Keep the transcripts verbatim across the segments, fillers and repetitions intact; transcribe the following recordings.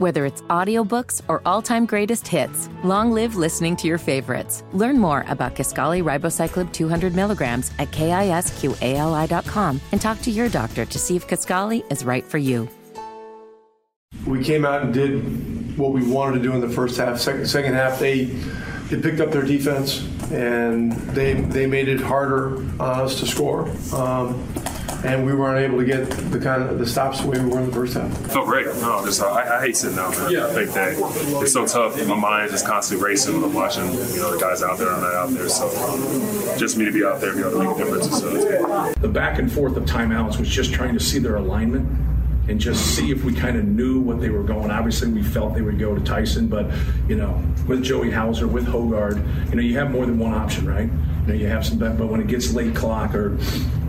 Whether it's audiobooks or all-time greatest hits, long live listening to your favorites. Learn more about Kisqali Ribociclib two hundred milligrams at kisqali dot com and talk to your doctor to see if Kisqali is right for you. We came out and did what we wanted to do in the first half. Second, second half, they they picked up their defense and they they made it harder on us to score. Um, and we weren't able to get the kind of the stops we were in the first half. Felt great. No, just I, I hate sitting out there. Yeah. I think that it's so tough. My mind is constantly racing. I'm watching, you know, the guys out there. I'm not out there, so just me to be out there, be able to make a difference. So it's good. The back and forth of timeouts was just trying to see their alignment and just see if we kind of knew what they were going. Obviously, we felt they would go to Tyson, but, you know, with Joey Hauser, with Hogard, you know, you have more than one option, right? You know, you have some, but when it gets late clock or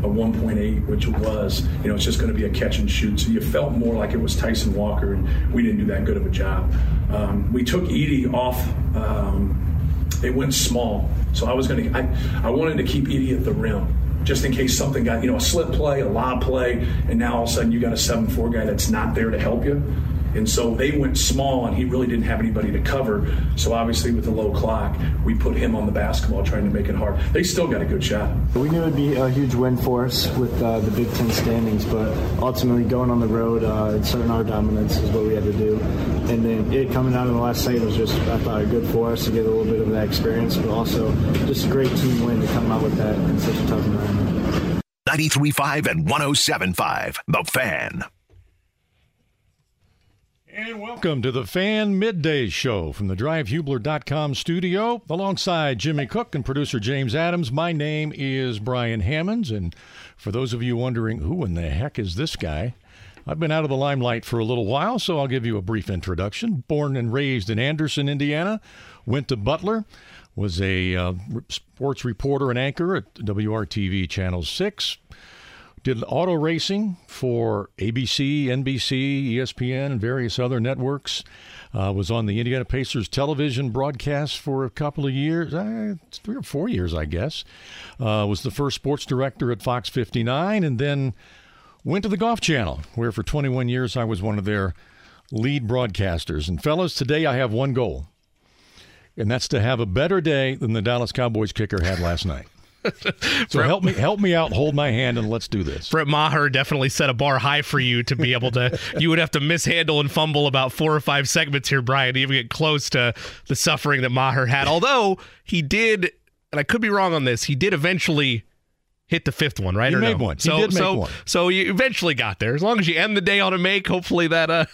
a one point eight, which it was, you know, it's just going to be a catch and shoot. So you felt more like it was Tyson Walker, and we didn't do that good of a job. Um, we took Edey off. Um, they went small. So I was going to – I wanted to keep Edey at the rim, just in case something got, you know, a slip play, a lob play, and now all of a sudden you got a seven four guy that's not there to help you. And so they went small, and he really didn't have anybody to cover. So obviously with the low clock, we put him on the basketball trying to make it hard. They still got a good shot. We knew it would be a huge win for us with uh, the Big Ten standings, but ultimately going on the road, uh, asserting our dominance is what we had to do. And then it coming out in the last second was just, I thought, good for us to get a little bit of that experience, but also just a great team win to come out with that in such a tough environment. ninety-three point five and one oh seven point five, The Fan. And welcome to the Fan Midday Show from the drive hubler dot com studio. Alongside Jimmy Cook and producer James Adams, my name is Brian Hammonds. And for those of you wondering, who in the heck is this guy? I've been out of the limelight for a little while, so I'll give you a brief introduction. Born and raised in Anderson, Indiana, went to Butler, was a uh, sports reporter and anchor at W R T V Channel six. Did auto racing for A B C, N B C, E S P N, and various other networks. Uh, was on the Indiana Pacers television broadcast for a couple of years, uh, three or four years, I guess. Uh, was the first sports director at Fox fifty-nine, and then went to the Golf Channel, where for twenty-one years I was one of their lead broadcasters. And fellas, today I have one goal, and that's to have a better day than the Dallas Cowboys kicker had last night. So Brett, help me help me out, hold my hand, and let's do this. Brett Maher definitely set a bar high for you to be able to – you would have to mishandle and fumble about four or five segments here, Brian, to even get close to the suffering that Maher had. Although he did – and I could be wrong on this – he did eventually hit the fifth one, right? He or made no? one. He so, did make so, one. So you eventually got there. As long as you end the day on a make, hopefully that uh,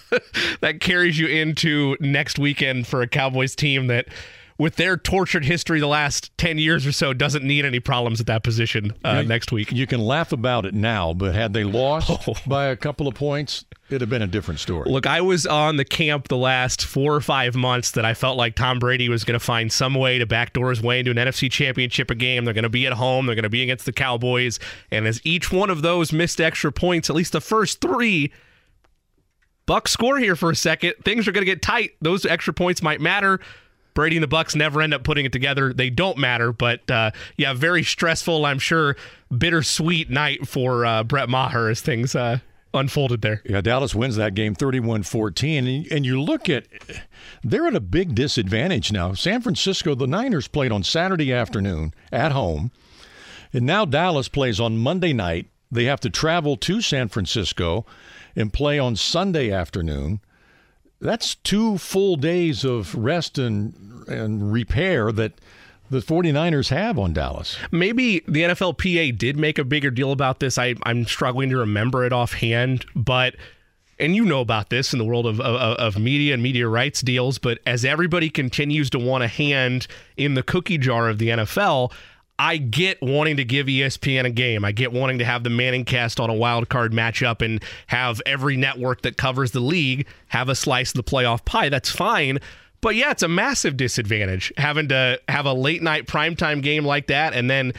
that carries you into next weekend for a Cowboys team that – with their tortured history the last ten years or so, doesn't need any problems at that position uh, you, next week. You can laugh about it now, but had they lost oh. by a couple of points, it'd have been a different story. Look, I was on the camp the last four or five months that I felt like Tom Brady was going to find some way to backdoor his way into an N F C championship a game. They're going to be at home. They're going to be against the Cowboys. And as each one of those missed extra points, at least the first three, Bucks score here for a second. Things are going to get tight. Those extra points might matter. Brady and the Bucks never end up putting it together. They don't matter, but uh, yeah, very stressful, I'm sure, bittersweet night for uh, Brett Maher as things uh, unfolded there. Yeah, Dallas wins that game thirty-one fourteen, and you look at, they're at a big disadvantage now. San Francisco, the Niners played on Saturday afternoon at home, and now Dallas plays on Monday night. They have to travel to San Francisco and play on Sunday afternoon. That's two full days of rest and and repair that the 49ers have on Dallas. Maybe the N F L P A did make a bigger deal about this. I, I'm struggling to remember it offhand, but and you know about this in the world of, of, of media and media rights deals, but as everybody continues to want a hand in the cookie jar of the N F L, I get wanting to give E S P N a game. I get wanting to have the Manning cast on a wild card matchup and have every network that covers the league have a slice of the playoff pie. That's fine. But yeah, it's a massive disadvantage having to have a late night primetime game like that and then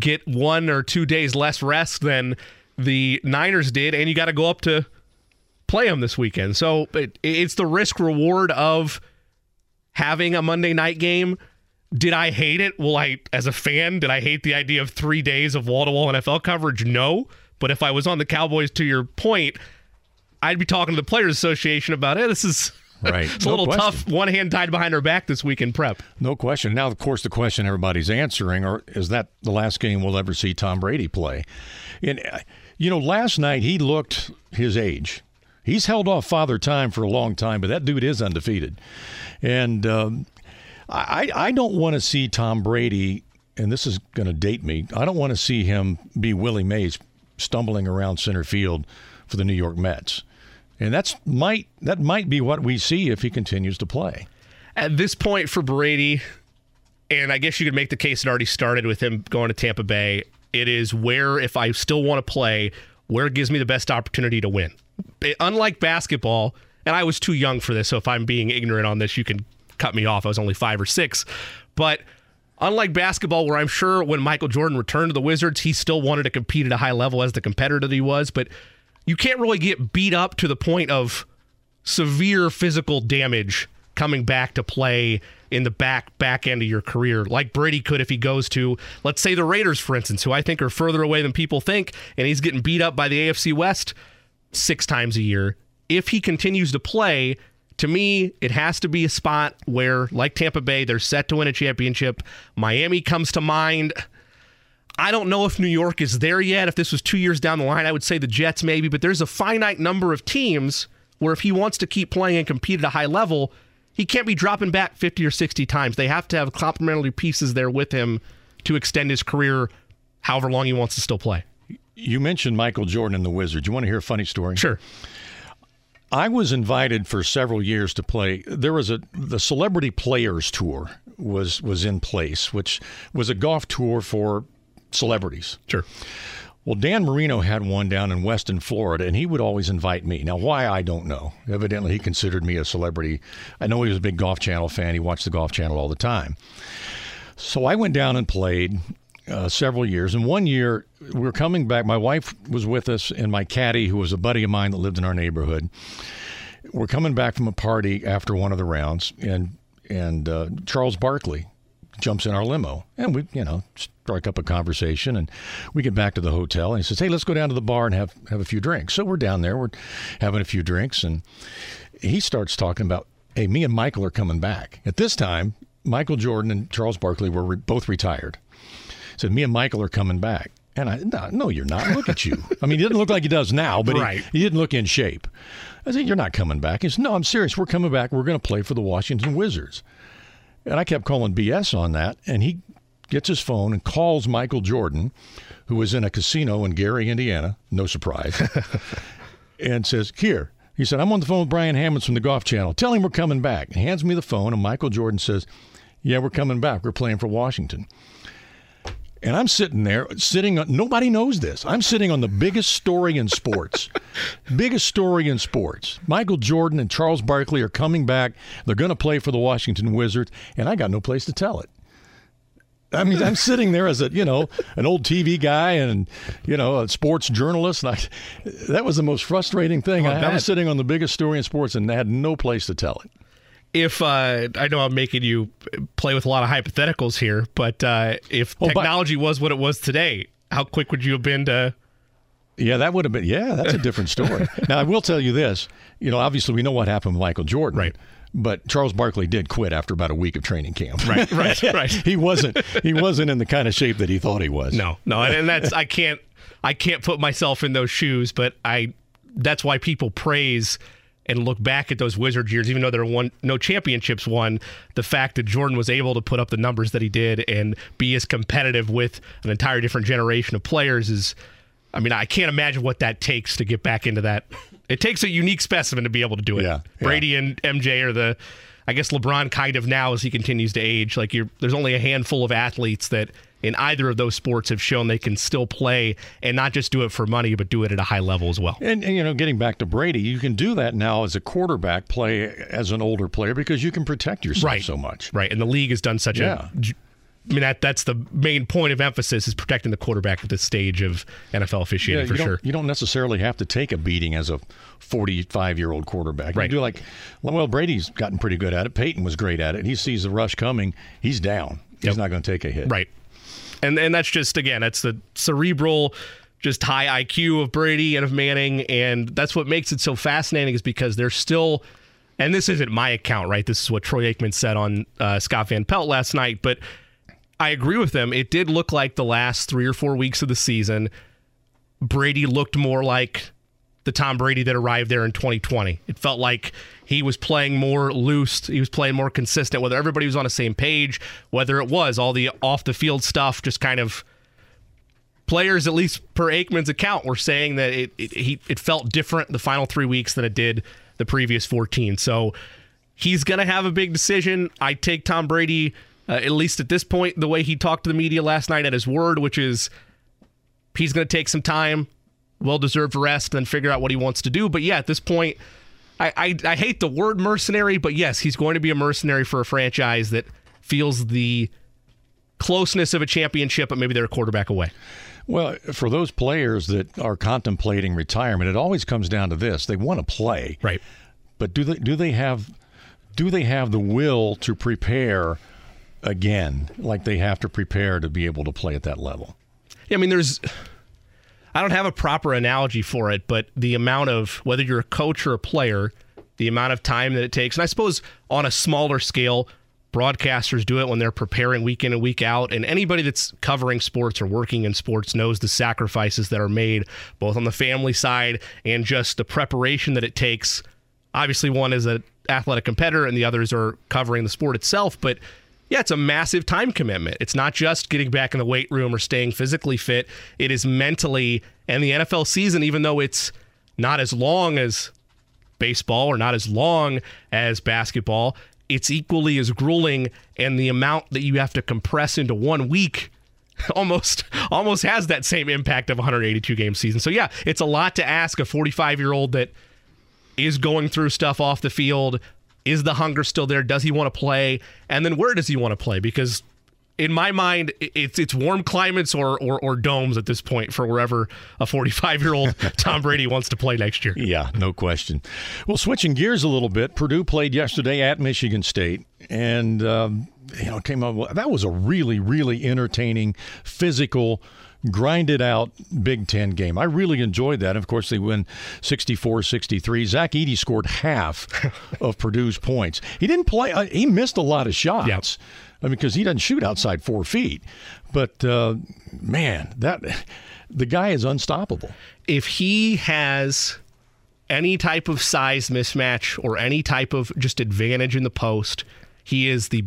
get one or two days less rest than the Niners did. And you got to go up to play them this weekend. So it, it's the risk reward of having a Monday night game. Did I hate it? Well, I, as a fan, did I hate the idea of three days of wall-to-wall N F L coverage? No. But if I was on the Cowboys, to your point, I'd be talking to the Players Association about, hey, this is Right. It's a no little question. Tough, one hand tied behind her back this week in prep. No question. Now, of course, the question everybody's answering are, is that the last game we'll ever see Tom Brady play? And, you know, last night he looked his age. He's held off Father Time for a long time, but that dude is undefeated. And um, I, I don't want to see Tom Brady, and this is going to date me, I don't want to see him be Willie Mays stumbling around center field for the New York Mets. And that's might that might be what we see if he continues to play. At this point for Brady, and I guess you could make the case it already started with him going to Tampa Bay, it is where, if I still want to play, where gives me the best opportunity to win. Unlike basketball, and I was too young for this, so if I'm being ignorant on this, you can cut me off. I was only five or six. But unlike basketball, where I'm sure when Michael Jordan returned to the Wizards, he still wanted to compete at a high level as the competitor that he was, but you can't really get beat up to the point of severe physical damage coming back to play in the back back end of your career like Brady could if he goes to, let's say, the Raiders, for instance, who I think are further away than people think, and he's getting beat up by the A F C West six times a year. If he continues to play, to me, it has to be a spot where, like Tampa Bay, they're set to win a championship. Miami comes to mind. I don't know if New York is there yet. If this was two years down the line, I would say the Jets maybe, but there's a finite number of teams where if he wants to keep playing and compete at a high level, he can't be dropping back fifty or sixty times. They have to have complementary pieces there with him to extend his career however long he wants to still play. You mentioned Michael Jordan and the Wizards. You want to hear a funny story? Sure. I was invited for several years to play. There was a the Celebrity Players Tour was was in place, which was a golf tour for celebrities. Sure. Well, Dan Marino had one down in Weston, Florida, and he would always invite me. Now, why, I don't know. Evidently, he considered me a celebrity. I know he was a big Golf Channel fan. He watched the Golf Channel all the time. So I went down and played uh, several years. And one year, we were coming back. My wife was with us, and my caddy, who was a buddy of mine that lived in our neighborhood, we're coming back from a party after one of the rounds, and, and uh, Charles Barkley jumps in our limo, and we, you know, strike up a conversation, and we get back to the hotel, and he says, hey, let's go down to the bar and have, have a few drinks. So we're down there, we're having a few drinks, and he starts talking about, hey, me and Michael are coming back. At this time, Michael Jordan and Charles Barkley were re- both retired. He said, me and Michael are coming back. And I, no, no, you're not. Look at you. I mean, he didn't look like he does now, but right. he, he didn't look in shape. I said, you're not coming back. He said, no, I'm serious. We're coming back. We're going to play for the Washington Wizards. And I kept calling B S on that, and he gets his phone and calls Michael Jordan, who was in a casino in Gary, Indiana, no surprise, and says, here. He said, I'm on the phone with Brian Hammonds from the Golf Channel. Tell him we're coming back. And hands me the phone, and Michael Jordan says, yeah, we're coming back. We're playing for Washington. And I'm sitting there, sitting on, nobody knows this. I'm sitting on the biggest story in sports. biggest story in sports. Michael Jordan and Charles Barkley are coming back. They're going to play for the Washington Wizards, and I got no place to tell it. I mean, I'm sitting there as a, you know, an old T V guy and, you know, a sports journalist. And I, that was the most frustrating thing. Oh, I, I was sitting on the biggest story in sports and had no place to tell it. If uh, I know I'm making you play with a lot of hypotheticals here, but uh, if oh, technology but, was what it was today, how quick would you have been to? Yeah, that would have been. Yeah, that's a different story. Now, I will tell you this. You know, obviously, we know what happened with Michael Jordan. Right. But Charles Barkley did quit after about a week of training camp. Right, right, right. he wasn't he wasn't in the kind of shape that he thought he was. No, no. And, and that's I can't I can't put myself in those shoes. But I that's why people praise and look back at those Wizards years, even though there were no championships won, the fact that Jordan was able to put up the numbers that he did and be as competitive with an entire different generation of players is, I mean, I can't imagine what that takes to get back into that. It takes a unique specimen to be able to do it. Yeah, Brady yeah. and M J are the, I guess LeBron kind of now as he continues to age. Like you're, there's only a handful of athletes that in either of those sports have shown they can still play and not just do it for money, but do it at a high level as well. And, and you know, getting back to Brady, you can do that now as a quarterback, play as an older player because you can protect yourself right. so much. Right, and the league has done such yeah. a... I mean, that that's the main point of emphasis is protecting the quarterback at this stage of N F L officiating yeah, for sure. You don't necessarily have to take a beating as a forty-five-year-old quarterback. Right. You do like, well, Brady's gotten pretty good at it. Peyton was great at it. He sees the rush coming. He's down. He's yep. not going to take a hit. Right. And and that's just, again, that's the cerebral, just high I Q of Brady and of Manning. And that's what makes it so fascinating is because they're still and this isn't my account, right? This is what Troy Aikman said on uh, Scott Van Pelt last night, but I agree with them. It did look like the last three or four weeks of the season, Brady looked more like the Tom Brady that arrived there in twenty twenty. It felt like he was playing more loose. He was playing more consistent, whether everybody was on the same page, whether it was all the off the field stuff, just kind of players, at least per Aikman's account, were saying that it, it, he, it felt different the final three weeks than it did the previous fourteen. So he's going to have a big decision. I take Tom Brady, uh, at least at this point, the way he talked to the media last night, at his word, which is he's going to take some time, well-deserved rest, and then figure out what he wants to do. But yeah, at this point, I, I I hate the word mercenary, but yes, he's going to be a mercenary for a franchise that feels the closeness of a championship, but maybe they're a quarterback away. Well, for those players that are contemplating retirement, it always comes down to this: they want to play, right? But do they do they have do they have the will to prepare again, like they have to prepare to be able to play at that level? Yeah, I mean, there's. I don't have a proper analogy for it, but the amount of, whether you're a coach or a player, the amount of time that it takes, and I suppose on a smaller scale, broadcasters do it when they're preparing week in and week out, and anybody that's covering sports or working in sports knows the sacrifices that are made, both on the family side and just the preparation that it takes. Obviously, one is an athletic competitor, and the others are covering the sport itself, but yeah, it's a massive time commitment. It's not just getting back in the weight room or staying physically fit. It is mentally, and the N F L season, even though it's not as long as baseball or not as long as basketball, it's equally as grueling, and the amount that you have to compress into one week almost almost has that same impact of a one hundred eighty-two game season. So yeah, it's a lot to ask a forty-five-year-old that is going through stuff off the field. Is the hunger still there? Does he want to play? And then where does he want to play? Because in my mind, it's it's warm climates or or, or domes at this point for wherever a forty-five-year-old Tom Brady wants to play next year. Yeah, no question. Well, switching gears a little bit, Purdue played yesterday at Michigan State, and um, you know, came up. That was a really, really entertaining, physical, grinded out Big Ten game. I really enjoyed that. Of course, they win sixty-four sixty-three. Zach Edey scored half of Purdue's points. He didn't play. Uh, he missed a lot of shots. Yep. I mean, because he doesn't shoot outside four feet. But uh, man, that the guy is unstoppable. If he has any type of size mismatch or any type of just advantage in the post, he is the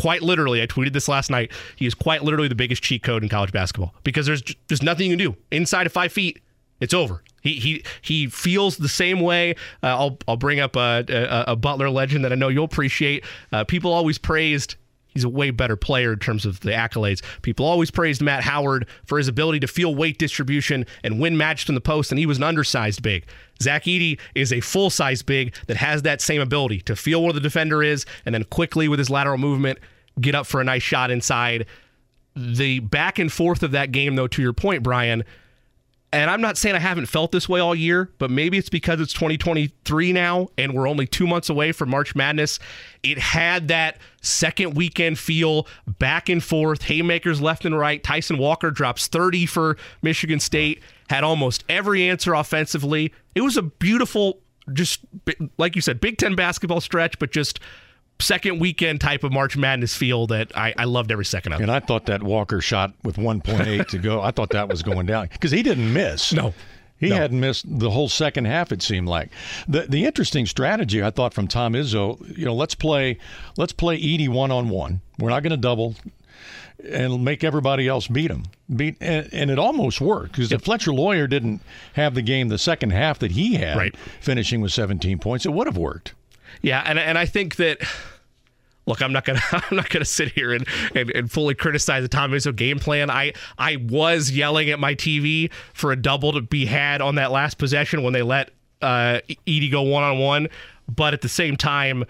quite literally, I tweeted this last night, he is quite literally the biggest cheat code in college basketball, because there's just nothing you can do. Inside of five feet, it's over. He he he feels the same way. Uh, I'll I'll bring up a, a, a Butler legend that I know you'll appreciate. Uh, people always praised, he's a way better player in terms of the accolades. People always praised Matt Howard for his ability to feel weight distribution and win matched in the post, and he was an undersized big. Zach Edey is a full-size big that has that same ability to feel where the defender is and then quickly with his lateral movement get up for a nice shot inside. The back and forth of that game, though, to your point, Brian, and I'm not saying I haven't felt this way all year, but maybe it's because it's twenty twenty-three now and we're only two months away from March Madness. It had that second weekend feel, back and forth, haymakers left and right. Tyson Walker drops thirty for Michigan State, had almost every answer offensively. It was a beautiful, just like you said, Big Ten basketball stretch, but just second weekend type of March Madness feel that I, I loved every second of. And I thought that Walker shot with one point eight to go, I thought that was going down because he didn't miss. No. He no. hadn't missed the whole second half, it seemed like. The the interesting strategy I thought from Tom Izzo, you know, let's play let's play Edey one-on-one. We're not going to double and make everybody else beat him. Beat and, and it almost worked because yep. if Fletcher Loyer didn't have the game the second half that he had, right. finishing with seventeen points, it would have worked. Yeah, and and I think that, look, I'm not gonna I'm not gonna sit here and, and, and fully criticize the Tom Izzo game plan. I I was yelling at my T V for a double to be had on that last possession when they let uh, Edey go one on one, but at the same time,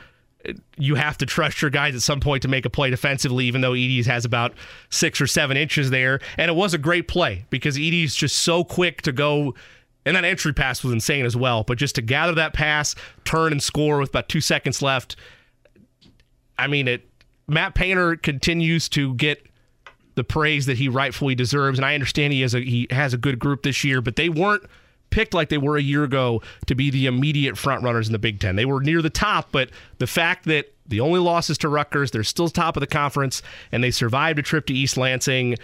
you have to trust your guys at some point to make a play defensively, even though Edey has about six or seven inches there, and it was a great play because Edey's just so quick to go. And that entry pass was insane as well. But just to gather that pass, turn and score with about two seconds left, I mean, it. Matt Painter continues to get the praise that he rightfully deserves. And I understand he has a, he has a good group this year, but they weren't picked like they were a year ago to be the immediate front runners in the Big Ten. They were near the top, but the fact that the only loss is to Rutgers, they're still top of the conference, and they survived a trip to East Lansing.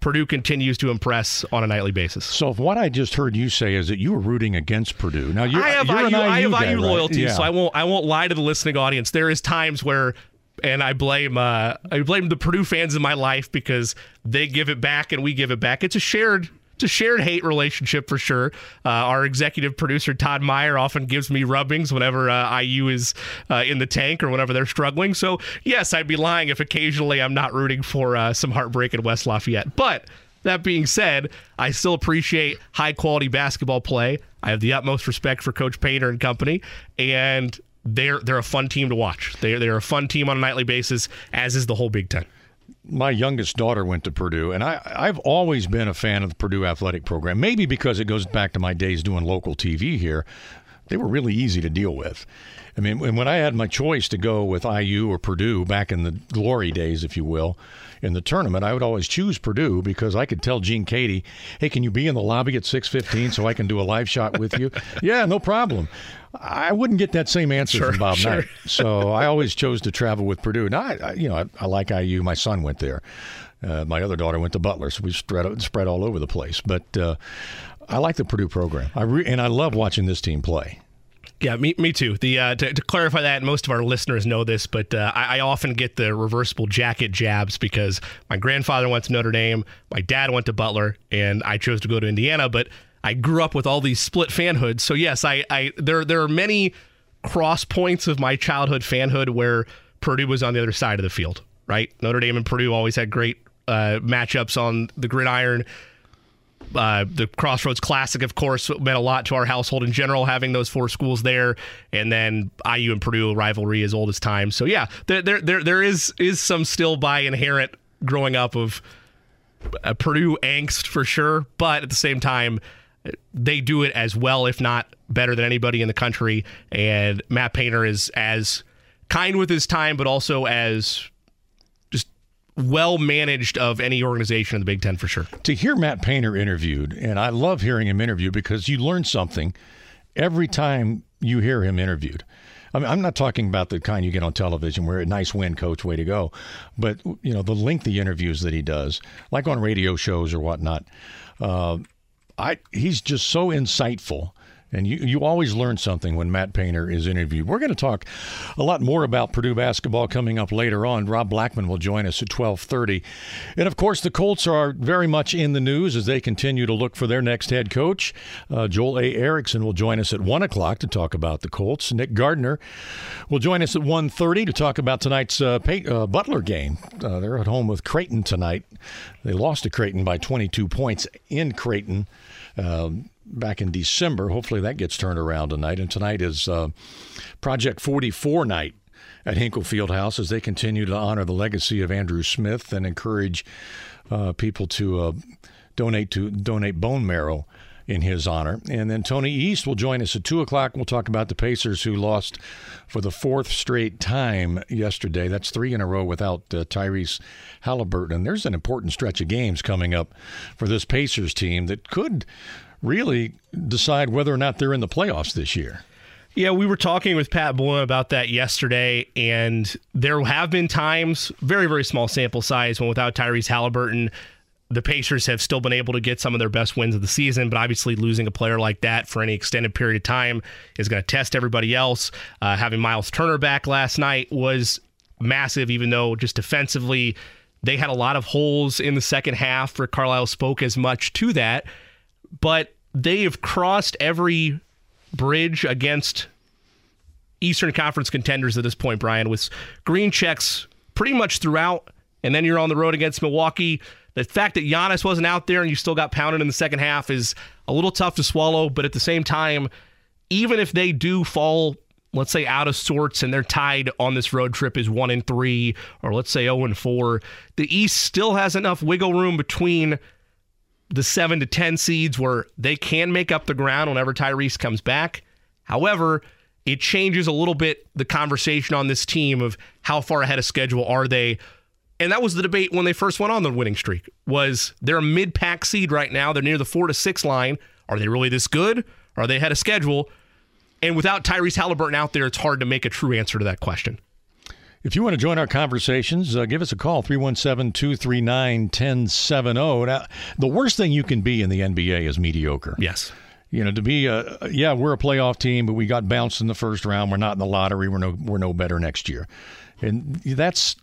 Purdue continues to impress on a nightly basis. So if what I just heard you say is that you were rooting against Purdue. Now you're, I have you're I U, an I U, I have guy, I U loyalty, right? Yeah. So I won't I won't lie to the listening audience. There is times where, and I blame uh, I blame the Purdue fans in my life because they give it back and we give it back. It's a shared It's a shared hate relationship for sure. Uh, our executive producer, Todd Meyer, often gives me rubbings whenever uh, I U is uh, in the tank or whenever they're struggling. So, yes, I'd be lying if occasionally I'm not rooting for uh, some heartbreak at West Lafayette. But that being said, I still appreciate high-quality basketball play. I have the utmost respect for Coach Painter and company. And they're they're a fun team to watch. They're, they're a fun team on a nightly basis, as is the whole Big Ten. My youngest daughter went to Purdue, and I, I've always been a fan of the Purdue athletic program, maybe because it goes back to my days doing local T V here. They were really easy to deal with. I mean, when I had my choice to go with I U or Purdue back in the glory days, if you will, in the tournament, I would always choose Purdue because I could tell Gene Katie, hey, can you be in the lobby at six fifteen so I can do a live shot with you? Yeah, no problem. I wouldn't get that same answer sure, from Bob sure. Knight. So I always chose to travel with Purdue. Now, I, I, you know, I, I like I U. My son went there. Uh, my other daughter went to Butler, so we spread, spread all over the place. But uh, I like the Purdue program, I re- and I love watching this team play. Yeah, me, me too. The uh, to, to clarify that, most of our listeners know this, but uh, I, I often get the reversible jacket jabs because my grandfather went to Notre Dame, my dad went to Butler, and I chose to go to Indiana, but I grew up with all these split fanhoods. So yes, I, I there there are many cross points of my childhood fanhood where Purdue was on the other side of the field, right? Notre Dame and Purdue always had great uh, matchups on the gridiron. Uh, the Crossroads Classic, of course, meant a lot to our household in general, having those four schools there, and then I U and Purdue rivalry as old as time. So yeah, there there there, there is is some still by inherent growing up of uh, Purdue angst for sure, but at the same time, they do it as well, if not better than anybody in the country. And Matt Painter is as kind with his time, but also as well managed of any organization in the Big Ten for sure. To hear Matt Painter interviewed, and I love hearing him interviewed because you learn something every time you hear him interviewed. I mean, I'm not talking about the kind you get on television where a nice win, coach, way to go. But, you know, the lengthy interviews that he does, like on radio shows or whatnot, uh, I he's just so insightful. And you, you always learn something when Matt Painter is interviewed. We're going to talk a lot more about Purdue basketball coming up later on. Rob Blackman will join us at twelve thirty. And, of course, the Colts are very much in the news as they continue to look for their next head coach. Uh, Joel A. Erickson will join us at one o'clock to talk about the Colts. Nick Gardner will join us at one thirty to talk about tonight's uh, Pay- uh, Butler game. Uh, they're at home with Creighton tonight. They lost to Creighton by twenty-two points in Creighton. Um, back in December. Hopefully that gets turned around tonight. And tonight is uh, Project forty-four night at Hinkle Fieldhouse as they continue to honor the legacy of Andrew Smith and encourage uh, people to uh, donate to donate bone marrow in his honor. And then Tony East will join us at two o'clock. We'll talk about the Pacers, who lost for the fourth straight time yesterday. That's three in a row without uh, Tyrese Halliburton. And there's an important stretch of games coming up for this Pacers team that could really decide whether or not they're in the playoffs this year. Yeah, we were talking with Pat Bloom about that yesterday, and there have been times, very, very small sample size, when without Tyrese Halliburton, the Pacers have still been able to get some of their best wins of the season, but obviously losing a player like that for any extended period of time is going to test everybody else. Uh, having Miles Turner back last night was massive, even though just defensively they had a lot of holes in the second half. Rick Carlisle spoke as much to that, but they have crossed every bridge against Eastern Conference contenders at this point, Brian, with green checks pretty much throughout, and then you're on the road against Milwaukee. The fact that Giannis wasn't out there and you still got pounded in the second half is a little tough to swallow, but at the same time, even if they do fall, let's say, out of sorts and they're tied on this road trip is one and three, or let's say oh and four, the East still has enough wiggle room between the seven to ten seeds where they can make up the ground whenever Tyrese comes back. However, it changes a little bit the conversation on this team of how far ahead of schedule are they. And that was the debate when they first went on the winning streak, was they're a mid-pack seed right now. They're near the four to six line. Are they really this good? or they had a schedule. And without Tyrese Halliburton out there, it's hard to make a true answer to that question. If you want to join our conversations, uh, give us a call, three one seven, two three nine, one oh seven oh. Now, the worst thing you can be in the N B A is mediocre. Yes. You know, to be, a, yeah, we're a playoff team, but we got bounced in the first round. We're not in the lottery. We're no, we're no better next year. And that's,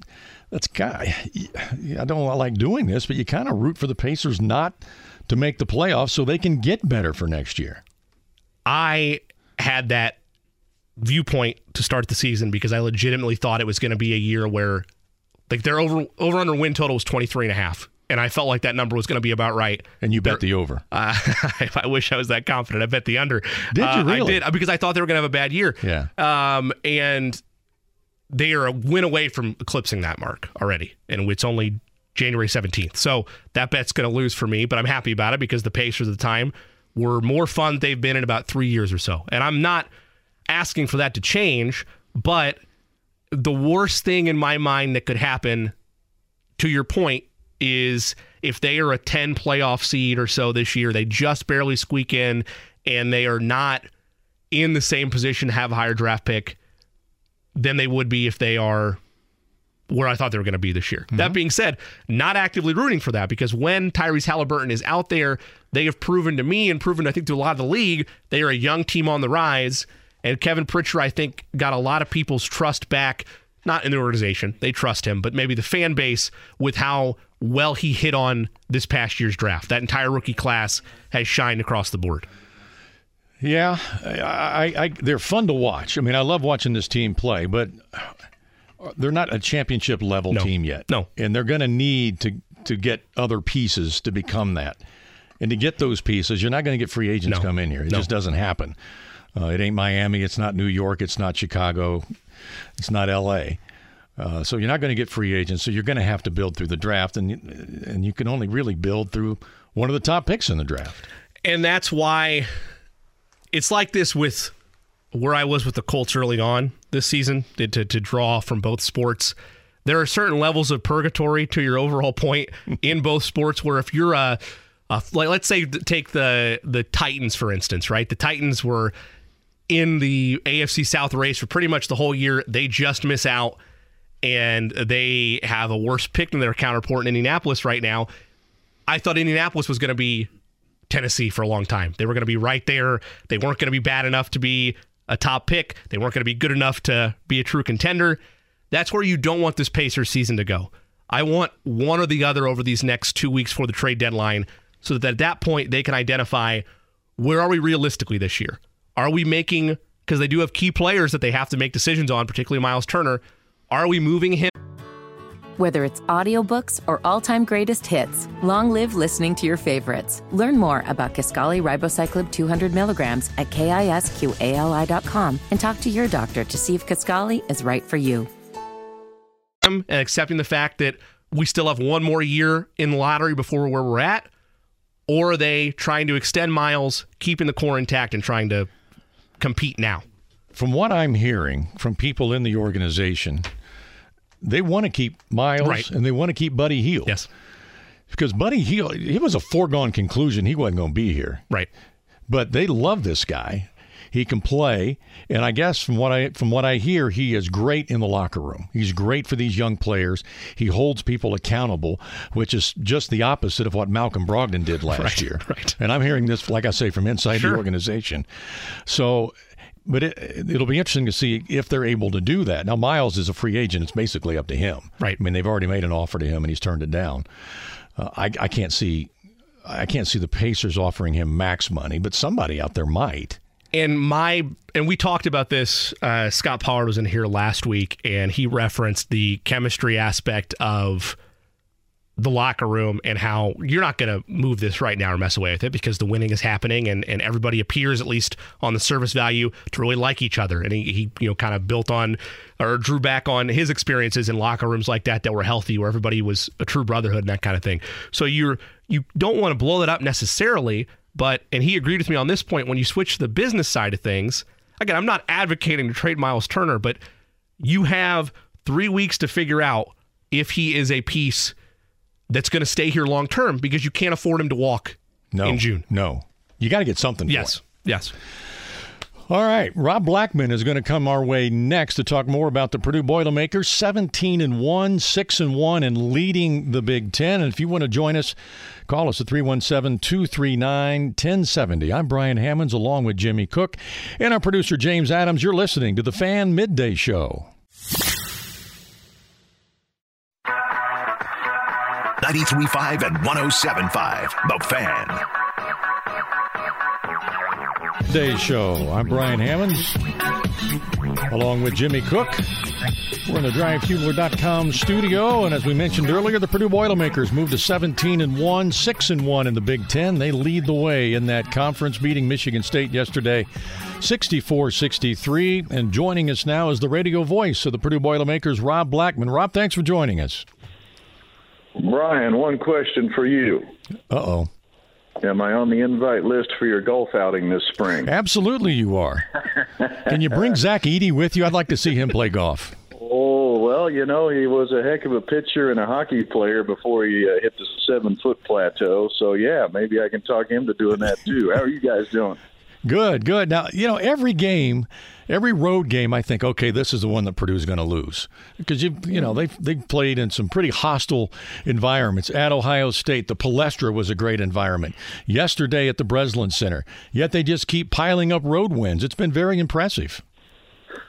that's kind of, I don't like doing this, but you kind of root for the Pacers not to make the playoffs so they can get better for next year. I had that viewpoint to start the season because I legitimately thought it was going to be a year where, like, their over over under win total was twenty-three and a half, and I felt like that number was going to be about right. And you bet They're, the over. Uh, I wish I was that confident. I bet the under. Did uh, you really? I did, because I thought they were going to have a bad year. Yeah. Um, and they are a win away from eclipsing that mark already, and it's only January seventeenth. So that bet's going to lose for me, but I'm happy about it because the Pacers at the time were more fun than they've been in about three years or so, and I'm not asking for that to change, but the worst thing in my mind that could happen, to your point, is if they are a ten playoff seed or so this year, they just barely squeak in, and they are not in the same position to have a higher draft pick than they would be if they are where I thought they were going to be this year. Mm-hmm. That being said, not actively rooting for that, because when Tyrese Halliburton is out there, they have proven to me and proven, I think, to a lot of the league, they are a young team on the rise. And Kevin Pritchard, I think, got a lot of people's trust back, not in the organization, they trust him, but maybe the fan base, with how well he hit on this past year's draft. That entire rookie class has shined across the board. Yeah, I, I, they're fun to watch. I mean, I love watching this team play, but they're not a championship level no. team yet. No. And they're going to need to to get other pieces to become that. And to get those pieces, you're not going to get free agents no. come in here. It no. just doesn't happen. Uh, it ain't Miami. It's not New York. It's not Chicago. It's not L A. Uh, so you're not going to get free agents. So you're going to have to build through the draft. And, and you can only really build through one of the top picks in the draft. And that's why it's like this with where I was with the Colts early on this season, to, to draw from both sports. There are certain levels of purgatory, to your overall point, in both sports, where if you're a, a like, let's say, take the, the Titans, for instance, right? The Titans were in the A F C South race for pretty much the whole year. They just miss out, and they have a worse pick than their counterpart in Indianapolis right now. I thought Indianapolis was going to be Tennessee for a long time. They were going to be right there. They weren't going to be bad enough to be a top pick. They weren't going to be good enough to be a true contender. That's where you don't want this Pacers season to go. I want one or the other over these next two weeks for the trade deadline, so that at that point they can identify, where are we realistically this year? Are we making, because they do have key players that they have to make decisions on, particularly Miles Turner, are we moving him? Whether it's audiobooks or all-time greatest hits, long live listening to your favorites. Learn more about Kisqali Ribocyclib two hundred milligrams at kisqali dot com and talk to your doctor to see if Kisqali is right for you. And accepting the fact that we still have one more year in lottery before where we're at, or are they trying to extend Miles, keeping the core intact, and trying to compete now? From what I'm hearing from people in the organization, they want to keep Miles, right, and they want to keep Buddy Hield. Yes. Because Buddy Hield, he was a foregone conclusion he wasn't going to be here. Right. But they love this guy. He can play, and I guess from what I from what I hear, he is great in the locker room. He's great for these young players. He holds people accountable, which is just the opposite of what Malcolm Brogdon did last right, year. Right. And I'm hearing this, like I say, from inside sure. the organization. So, but it, it'll be interesting to see if they're able to do that. Now, Miles is a free agent. It's basically up to him. Right. I mean, they've already made an offer to him, and he's turned it down. Uh, I, I can't see, I can't see the Pacers offering him max money, but somebody out there might. And my and we talked about this. Uh, Scott Pollard was in here last week, and he referenced the chemistry aspect of the locker room and how you're not going to move this right now or mess away with it, because the winning is happening, and, and everybody appears, at least on the service value, to really like each other. And he, he you know kind of built on or drew back on his experiences in locker rooms like that that were healthy, where everybody was a true brotherhood and that kind of thing. So you're you don't want to blow that up necessarily. But, and he agreed with me on this point, when you switch to the business side of things, again, I'm not advocating to trade Miles Turner, but you have three weeks to figure out if he is a piece that's going to stay here long term, because you can't afford him to walk no, in June. No, you got to get something for yes. him. Yes. All right. Rob Blackman is going to come our way next to talk more about the Purdue Boilermakers, seventeen and one, six and one, and leading the Big Ten. And if you want to join us, call us at three one seven, two three nine, one zero seven zero. I'm Brian Hammonds along with Jimmy Cook and our producer James Adams. You're listening to the Fan Midday Show. ninety-three point five and one oh seven point five, The Fan. Midday Show. I'm Brian Hammonds, along with Jimmy Cook. We're in the Drian Fugler dot com studio, and as we mentioned earlier, the Purdue Boilermakers moved to seventeen and one, six and one in the Big Ten. They lead the way in that conference, beating Michigan State yesterday, sixty-four sixty-three. And joining us now is the radio voice of the Purdue Boilermakers, Rob Blackman. Rob, thanks for joining us. Brian, one question for you. Uh-oh. Am I on the invite list for your golf outing this spring? Absolutely you are. Can you bring Zach Edey with you? I'd like to see him play golf. Oh, well, you know, he was a heck of a pitcher and a hockey player before he uh, hit the seven-foot plateau. So, yeah, maybe I can talk him to doing that, too. How are you guys doing? Good, good. Now, you know, every game, every road game, I think, okay, this is the one that Purdue's going to lose. Because, you you know, they've, they've played in some pretty hostile environments. At Ohio State, the Palestra was a great environment. Yesterday at the Breslin Center. Yet they just keep piling up road wins. It's been very impressive.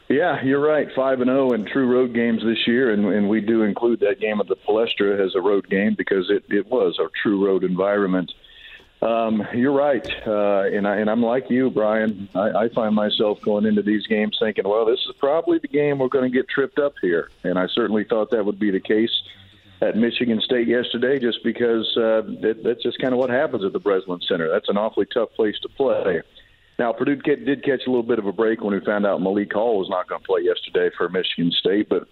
Yeah, you're right. five and oh in true road games this year, and, and we do include that game of the Palestra as a road game because it, it was a true road environment. Um, you're right, uh, and, I, and I'm like you, Brian. I, I find myself going into these games thinking, well, this is probably the game we're going to get tripped up here, and I certainly thought that would be the case at Michigan State yesterday just because uh, that, that's just kind of what happens at the Breslin Center. That's an awfully tough place to play. Now, Purdue did catch a little bit of a break when we found out Malik Hall was not going to play yesterday for Michigan State, but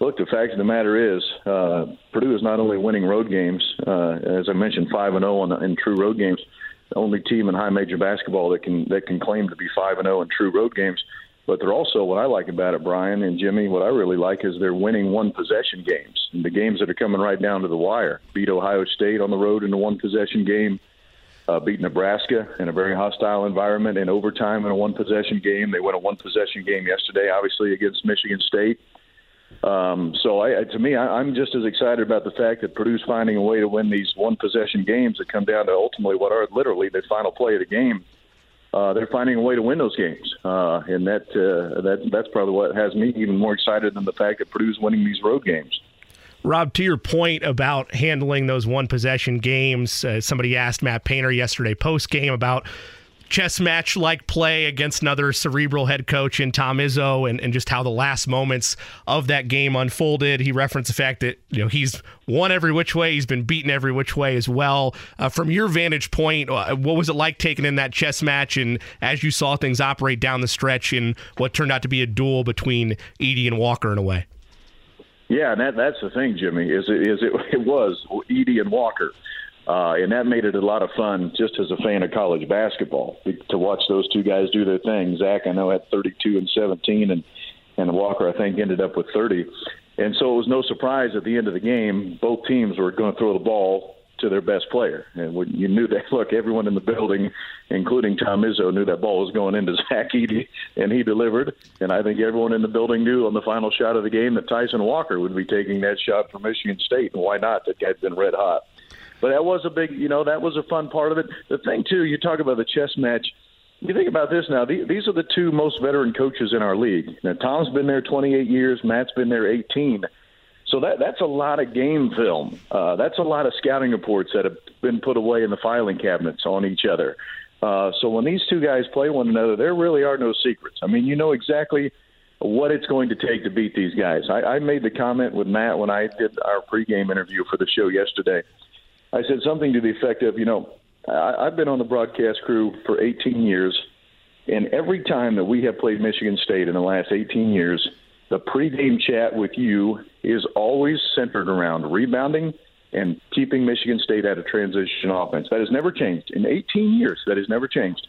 look, the fact of the matter is uh, Purdue is not only winning road games, uh, as I mentioned, five and oh in true road games, the only team in high major basketball that can that can claim to be five and oh in true road games, but they're also, what I like about it, Brian and Jimmy, what I really like is they're winning one-possession games, and the games that are coming right down to the wire. Beat Ohio State on the road in a one-possession game, uh, beat Nebraska in a very hostile environment in overtime in a one-possession game. They won a one-possession game yesterday, obviously, against Michigan State. Um, so I, to me, I, I'm just as excited about the fact that Purdue's finding a way to win these one-possession games that come down to ultimately what are literally the final play of the game. Uh, they're finding a way to win those games, uh, and that, uh, that that's probably what has me even more excited than the fact that Purdue's winning these road games. Rob, to your point about handling those one-possession games, uh, somebody asked Matt Painter yesterday post-game about chess match-like play against another cerebral head coach in Tom Izzo and, and just how the last moments of that game unfolded. He referenced the fact that, you know, he's won every which way. He's been beaten every which way as well. Uh, from your vantage point, what was it like taking in that chess match and as you saw things operate down the stretch in what turned out to be a duel between Edey and Walker in a way? Yeah, and that, that's the thing, Jimmy, is it, is it, it was Edey and Walker. Uh, and that made it a lot of fun just as a fan of college basketball to watch those two guys do their thing. Zach, I know, had thirty-two and seventeen, and, and Walker, I think, ended up with thirty. And so it was no surprise at the end of the game, both teams were going to throw the ball to their best player. And when you knew that, look, everyone in the building, including Tom Izzo, knew that ball was going into Zach Edey, and he delivered. And I think everyone in the building knew on the final shot of the game that Tyson Walker would be taking that shot for Michigan State, and why not? That guy's been red hot. But that was a big, you know, that was a fun part of it. The thing, too, you talk about the chess match. You think about this now. These are the two most veteran coaches in our league. Now, Tom's been there twenty-eight years. Matt's been there eighteen. So that that's a lot of game film. Uh, that's a lot of scouting reports that have been put away in the filing cabinets on each other. Uh, so when these two guys play one another, there really are no secrets. I mean, you know exactly what it's going to take to beat these guys. I, I made the comment with Matt when I did our pregame interview for the show yesterday. I said something to the effect of, you know, I, I've been on the broadcast crew for eighteen years, and every time that we have played Michigan State in the last eighteen years, the pregame chat with you is always centered around rebounding and keeping Michigan State out of transition offense. That has never changed. In eighteen years, that has never changed.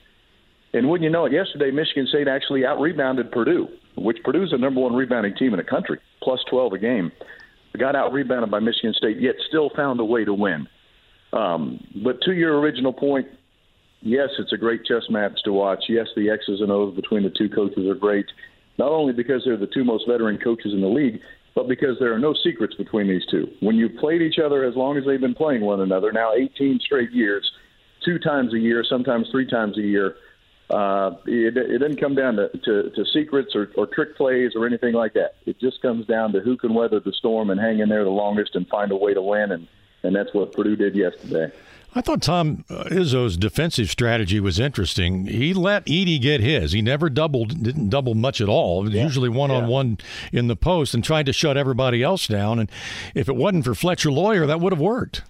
And wouldn't you know it, yesterday Michigan State actually out-rebounded Purdue, which Purdue's the number one rebounding team in the country, plus twelve a game. Got out-rebounded by Michigan State, yet still found a way to win. Um, but to your original point, yes, it's a great chess match to watch. Yes, the X's and O's between the two coaches are great, not only because they're the two most veteran coaches in the league, but because there are no secrets between these two. When you've played each other as long as they've been playing one another, now eighteen straight years, two times a year, sometimes three times a year, uh, it, it doesn't come down to, to, to secrets or, or trick plays or anything like that. It just comes down to who can weather the storm and hang in there the longest and find a way to win, and, and that's what Purdue did yesterday. I thought Tom Izzo's defensive strategy was interesting. He let Edey get his. He never doubled, didn't double much at all. It was yeah. usually one-on-one yeah. in the post and tried to shut everybody else down. And if it wasn't for Fletcher Loyer, that would have worked.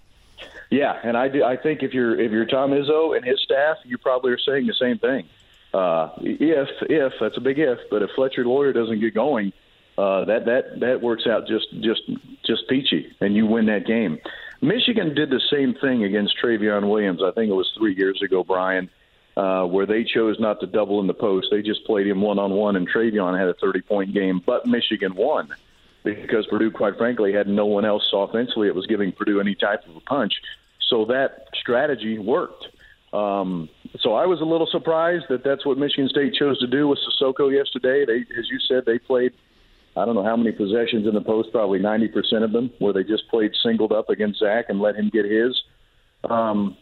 Yeah, and I, do, I think if you're if you're Tom Izzo and his staff, you probably are saying the same thing. Uh, if, if, that's a big if, but if Fletcher Loyer doesn't get going, uh, that, that, that works out just, just, just peachy, and you win that game. Michigan did the same thing against Travion Williams. I think it was three years ago, Brian, uh, where they chose not to double in the post. They just played him one-on-one, and Travion had a thirty-point game. But Michigan won because Purdue, quite frankly, had no one else offensively. It was giving Purdue any type of a punch. So that strategy worked. Um, so I was a little surprised that that's what Michigan State chose to do with Sissoko yesterday. They, as you said, they played – I don't know how many possessions in the post, probably ninety percent of them, where they just played singled up against Zach and let him get his. Um,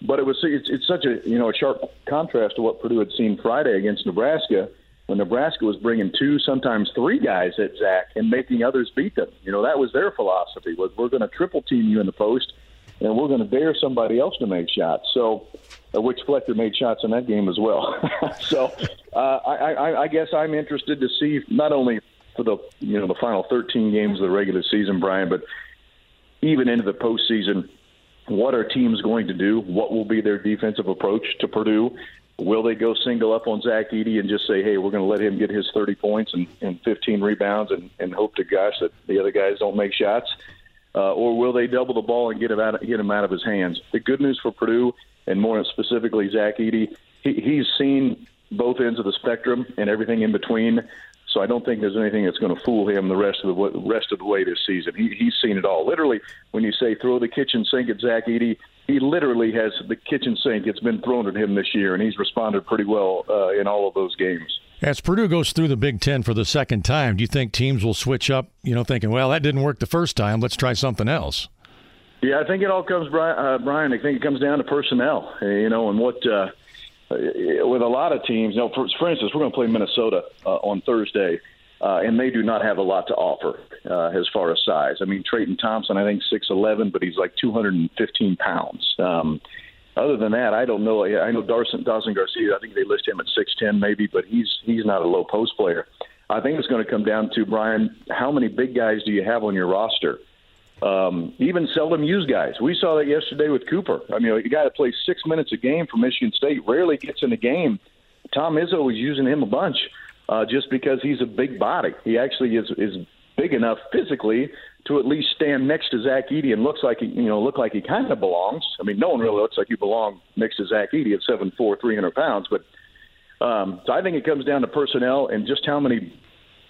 but it was it's, it's such a you know a sharp contrast to what Purdue had seen Friday against Nebraska, when Nebraska was bringing two, sometimes three guys at Zach and making others beat them. You know, that was their philosophy, was we're going to triple team you in the post, and we're going to dare somebody else to make shots. So, which Fletcher made shots in that game as well. so uh, I, I, I guess I'm interested to see not only – for the you know the final thirteen games of the regular season, Brian, but even into the postseason, what are teams going to do? What will be their defensive approach to Purdue? Will they go single up on Zach Edey and just say, hey, we're going to let him get his thirty points and, and fifteen rebounds and, and hope to gosh that the other guys don't make shots? Uh, or will they double the ball and get him out, get him out of his hands? The good news for Purdue, and more specifically Zach Edey, he, he's seen both ends of the spectrum and everything in between. So I don't think there's anything that's going to fool him the rest of the rest of the way this season. He, he's seen it all. Literally, when you say throw the kitchen sink at Zach Edey, he literally has the kitchen sink. It's been thrown at him this year, and he's responded pretty well uh, in all of those games. As Purdue goes through the Big Ten for the second time, do you think teams will switch up, you know, thinking, well, that didn't work the first time, let's try something else? Yeah, I think it all comes, uh, Brian, I think it comes down to personnel, you know, and what uh, – with a lot of teams, you know, for, for instance, we're going to play Minnesota uh, on Thursday, uh, and they do not have a lot to offer uh, as far as size. I mean, Trayton Thompson, I think six eleven, but he's like two hundred fifteen pounds. Um, other than that, I don't know. I know Dawson, Dawson Garcia, I think they list him at six ten maybe, but he's he's not a low post player. I think it's going to come down to, Brian, how many big guys do you have on your roster? Um, even seldom used guys. We saw that yesterday with Cooper. I mean, a guy that plays six minutes a game for Michigan State rarely gets in a game. Tom Izzo was using him a bunch uh, just because he's a big body. He actually is, is big enough physically to at least stand next to Zach Edey and looks like he, you know, look like he kind of belongs. I mean, no one really looks like you belong next to Zach Edey at seven foot four, three hundred pounds. But um, so I think it comes down to personnel and just how many.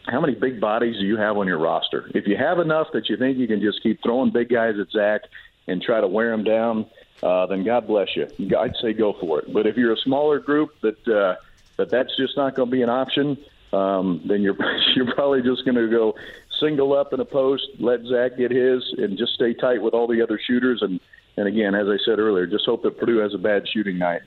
How many big bodies do you have on your roster? If you have enough that you think you can just keep throwing big guys at Zach and try to wear them down, uh, then God bless you. I'd say go for it. But if you're a smaller group that uh, that that's just not going to be an option, um, then you're you're probably just going to go single up in a post, let Zach get his, and just stay tight with all the other shooters. And, and again, as I said earlier, just hope that Purdue has a bad shooting night.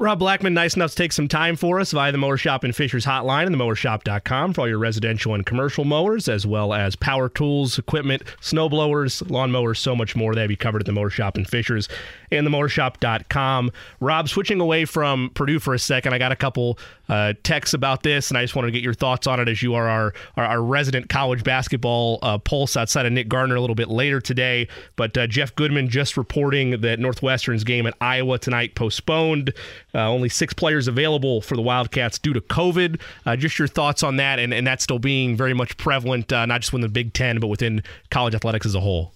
Rob Blackman, nice enough to take some time for us via the Mower Shop and Fishers hotline and the mower shop dot com for all your residential and commercial mowers, as well as power tools, equipment, snow blowers, lawn mowers, so much more. They have you covered at the Mower Shop and Fishers and the mower shop dot com. Rob, switching away from Purdue for a second, I got a couple uh, texts about this, and I just wanted to get your thoughts on it as you are our, our, our resident college basketball uh, pulse outside of Nick Gardner a little bit later today. But uh, Jeff Goodman just reporting that Northwestern's game at Iowa tonight postponed. Uh, only six players available for the Wildcats due to COVID. Uh, just your thoughts on that, and, and that still being very much prevalent, uh, not just within the Big Ten, but within college athletics as a whole.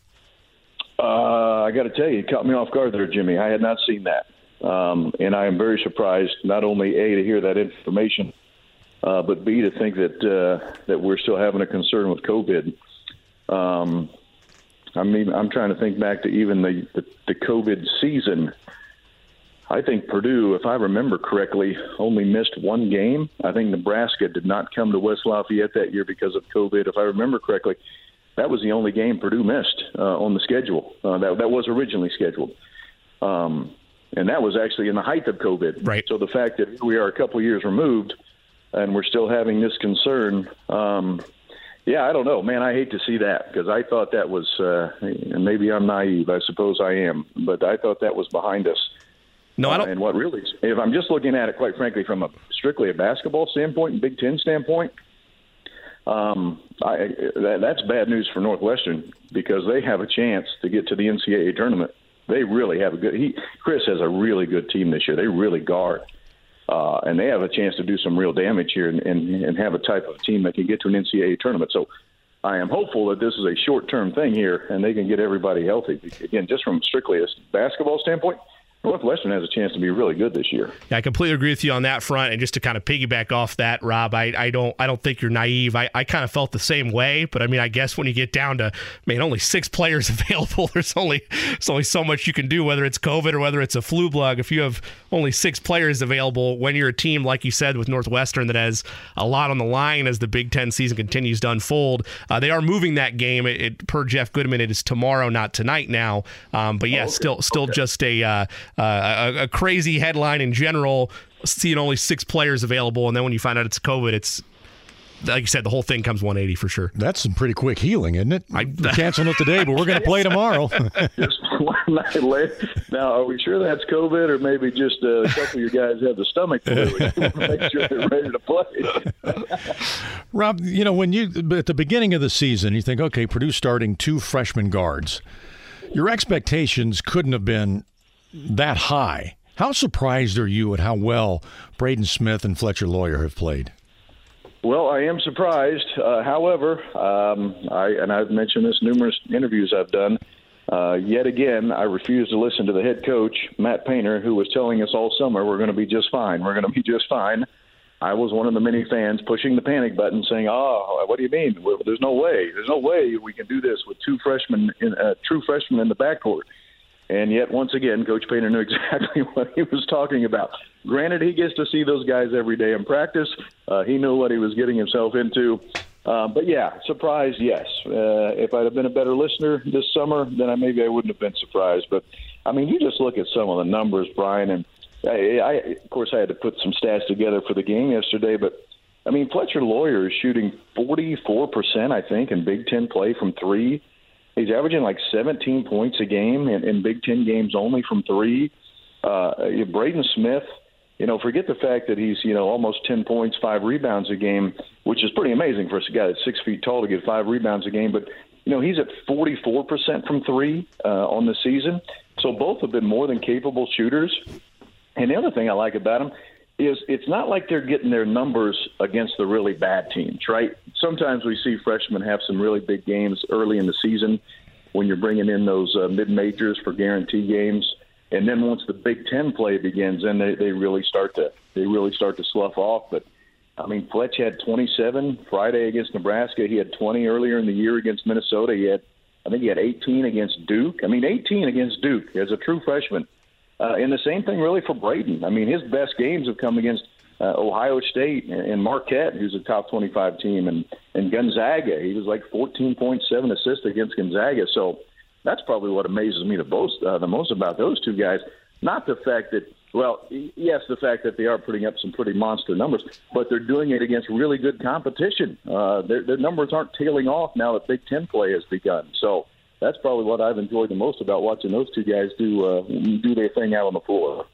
Uh, I got to tell you, it caught me off guard there, Jimmy. I had not seen that. Um, and I am very surprised, not only, A, to hear that information, uh, but, B, to think that uh, that we're still having a concern with COVID. Um, I mean, I'm trying to think back to even the, the, the COVID season. I think Purdue, if I remember correctly, only missed one game. I think Nebraska did not come to West Lafayette that year because of COVID. If I remember correctly, that was the only game Purdue missed uh, on the schedule. Uh, that, that was originally scheduled. Um, and that was actually in the height of COVID. Right. So the fact that we are a couple years removed and we're still having this concern, um, yeah, I don't know. Man, I hate to see that because I thought that was, uh, and maybe I'm naive, I suppose I am, but I thought that was behind us. No, I don't. Uh, and what really, if I'm just looking at it, quite frankly, from a strictly a basketball standpoint, Big Ten standpoint, um, I, that, that's bad news for Northwestern because they have a chance to get to the N C double A tournament. They really have a good. He, Chris has a really good team this year. They really guard, uh, and they have a chance to do some real damage here and, and, and have a type of team that can get to an N C double A tournament. So I am hopeful that this is a short-term thing here, and they can get everybody healthy. Again, just from strictly a basketball standpoint, Northwestern has a chance to be really good this year. Yeah, I completely agree with you on that front. And just to kind of piggyback off that, Rob, I, I don't I don't think you're naive. I, I kind of felt the same way. But I mean, I guess when you get down to, man, only six players available, there's only there's only so much you can do, whether it's COVID or whether it's a flu bug. If you have only six players available when you're a team, like you said, with Northwestern that has a lot on the line as the Big Ten season continues to unfold, uh, they are moving that game. It, it, per Jeff Goodman, it is tomorrow, not tonight now. Um, but yeah, oh, okay. still still okay. just a... Uh, Uh, a, a crazy headline in general, seeing only six players available, and then when you find out it's COVID, it's like you said, the whole thing comes one eighty for sure. That's some pretty quick healing, isn't it? I, We're canceling it today, but we're going to play tomorrow. Just one night later. Now, are we sure that's COVID, or maybe just uh, a couple of you guys have the stomach flu? Make sure they're ready to play. Rob, you know, when you at the beginning of the season, you think, okay, Purdue's starting two freshman guards. Your expectations couldn't have been that high. How surprised are you at how well Braden Smith and Fletcher Lawyer have played? Well, I am surprised. Uh, however, um, I and I've mentioned this numerous interviews I've done. Uh, yet again, I refuse to listen to the head coach, Matt Painter, who was telling us all summer, we're going to be just fine. We're going to be just fine. I was one of the many fans pushing the panic button saying, oh, what do you mean? There's no way. There's no way we can do this with two freshmen, in, uh, true freshmen in the backcourt. And yet, once again, Coach Painter knew exactly what he was talking about. Granted, he gets to see those guys every day in practice. Uh, he knew what he was getting himself into. Uh, but, yeah, surprised, yes. Uh, if I'd have been a better listener this summer, then I, maybe I wouldn't have been surprised. But, I mean, you just look at some of the numbers, Brian. And, I, I, of course, I had to put some stats together for the game yesterday. But, I mean, Fletcher Lawyer is shooting forty-four percent, I think, in Big Ten play from three. He's averaging like seventeen points a game in, in Big Ten games only from three. Uh, Braden Smith, you know, forget the fact that he's, you know, almost ten points, five rebounds a game, which is pretty amazing for a guy that's six feet tall to get five rebounds a game. But, you know, he's at forty-four percent from three uh, on the season. So both have been more than capable shooters. And the other thing I like about him is it's not like they're getting their numbers against the really bad teams, right? Sometimes we see freshmen have some really big games early in the season when you're bringing in those uh, mid-majors for guarantee games. And then once the Big Ten play begins, then they, they really start to they really start to slough off. But, I mean, Fletch had twenty-seven Friday against Nebraska. He had twenty earlier in the year against Minnesota. He had, I think he had eighteen against Duke. I mean, eighteen against Duke as a true freshman. Uh, and the same thing really for Braden. I mean, his best games have come against uh, Ohio State and Marquette, who's a top twenty-five team, and, and Gonzaga. He was like fourteen point seven assists against Gonzaga. So that's probably what amazes me the most, uh, the most about those two guys. Not the fact that, well, yes, the fact that they are putting up some pretty monster numbers, but they're doing it against really good competition. Uh, their, their numbers aren't tailing off now that Big Ten play has begun. So that's probably what I've enjoyed the most about watching those two guys do uh, do their thing out on the floor.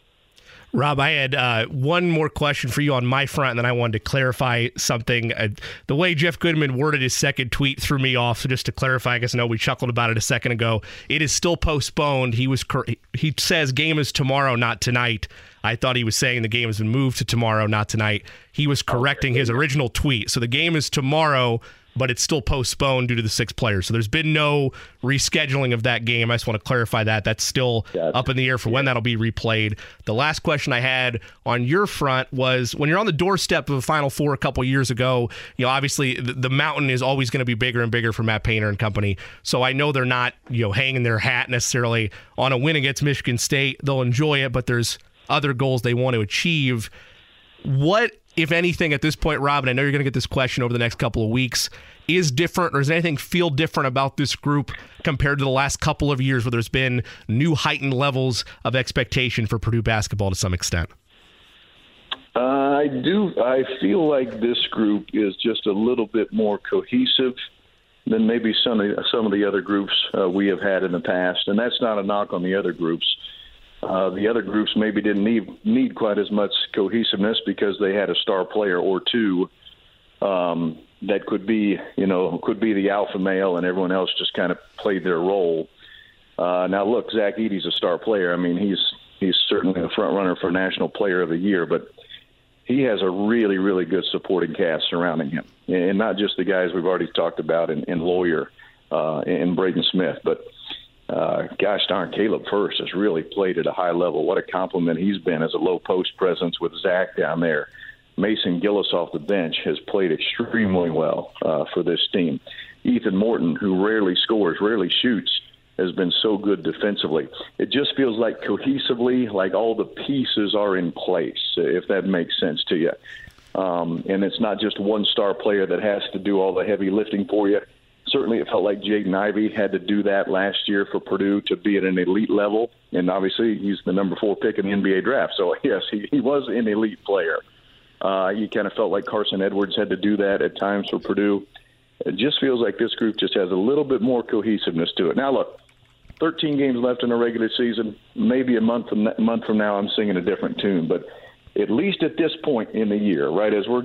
Rob, I had uh, one more question for you on my front, and then I wanted to clarify something. Uh, the way Jeff Goodman worded his second tweet threw me off, so just to clarify, I guess I know we chuckled about it a second ago. It is still postponed. He was cur- he says game is tomorrow, not tonight. I thought he was saying the game has been moved to tomorrow, not tonight. He was correcting his original tweet. So the game is tomorrow, but it's still postponed due to the six players. So there's been no rescheduling of that game. I just want to clarify that. That's still gotcha. Up in the air for yeah. when that'll be replayed. The last question I had on your front was, when you're on the doorstep of a Final Four a couple years ago, you know, obviously the, the mountain is always going to be bigger and bigger for Matt Painter and company. So I know they're not, you know, hanging their hat necessarily on a win against Michigan State. They'll enjoy it, but there's other goals they want to achieve. What, if anything, at this point, Robin, I know you're going to get this question over the next couple of weeks, is different, or does anything feel different about this group compared to the last couple of years where there's been new heightened levels of expectation for Purdue basketball to some extent? Uh, I do. I feel like this group is just a little bit more cohesive than maybe some of, some of the other groups uh, we have had in the past. And that's not a knock on the other groups. Uh, the other groups maybe didn't need, need quite as much cohesiveness because they had a star player or two um, that could be, you know, could be the alpha male, and everyone else just kind of played their role. Uh, now, look, Zach Edey's a star player. I mean, he's he's certainly a front runner for National Player of the Year, but he has a really, really good supporting cast surrounding him, and not just the guys we've already talked about in, in Lawyer uh, and Braden Smith, but. Uh, gosh darn, Caleb First has really played at a high level. What a compliment he's been as a low post presence with Zach down there. Mason Gillis off the bench has played extremely well uh, for this team. Ethan Morton, who rarely scores, rarely shoots, has been so good defensively. It just feels like cohesively, like all the pieces are in place, if that makes sense to you. Um, and it's not just one star player that has to do all the heavy lifting for you. Certainly, it felt like Jaden Ivey had to do that last year for Purdue to be at an elite level. And obviously, he's the number four pick in the N B A draft. So, yes, he, he was an elite player. Uh, you kind of felt like Carson Edwards had to do that at times for Purdue. It just feels like this group just has a little bit more cohesiveness to it. Now, look, thirteen games left in the regular season. Maybe a month from, month from now, I'm singing a different tune. But at least at this point in the year, right, as we're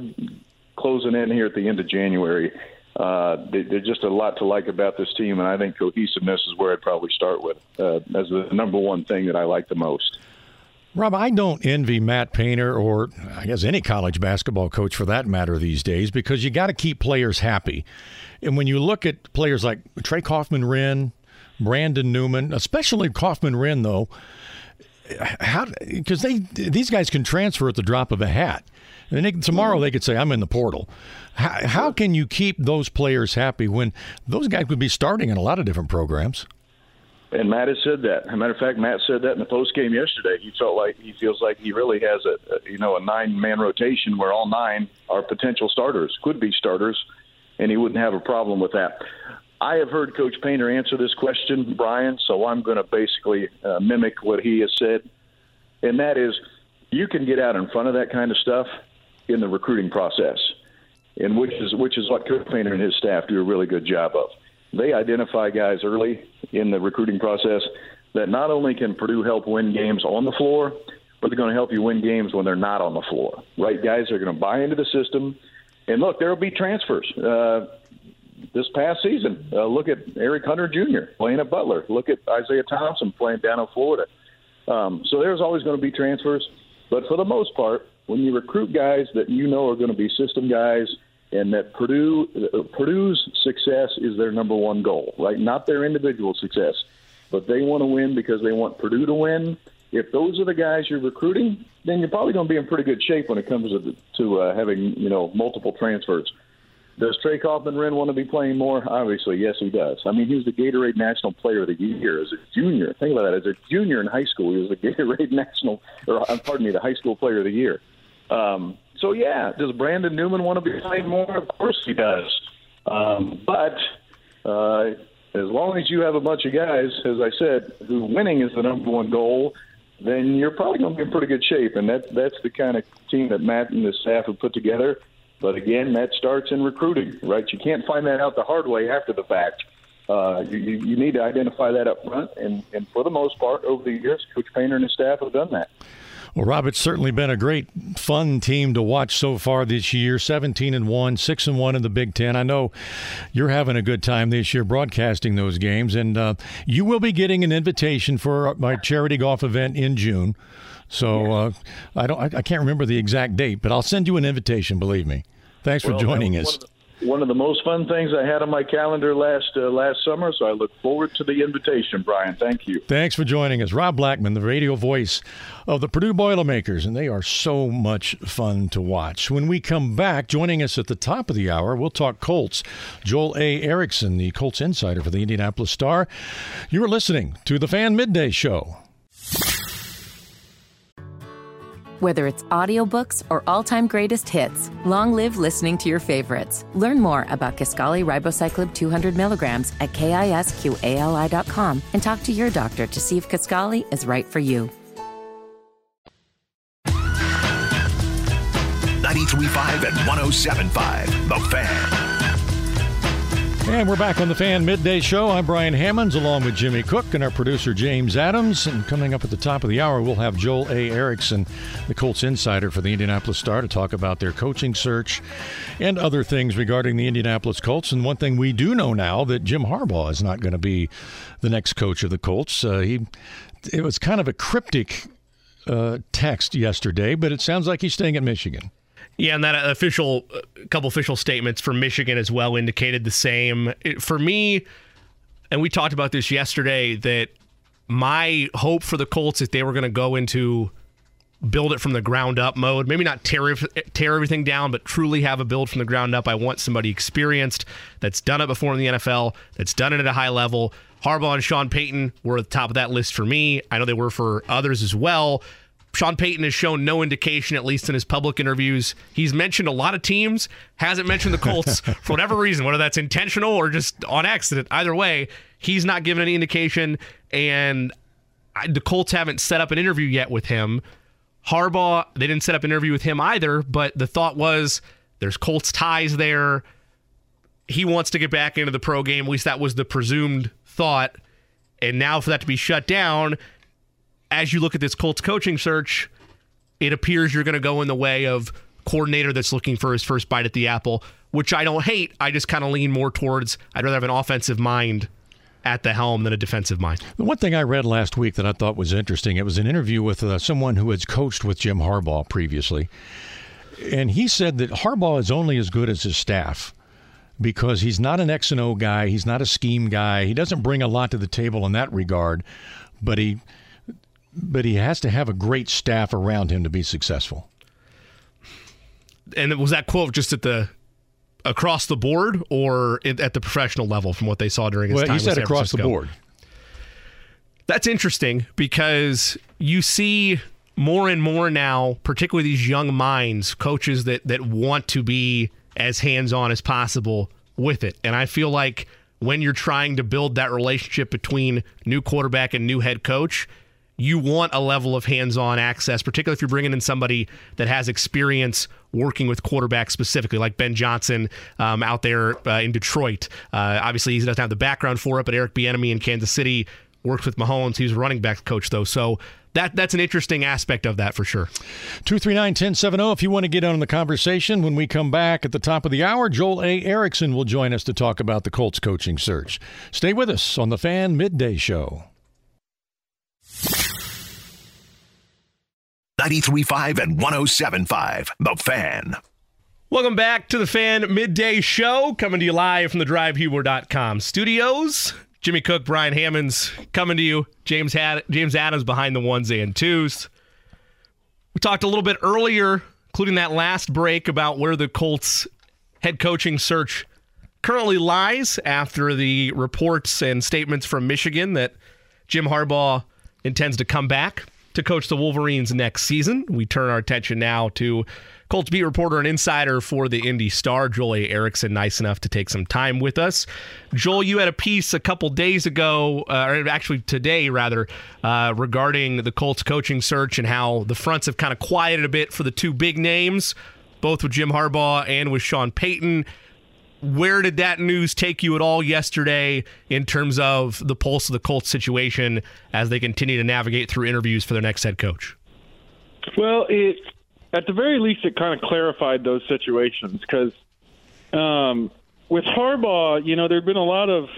closing in here at the end of January, Uh, there's just a lot to like about this team, and I think cohesiveness is where I'd probably start with uh, as the number one thing that I like the most. Rob, I don't envy Matt Painter or, I guess, any college basketball coach for that matter these days, because you got to keep players happy. And when you look at players like Trey Kaufman-Wren, Brandon Newman, especially Kaufman-Wren, though, how because they these guys can transfer at the drop of a hat. And they, tomorrow they could say, I'm in the portal. How, how can you keep those players happy when those guys could be starting in a lot of different programs? And Matt has said that. As a matter of fact, Matt said that in the postgame yesterday. He felt like he feels like he really has a, a you know a nine-man rotation where all nine are potential starters, could be starters, and he wouldn't have a problem with that. I have heard Coach Painter answer this question, Brian, so I'm going to basically uh, mimic what he has said, and that is you can get out in front of that kind of stuff in the recruiting process, and which is which is what Coach Painter and his staff do a really good job of. They identify guys early in the recruiting process that not only can Purdue help win games on the floor, but they're going to help you win games when they're not on the floor, right? Guys are going to buy into the system, and look, there will be transfers. Uh, this past season, uh, look at Eric Hunter Junior playing at Butler. Look at Isaiah Thompson playing down in Florida. Um, so there's always going to be transfers, but for the most part, when you recruit guys that you know are going to be system guys, and that Purdue Purdue's success is their number one goal, right? Not their individual success, but they want to win because they want Purdue to win. If those are the guys you're recruiting, then you're probably going to be in pretty good shape when it comes to, to uh, having you know multiple transfers. Does Trey Kaufman-Wren want to be playing more? Obviously, yes, he does. I mean, he was the Gatorade National Player of the Year as a junior. Think about that. As a junior in high school, he was the Gatorade National, or pardon me, the High School Player of the Year. Um, so, yeah, does Brandon Newman want to be playing more? Of course he does. Um, but uh, as long as you have a bunch of guys, as I said, who winning is the number one goal, then you're probably going to be in pretty good shape. And that, that's the kind of team that Matt and his staff have put together. But, again, that starts in recruiting, right? You can't find that out the hard way after the fact. Uh, you, you need to identify that up front. And, and for the most part, over the years, Coach Painter and his staff have done that. Well, Rob, it's certainly been a great, fun team to watch so far this year. seventeen and one, six and one in the Big Ten. I know you're having a good time this year broadcasting those games, and uh, you will be getting an invitation for my charity golf event in June. So uh, I don't, I, I can't remember the exact date, but I'll send you an invitation. Believe me. Thanks for well, joining us. One of, the, one of the most fun things I had on my calendar last uh, last summer, so I look forward to the invitation, Brian. Thank you. Thanks for joining us. Rob Blackman, the radio voice of the Purdue Boilermakers, and they are so much fun to watch. When we come back, joining us at the top of the hour, we'll talk Colts. Joel A. Erickson, the Colts insider for the Indianapolis Star. You're listening to the Fan Midday Show. Whether it's audiobooks or all-time greatest hits, long live listening to your favorites. Learn more about Kisqali Ribociclib two hundred milligrams at kisqali dot com and talk to your doctor to see if Kisqali is right for you. ninety-three point five and one oh seven point five, The Fan. And we're back on The Fan Midday Show. I'm Brian Hammonds, along with Jimmy Cook and our producer, James Adams. And coming up at the top of the hour, we'll have Joel A. Erickson, the Colts insider for the Indianapolis Star, to talk about their coaching search and other things regarding the Indianapolis Colts. And one thing we do know now, that Jim Harbaugh is not going to be the next coach of the Colts. Uh, he, it was kind of a cryptic uh, text yesterday, but it sounds like he's staying at Michigan. Yeah, and that official, a couple official statements from Michigan as well indicated the same. It, for me, and we talked about this yesterday, that my hope for the Colts, if they were going to go into build it from the ground up mode, maybe not tear, tear everything down, but truly have a build from the ground up. I want somebody experienced that's done it before in the N F L, that's done it at a high level. Harbaugh and Sean Payton were at the top of that list for me. I know they were for others as well. Sean Payton has shown no indication, at least in his public interviews. He's mentioned a lot of teams, hasn't mentioned the Colts for whatever reason, whether that's intentional or just on accident. Either way, he's not given any indication, and I, the Colts haven't set up an interview yet with him. Harbaugh, they didn't set up an interview with him either, but the thought was there's Colts ties there. He wants to get back into the pro game. At least that was the presumed thought. And now for that to be shut down, as you look at this Colts coaching search, it appears you're going to go in the way of coordinator that's looking for his first bite at the apple, which I don't hate. I just kind of lean more towards I'd rather have an offensive mind at the helm than a defensive mind. The one thing I read last week that I thought was interesting, it was an interview with uh, someone who had coached with Jim Harbaugh previously, and he said that Harbaugh is only as good as his staff, because he's not an X and O guy. He's not a scheme guy. He doesn't bring a lot to the table in that regard, but he... But he has to have a great staff around him to be successful. And was that quote just at the across the board or at the professional level from what they saw during his well, time? Well, he said San across Francisco? the board. That's interesting, because you see more and more now, particularly these young minds, coaches that that want to be as hands-on as possible with it. And I feel like when you're trying to build that relationship between new quarterback and new head coach, you want a level of hands-on access, particularly if you're bringing in somebody that has experience working with quarterbacks specifically, like Ben Johnson um, out there uh, in Detroit. Uh, obviously, he doesn't have the background for it, but Eric Bieniemy in Kansas City works with Mahomes. He was a running back coach, though, so that that's an interesting aspect of that for sure. two three nine, one oh seven oh if you want to get on in the conversation. When we come back at the top of the hour, Joel A. Erickson will join us to talk about the Colts coaching search. Stay with us on the Fan Midday Show. ninety-three point five and one oh seven point five, The Fan. Welcome back to The Fan Midday Show, coming to you live from the drive huber dot com studios. Jimmy Cook, Brian Hammonds coming to you. James Had- James Adams behind the ones and twos. We talked a little bit earlier, including that last break, about where the Colts head coaching search currently lies after the reports and statements from Michigan that Jim Harbaugh intends to come back to coach the Wolverines next season. We turn our attention now to Colts beat reporter and insider for the Indy Star, Joel A. Erickson, nice enough to take some time with us. Joel, you had a piece a couple days ago, uh, or actually today rather, uh, regarding the Colts coaching search and how the fronts have kind of quieted a bit for the two big names, both with Jim Harbaugh and with Sean Payton. Where did that news take you at all yesterday in terms of the pulse of the Colts situation as they continue to navigate through interviews for their next head coach? Well, it at the very least, it kind of clarified those situations, because um, with Harbaugh, you know, there'd been a lot of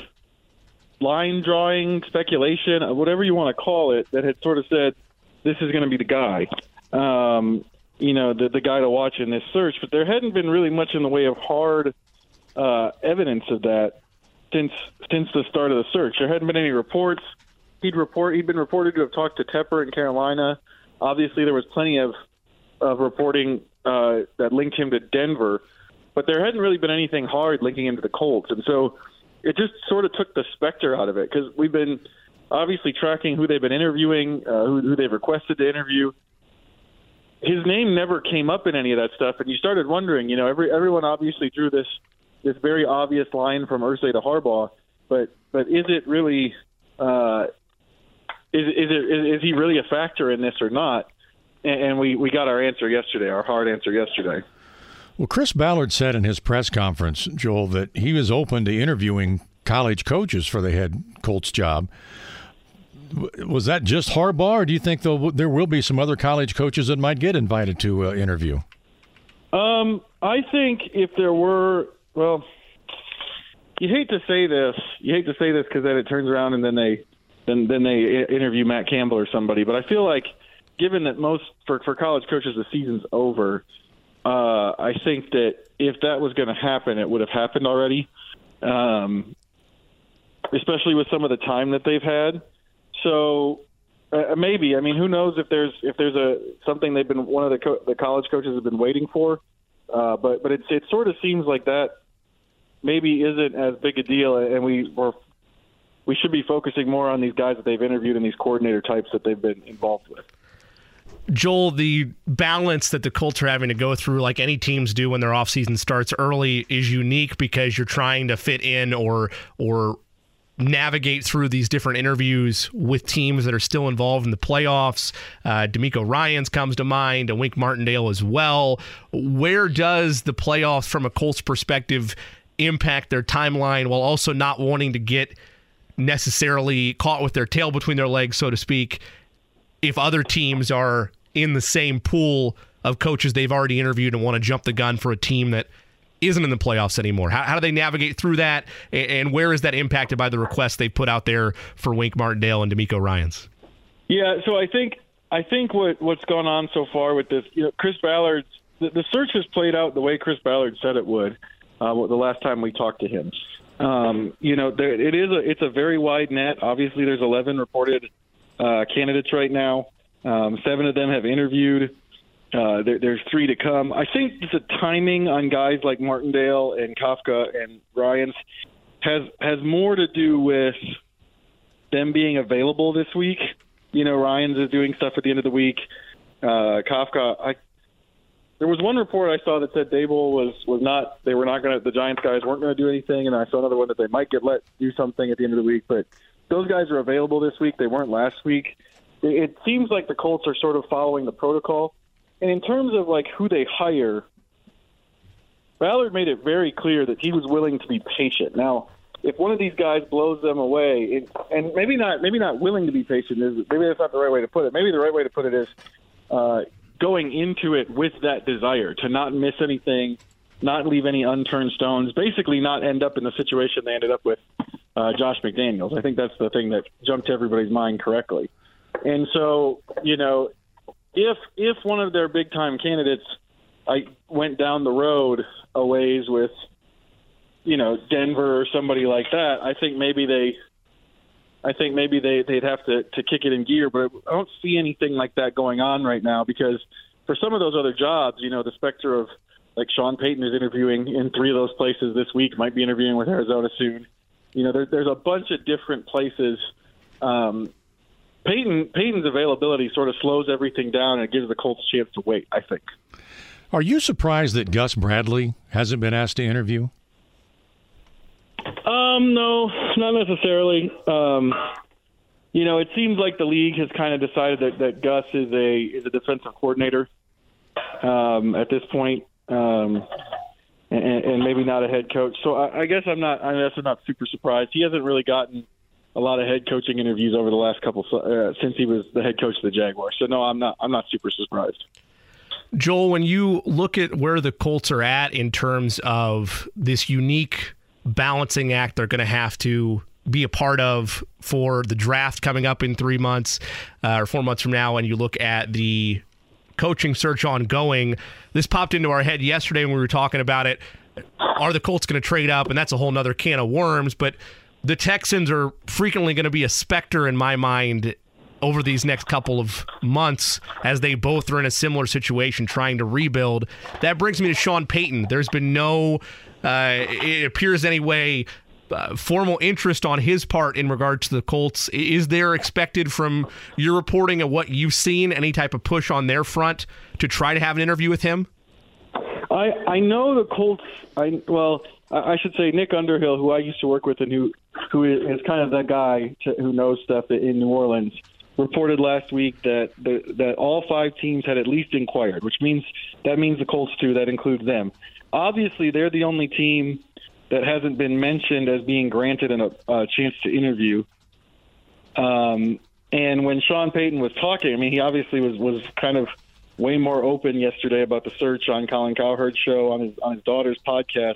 line drawing, speculation, whatever you want to call it, that had sort of said, this is going to be the guy, um, you know, the, the guy to watch in this search. But there hadn't been really much in the way of hard Uh, evidence of that since since the start of the search. There hadn't been any reports. He'd report. He'd been reported to have talked to Tepper in Carolina. Obviously, there was plenty of of reporting uh, that linked him to Denver, but there hadn't really been anything hard linking him to the Colts. And so it just sort of took the specter out of it, because we've been obviously tracking who they've been interviewing, uh, who, who they've requested to interview. his name never came up in any of that stuff, and you started wondering, you know, every everyone obviously drew this this very obvious line from Irsay to Harbaugh, but but is it really uh, is is, it, is is he really a factor in this or not? And, and we, we got our answer yesterday, our hard answer yesterday. Well, Chris Ballard said in his press conference, Joel, that he was open to interviewing college coaches for the head Colts job. Was that just Harbaugh, or do you think there will be some other college coaches that might get invited to uh, interview? Um, I think if there were, well, you hate to say this, you hate to say this because then it turns around and then they, then then they interview Matt Campbell or somebody. But I feel like, given that most for for college coaches the season's over, uh, I think that if that was going to happen, it would have happened already. Um, especially with some of the time that they've had. So uh, maybe, I mean, who knows if there's if there's a something they've been one of the co- the college coaches have been waiting for, uh, but but it it sort of seems like that maybe isn't as big a deal, and we we're, we should be focusing more on these guys that they've interviewed and these coordinator types that they've been involved with. Joel, the balance that the Colts are having to go through, like any teams do when their offseason starts early, is unique because you're trying to fit in or or. navigate through these different interviews with teams that are still involved in the playoffs. Uh, D'Amico Ryans comes to mind, and Wink Martindale as well. Where does the playoffs from a Colts perspective impact their timeline while also not wanting to get necessarily caught with their tail between their legs, so to speak, if other teams are in the same pool of coaches they've already interviewed and want to jump the gun for a team that isn't in the playoffs anymore? How, how do they navigate through that, and, and where is that impacted by the request they put out there for Wink Martindale and D'Amico Ryans? Yeah, so I think I think what, what's gone on so far with this, you know, Chris Ballard's the, the search has played out the way Chris Ballard said it would uh, the last time we talked to him. Um, you know, there, it is a it's a very wide net. Obviously, there's eleven reported uh, candidates right now. Um, seven of them have interviewed. Uh, there, there's three to come. I think the timing on guys like Martindale and Kafka and Ryans has has more to do with them being available this week. You know, Ryans is doing stuff at the end of the week. Uh, Kafka, I, there was one report I saw that said Dable was, was not. They were not going to. The Giants guys weren't going to do anything, and I saw another one that they might get let do something at the end of the week. But those guys are available this week. They weren't last week. It, it seems like the Colts are sort of following the protocol. And in terms of, like, who they hire, Ballard made it very clear that he was willing to be patient. Now, if one of these guys blows them away, it, and maybe not maybe not willing to be patient, is maybe that's not the right way to put it. Maybe the right way to put it is uh, going into it with that desire to not miss anything, not leave any unturned stones, basically not end up in the situation they ended up with uh, Josh McDaniels. I think that's the thing that jumped to everybody's mind correctly. And so, you know, If if one of their big time candidates, I went down the road a ways with, you know, Denver or somebody like that, I think maybe they, I think maybe they they'd have to, to kick it in gear. But I don't see anything like that going on right now, because for some of those other jobs, you know, the specter of, like, Sean Payton is interviewing in three of those places this week, might be interviewing with Arizona soon. You know, there, there's a bunch of different places. Um, Payton, Payton's availability sort of slows everything down, and it gives the Colts a chance to wait, I think. Are you surprised that Gus Bradley hasn't been asked to interview? Um, no, not necessarily. Um, you know, it seems like the league has kind of decided that, that Gus is a is a defensive coordinator um, at this point, um, and, and maybe not a head coach. So I, I guess I'm not. I guess I'm not super surprised. He hasn't really gotten a lot of head coaching interviews over the last couple uh, since he was the head coach of the Jaguars. So no, I'm not. I'm not super surprised. Joel, when you look at where the Colts are at in terms of this unique balancing act they're going to have to be a part of for the draft coming up in three months uh, or four months from now, and you look at the coaching search ongoing, this popped into our head yesterday when we were talking about it. Are the Colts going to trade up? And that's a whole nother can of worms, but the Texans are frequently going to be a specter in my mind over these next couple of months as they both are in a similar situation trying to rebuild. That brings me to Sean Payton. There's been no, uh, it appears anyway, uh, formal interest on his part in regards to the Colts? Is there expected from your reporting of what you've seen any type of push on their front to try to have an interview with him? I, I know the Colts, I well, I should say Nick Underhill, who I used to work with and who, who is kind of that guy to, who knows stuff in New Orleans, reported last week that the, that all five teams had at least inquired, which means that means the Colts too. That includes them. Obviously, they're the only team that hasn't been mentioned as being granted an, a chance to interview. Um, and when Sean Payton was talking, I mean, he obviously was, was kind of way more open yesterday about the search on Colin Cowherd's show, on his, on his daughter's podcast,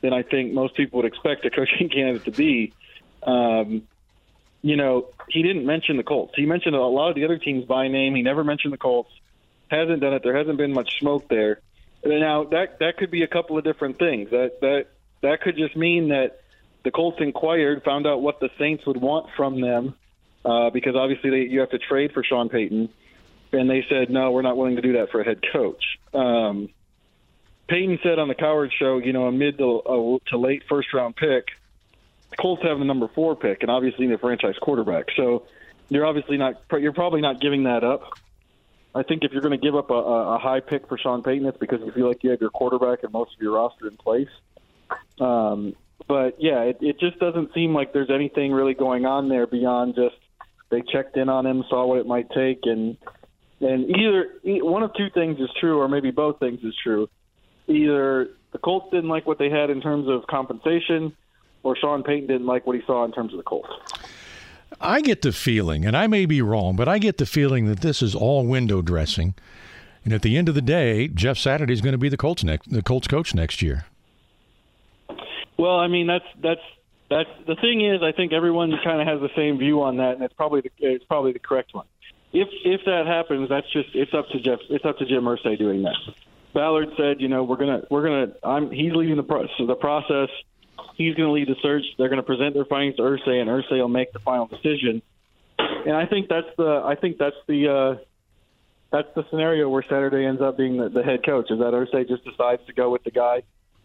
than I think most people would expect a coaching candidate to be. Um, you know, he didn't mention the Colts. He mentioned a lot of the other teams by name. He never mentioned the Colts. Hasn't done it. There hasn't been much smoke there. Now, that that could be a couple of different things. That that that could just mean that the Colts inquired, found out what the Saints would want from them, uh, because obviously they, you have to trade for Sean Payton, and they said, no, we're not willing to do that for a head coach. Um, Payton said on the Cowherd Show, you know, a mid to, uh, to late first-round pick, the Colts have the number four pick, and obviously the franchise quarterback. So you're obviously not – you're probably not giving that up. I think if you're going to give up a, a high pick for Sean Payton, it's because you feel like you have your quarterback and most of your roster in place. Um, but, yeah, it, it just doesn't seem like there's anything really going on there beyond just they checked in on him, saw what it might take. And, and either one of two things is true, or maybe both things is true. Either the Colts didn't like what they had in terms of compensation, or Sean Payton didn't like what he saw in terms of the Colts. I get the feeling, and I may be wrong, but I get the feeling that this is all window dressing. And at the end of the day, Jeff Saturday is going to be the Colts next, the Colts coach next year. Well, I mean, that's that's that's the thing is, I think everyone kind of has the same view on that, and it's probably the, it's probably the correct one. If if that happens, that's just it's up to Jeff, it's up to Jim Irsay doing that. Ballard said, you know, we're gonna we're gonna I'm he's leading the pro- so the process. He's going to lead the search. They're going to present their findings to Irsay, and Irsay will make the final decision. And I think that's the I think that's the uh, that's the scenario where Saturday ends up being the, the head coach, is that Irsay just decides to go with the guy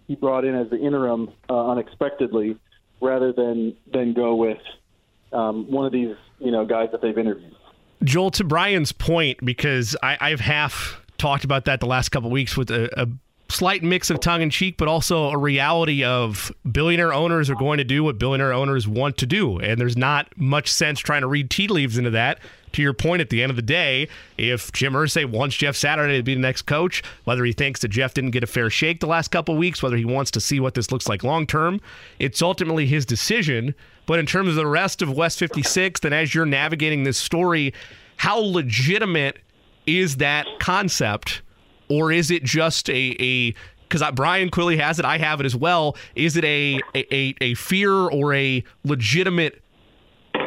he brought in as the interim uh, unexpectedly, rather than than go with um, one of these you know guys that they've interviewed. Joel, to Brian's point, because I, I've half talked about that the last couple of weeks with a. a slight mix of tongue-in-cheek, but also a reality of billionaire owners are going to do what billionaire owners want to do, and there's not much sense trying to read tea leaves into that. To your point, at the end of the day, if Jim Irsay wants Jeff Saturday to be the next coach, whether he thinks that Jeff didn't get a fair shake the last couple of weeks, whether he wants to see what this looks like long-term, it's ultimately his decision. But in terms of the rest of West fifty-six, and as you're navigating this story, how legitimate is that concept? Or is it just a, because Brian Quilly has it, I have it as well, is it a, a a fear or a legitimate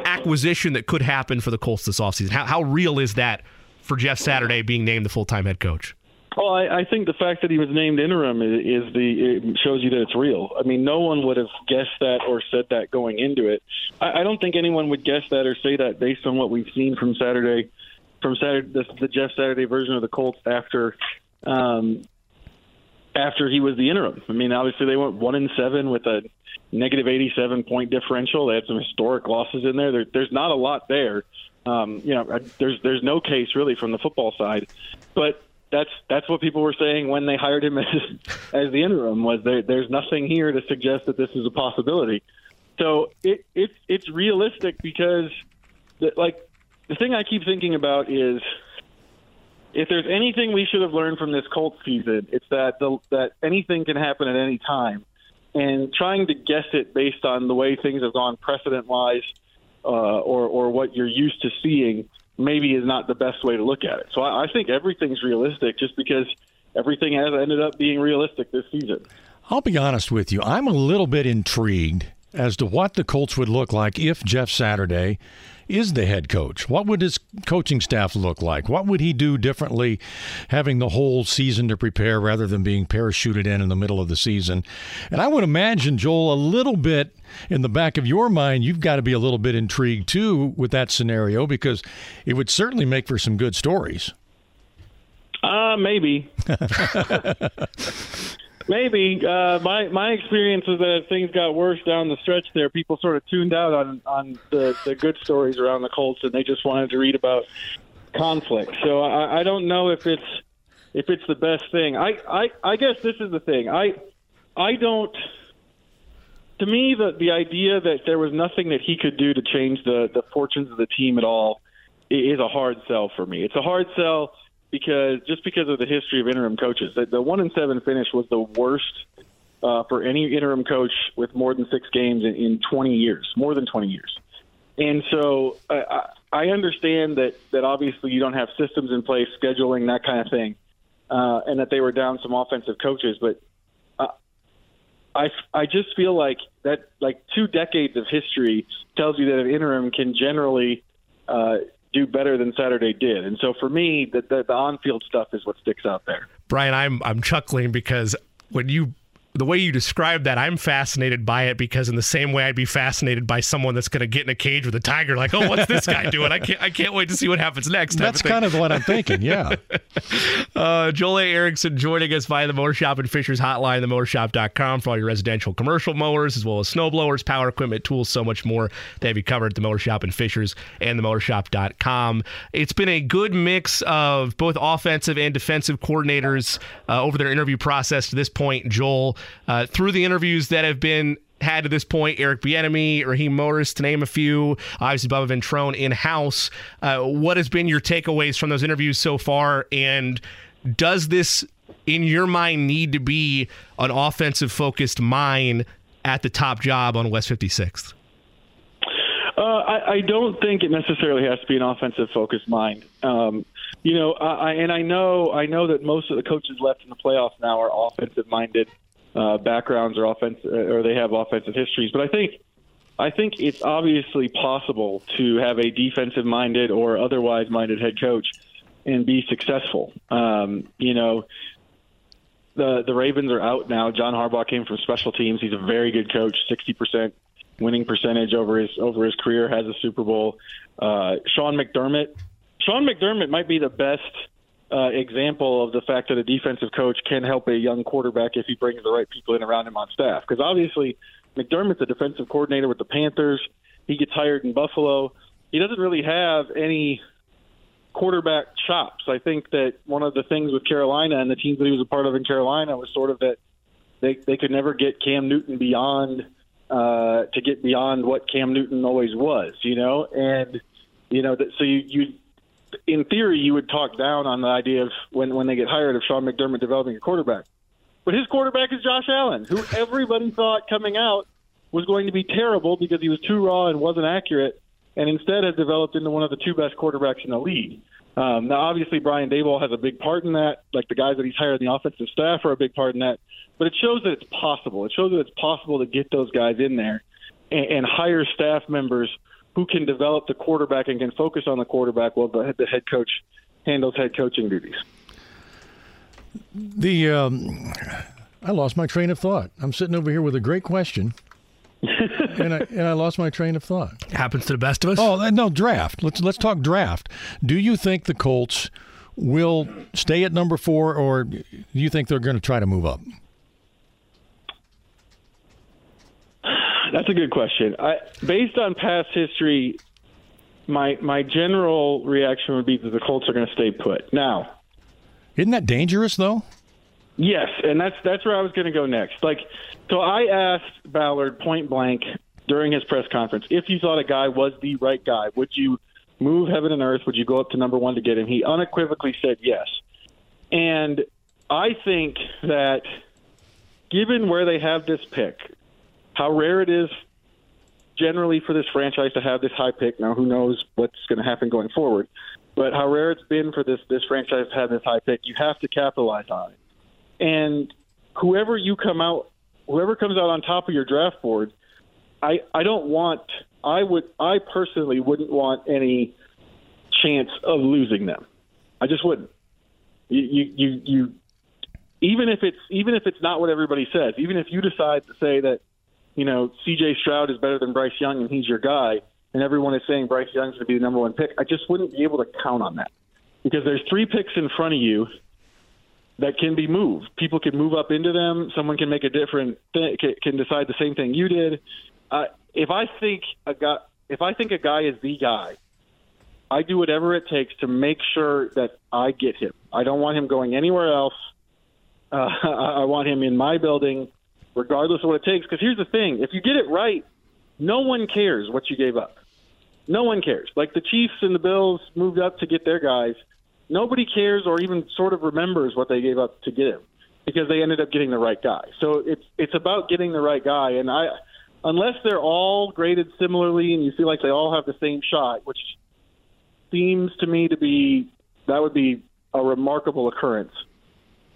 acquisition that could happen for the Colts this offseason? How, how real is that for Jeff Saturday being named the full-time head coach? Well, I, I think the fact that he was named interim is, is the it shows you that it's real. I mean, no one would have guessed that or said that going into it. I, I don't think anyone would guess that or say that based on what we've seen from Saturday, from Saturday, the, the Jeff Saturday version of the Colts after – Um, after he was the interim. I mean, obviously they went one and seven with a negative eighty-seven point differential. They had some historic losses in there. there there's not a lot there. Um, you know, there's there's no case really from the football side. But that's that's what people were saying when they hired him as as the interim was there, there's nothing here to suggest that this is a possibility. So it, it it's realistic because the, like the thing I keep thinking about is. If there's anything we should have learned from this Colts season, it's that the, that anything can happen at any time. And trying to guess it based on the way things have gone precedent-wise uh, or, or what you're used to seeing maybe is not the best way to look at it. So I, I think everything's realistic just because everything has ended up being realistic this season. I'll be honest with you. I'm a little bit intrigued as to what the Colts would look like if Jeff Saturday is the head coach. What would his coaching staff look like? What would he do differently having the whole season to prepare rather than being parachuted in in the middle of the season? And I would imagine, Joel, a little bit in the back of your mind, you've got to be a little bit intrigued too with that scenario because it would certainly make for some good stories. Uh, maybe. Maybe. Uh, my my experience is that things got worse down the stretch there. People sort of tuned out on, on the, the good stories around the Colts, and they just wanted to read about conflict. So I, I don't know if it's if it's the best thing. I, I, I guess this is the thing. I I don't – to me, the, the idea that there was nothing that he could do to change the, the fortunes of the team at all is a hard sell for me. It's a hard sell – Because just because of the history of interim coaches, the, the one and seven finish was the worst uh, for any interim coach with more than six games in, in twenty years, more than twenty years. And so I, I understand that that obviously you don't have systems in place, scheduling, that kind of thing, uh, and that they were down some offensive coaches. But uh, I I just feel like that like two decades of history tells you that an interim can generally Uh, do better than Saturday did. And so for me, the, the, the on-field stuff is what sticks out there. Brian, I'm I'm chuckling because when you the way you describe that, I'm fascinated by it, because in the same way I'd be fascinated by someone that's going to get in a cage with a tiger, like, oh, what's this guy doing? I can't I can't wait to see what happens next. That's of kind of what I'm thinking, yeah. uh, Joel A. Erickson joining us via the Mower Shop and Fishers hotline, the mower shop dot com, for all your residential commercial mowers, as well as snowblowers, power equipment, tools, so much more. They have you covered at the Mower Shop and Fishers and the mower shop dot com. It's been a good mix of both offensive and defensive coordinators uh, over their interview process to this point, Joel. Uh, through the interviews that have been had to this point, Eric Bieniemy, Raheem Morris, to name a few, obviously Bubba Ventrone in-house. Uh, what has been your takeaways from those interviews so far? And does this, in your mind, need to be an offensive-focused mind at the top job on West fifty-sixth? Uh, I, I don't think it necessarily has to be an offensive-focused mind. Um, you know, I, I, and I know, I know that most of the coaches left in the playoffs now are offensive-minded. Uh, backgrounds or offense, or they have offensive histories. But I think, I think it's obviously possible to have a defensive-minded or otherwise-minded head coach and be successful. Um, you know, the the Ravens are out now. John Harbaugh came from special teams. He's a very good coach, sixty percent winning percentage over his over his career, has a Super Bowl. Uh, Sean McDermott, Sean McDermott might be the best Uh, example of the fact that a defensive coach can help a young quarterback if he brings the right people in around him on staff. Because obviously McDermott's a defensive coordinator with the Panthers. He gets hired in Buffalo. He doesn't really have any quarterback chops. I think that one of the things with Carolina and the teams that he was a part of in Carolina was sort of that they, they could never get Cam Newton beyond uh, to get beyond what Cam Newton always was, you know? And, you know, that, so you, you, in theory, you would talk down on the idea of when, when they get hired of Sean McDermott developing a quarterback. But his quarterback is Josh Allen, who everybody thought coming out was going to be terrible because he was too raw and wasn't accurate, and instead has developed into one of the two best quarterbacks in the league. Um, now, obviously, Brian Daboll has a big part in that. Like, the guys that he's hired in the offensive staff are a big part in that. But it shows that it's possible. It shows that it's possible to get those guys in there and, and hire staff members who can develop the quarterback and can focus on the quarterback while the, the head coach handles head coaching duties. The um, I lost my train of thought. I'm sitting over here with a great question, and I and I lost my train of thought. It happens to the best of us. Oh no, draft. Let's let's talk draft. Do you think the Colts will stay at number four, or do you think they're going to try to move up? That's a good question. I, based on past history, my my general reaction would be that the Colts are going to stay put. Now, isn't that dangerous, though? Yes, and that's that's where I was going to go next. Like, so I asked Ballard point blank during his press conference, if you thought a guy was the right guy, would you move heaven and earth? Would you go up to number one to get him? He unequivocally said yes. And I think that given where they have this pick, how rare it is generally for this franchise to have this high pick. Now, who knows what's going to happen going forward, but how rare it's been for this, this franchise to have this high pick, you have to capitalize on it. And whoever you come out, whoever comes out on top of your draft board, I, I don't want, I would, I personally wouldn't want any chance of losing them. I just wouldn't. You, you, you, you even if it's, even if it's not what everybody says, even if you decide to say that, you know, C J Stroud is better than Bryce Young and he's your guy, and everyone is saying Bryce Young's going to be the number one pick, I just wouldn't be able to count on that because there's three picks in front of you that can be moved. People can move up into them. Someone can make a different thing, can decide the same thing you did. Uh, if I think a guy, if I think a guy is the guy, I do whatever it takes to make sure that I get him. I don't want him going anywhere else. Uh, I want him in my building, regardless of what it takes. Because here's the thing. If you get it right, no one cares what you gave up. No one cares. Like the Chiefs and the Bills moved up to get their guys. Nobody cares or even sort of remembers what they gave up to get him because they ended up getting the right guy. So it's it's about getting the right guy. And I, unless they're all graded similarly and you feel like they all have the same shot, which seems to me to be that would be a remarkable occurrence,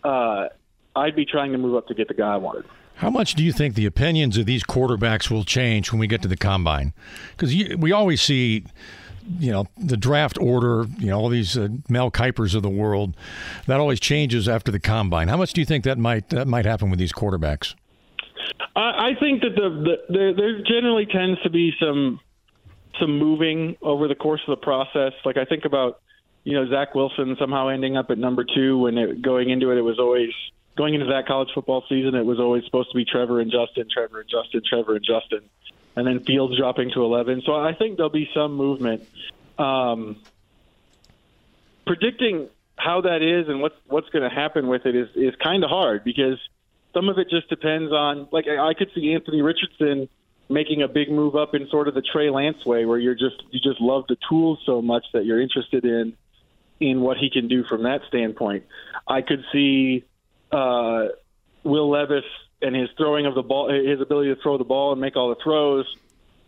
uh, I'd be trying to move up to get the guy I wanted. How much do you think the opinions of these quarterbacks will change when we get to the combine? Because we always see, you know, the draft order, you know, all these uh, Mel Kuypers of the world, that always changes after the combine. How much do you think that might that might happen with these quarterbacks? I, I think that the, the, the there generally tends to be some some moving over the course of the process. Like I think about, you know, Zach Wilson somehow ending up at number two when it, going into it, it was always. Going into that college football season, it was always supposed to be Trevor and Justin, Trevor and Justin, Trevor and Justin, and then Fields dropping to eleven. So I think there'll be some movement. Um, predicting how that is and what, what's going to happen with it is, is kind of hard because some of it just depends on, like I could see Anthony Richardson making a big move up in sort of the Trey Lance way where you're just, you just love the tools so much that you're interested in, in what he can do from that standpoint. I could see Uh, Will Levis and his throwing of the ball, his ability to throw the ball and make all the throws,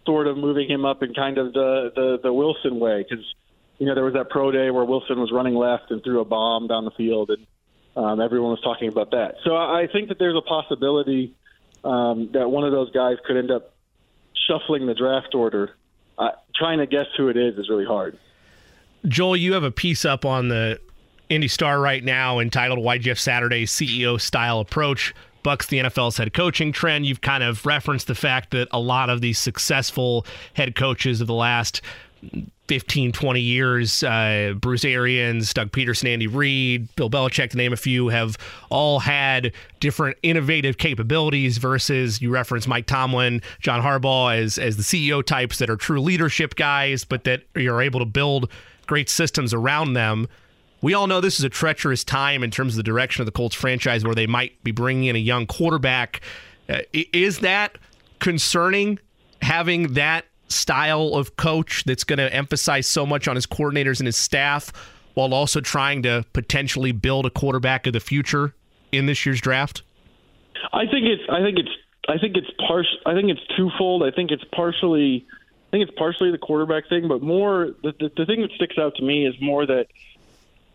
sort of moving him up in kind of the, the, the Wilson way. Because, you know, there was that pro day where Wilson was running left and threw a bomb down the field, and um, everyone was talking about that. So I think that there's a possibility um, that one of those guys could end up shuffling the draft order. Uh, trying to guess who it is is really hard. Joel, you have a piece up on the Indy Star right now entitled Why Jeff Saturday's C E O Style Approach Bucks the N F L's Head Coaching Trend. You've kind of referenced the fact that a lot of these successful head coaches of the last fifteen, twenty years, uh, Bruce Arians, Doug Peterson, Andy Reid, Bill Belichick, to name a few, have all had different innovative capabilities versus, you reference Mike Tomlin, John Harbaugh as, as the C E O types that are true leadership guys, but that you're able to build great systems around them. We all know this is a treacherous time in terms of the direction of the Colts franchise where they might be bringing in a young quarterback. Uh, is that concerning, having that style of coach that's going to emphasize so much on his coordinators and his staff while also trying to potentially build a quarterback of the future in this year's draft? I think it's I think it's I think it's partial I think it's twofold. I think it's partially I think it's partially the quarterback thing, but more the the, the thing that sticks out to me is more that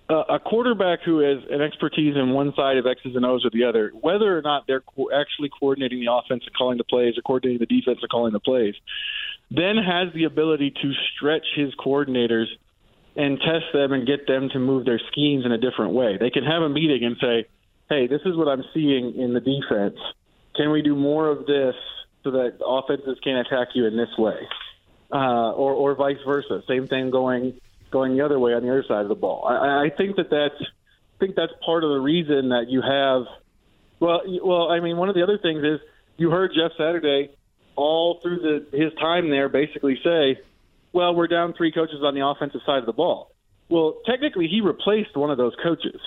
Uh, a quarterback who has an expertise in one side of X's and O's or the other, whether or not they're co- actually coordinating the offense and calling the plays or coordinating the defense and calling the plays, then has the ability to stretch his coordinators and test them and get them to move their schemes in a different way. They can have a meeting and say, hey, this is what I'm seeing in the defense. Can we do more of this so that offenses can attack you in this way? Uh, or, or vice versa. Same thing going going the other way on the other side of the ball. I, I think that that's, I think that's part of the reason that you have, well, well, I mean, one of the other things is you heard Jeff Saturday all through the, his time there basically say, well, we're down three coaches on the offensive side of the ball. Well, technically he replaced one of those coaches.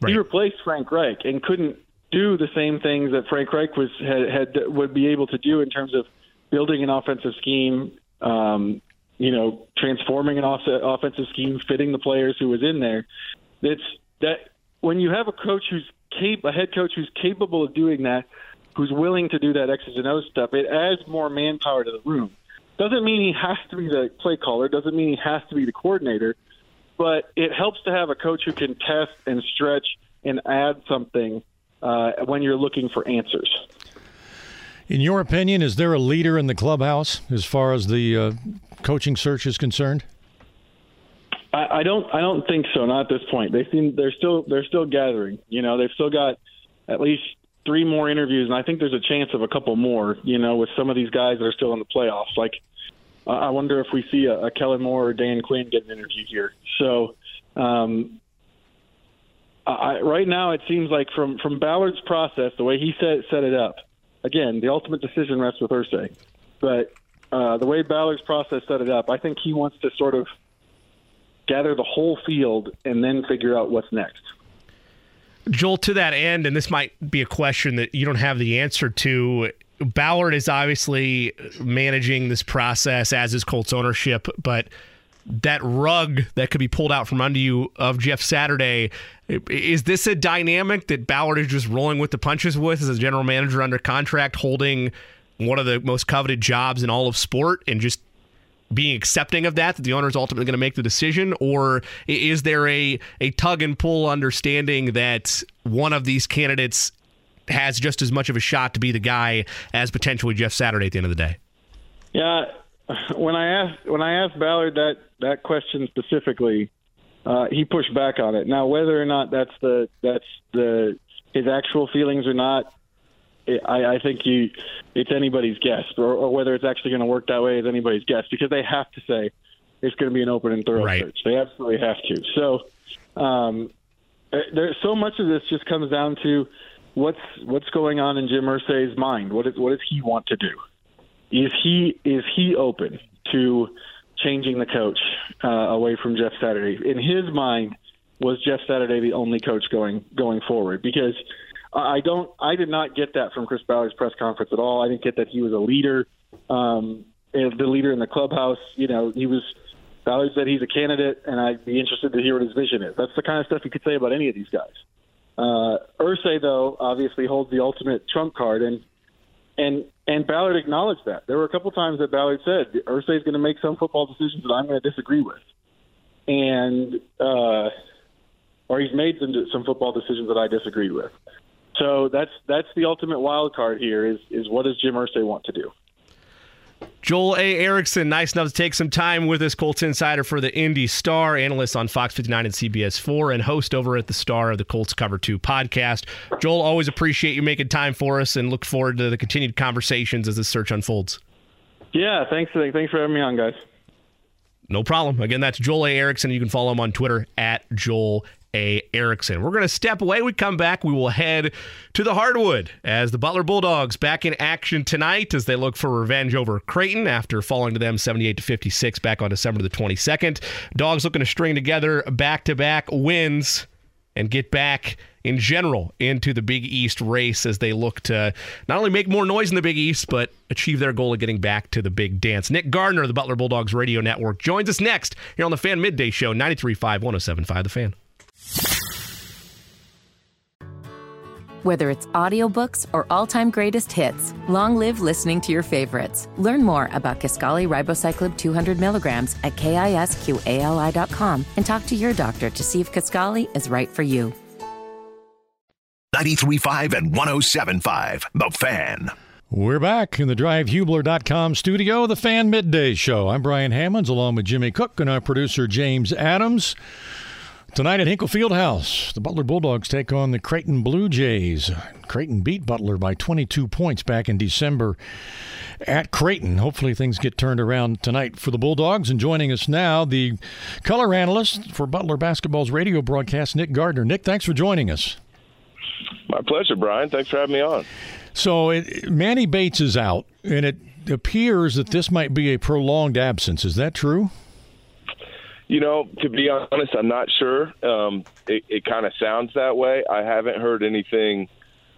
Right. He replaced Frank Reich and couldn't do the same things that Frank Reich was, had, had would be able to do in terms of building an offensive scheme, um, you know, transforming an off- offensive scheme, fitting the players who was in there. It's that when you have a coach who's cap- a head coach who's capable of doing that, who's willing to do that X's and O's stuff, it adds more manpower to the room. Doesn't mean he has to be the play caller. Doesn't mean he has to be the coordinator. But it helps to have a coach who can test and stretch and add something uh, when you're looking for answers. In your opinion, is there a leader in the clubhouse as far as the uh, coaching search is concerned? I, I don't. I don't think so. Not at this point. They seem they're still they're still gathering. You know, they've still got at least three more interviews, and I think there's a chance of a couple more. You know, with some of these guys that are still in the playoffs. Like, I wonder if we see a, a Kellen Moore or Dan Quinn get an interview here. So, um, I, right now, it seems like from, from Ballard's process, the way he set, set it up, again, the ultimate decision rests with Irsay. But uh, the way Ballard's process set it up, I think he wants to sort of gather the whole field and then figure out what's next. Joel, to that end, and this might be a question that you don't have the answer to, Ballard is obviously managing this process, as is Colts ownership, but that rug that could be pulled out from under you of Jeff Saturday, is this a dynamic that Ballard is just rolling with the punches with as a general manager under contract, holding one of the most coveted jobs in all of sport, and just being accepting of that, that the owner is ultimately going to make the decision? Or is there a, a tug and pull understanding that one of these candidates has just as much of a shot to be the guy as potentially Jeff Saturday at the end of the day? Yeah. When I asked when I asked Ballard that, that question specifically, uh, he pushed back on it. Now, whether or not that's the that's the his actual feelings or not, it, I, I think you it's anybody's guess. Or, or whether it's actually going to work that way is anybody's guess, because they have to say it's going to be an open and thorough right. search. They absolutely have to. So um, there's so much of this just comes down to what's what's going on in Jim Irsay's mind. What is what does he want to do? Is he is he open to changing the coach uh, away from Jeff Saturday? In his mind, was Jeff Saturday the only coach going going forward? Because I don't, I did not get that from Chris Ballard's press conference at all. I didn't get that he was a leader, um, the leader in the clubhouse. You know, he was. Ballard said he's a candidate, and I'd be interested to hear what his vision is. That's the kind of stuff you could say about any of these guys. Uh, Irsay, though, obviously holds the ultimate trump card, and. And and Ballard acknowledged that. There were a couple times that Ballard said, Irsay's going to make some football decisions that I'm going to disagree with. And uh, or he's made some, some football decisions that I disagreed with. So that's that's the ultimate wild card here is, is what does Jim Irsay want to do? Joel A. Erickson, nice enough to take some time with us, Colts insider for the Indy Star, analyst on Fox fifty-nine and C B S four, and host over at the Star of the Colts Cover two podcast. Joel, always appreciate you making time for us, and look forward to the continued conversations as this search unfolds. Yeah, thanks, thanks for having me on, guys. No problem. Again, that's Joel A. Erickson. You can follow him on Twitter at Joel A. Erickson. We're going to step away. We come back. We will head to the hardwood as the Butler Bulldogs back in action tonight as they look for revenge over Creighton after falling to them seventy-eight to fifty-six back on December the twenty-second. Dogs looking to string together back-to-back wins and get back in general into the Big East race as they look to not only make more noise in the Big East, but achieve their goal of getting back to the big dance. Nick Gardner of the Butler Bulldogs Radio Network joins us next here on the Fan Midday Show, ninety-three point five, one oh seven point five The Fan. Whether it's audiobooks or all-time greatest hits, long live listening to your favorites. Learn more about Kisqali Ribocyclib two hundred milligrams at kisqali dot com and talk to your doctor to see if Kisqali is right for you. ninety-three point five and one oh seven point five The Fan. We're back in the drive hubler dot com studio, The Fan Midday Show. I'm Brian Hammonds along with Jimmy Cook and our producer James Adams. Tonight at Hinkle Fieldhouse, the Butler Bulldogs take on the Creighton Blue Jays. Creighton beat Butler by twenty-two points back in December at Creighton. Hopefully things get turned around tonight for the Bulldogs. And joining us now, the color analyst for Butler Basketball's radio broadcast, Nick Gardner. Nick, thanks for joining us. My pleasure, Brian. Thanks for having me on. So it, Manny Bates is out, and it appears that this might be a prolonged absence. Is that true? You know, to be honest, I'm not sure. Um, it it kind of sounds that way. I haven't heard anything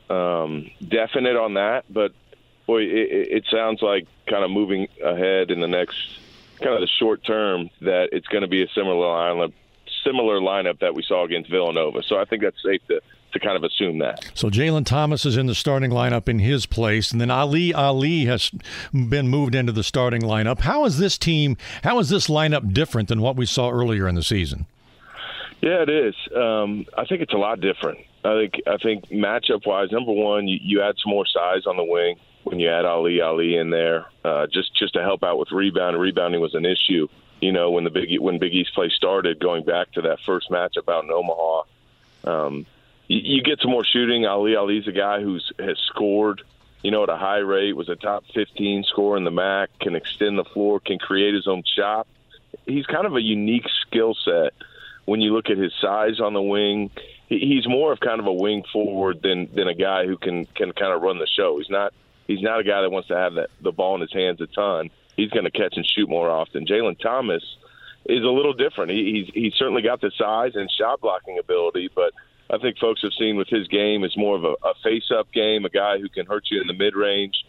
um, definite on that, but boy, it, it sounds like kind of moving ahead in the next kind of the short term that it's going to be a similar lineup, similar lineup that we saw against Villanova. So I think that's safe to, to kind of assume that. So Jalen Thomas is in the starting lineup in his place, and then Ali Ali has been moved into the starting lineup. How is this team, how is this lineup different than what we saw earlier in the season? Yeah, it is. Um, I think it's a lot different. I think I think matchup-wise, number one, you, you add some more size on the wing when you add Ali Ali in there, uh, just, just to help out with rebound. Rebounding was an issue, you know, when the Big when Big East play started, going back to that first matchup out in Omaha. Um, You get some more shooting. Ali Ali's a guy who's has scored, you know, at a high rate, was a top fifteen scorer in the M A C, can extend the floor, can create his own shot. He's kind of a unique skill set when you look at his size on the wing. he's more of kind of a wing forward than than a guy who can can kind of run the show. He's not he's not a guy that wants to have that, the ball in his hands a ton. He's going to catch and shoot more often. Jalen Thomas is a little different. He, he's he's certainly got the size and shot blocking ability, but I think folks have seen with his game is more of a, a face-up game, a guy who can hurt you in the mid-range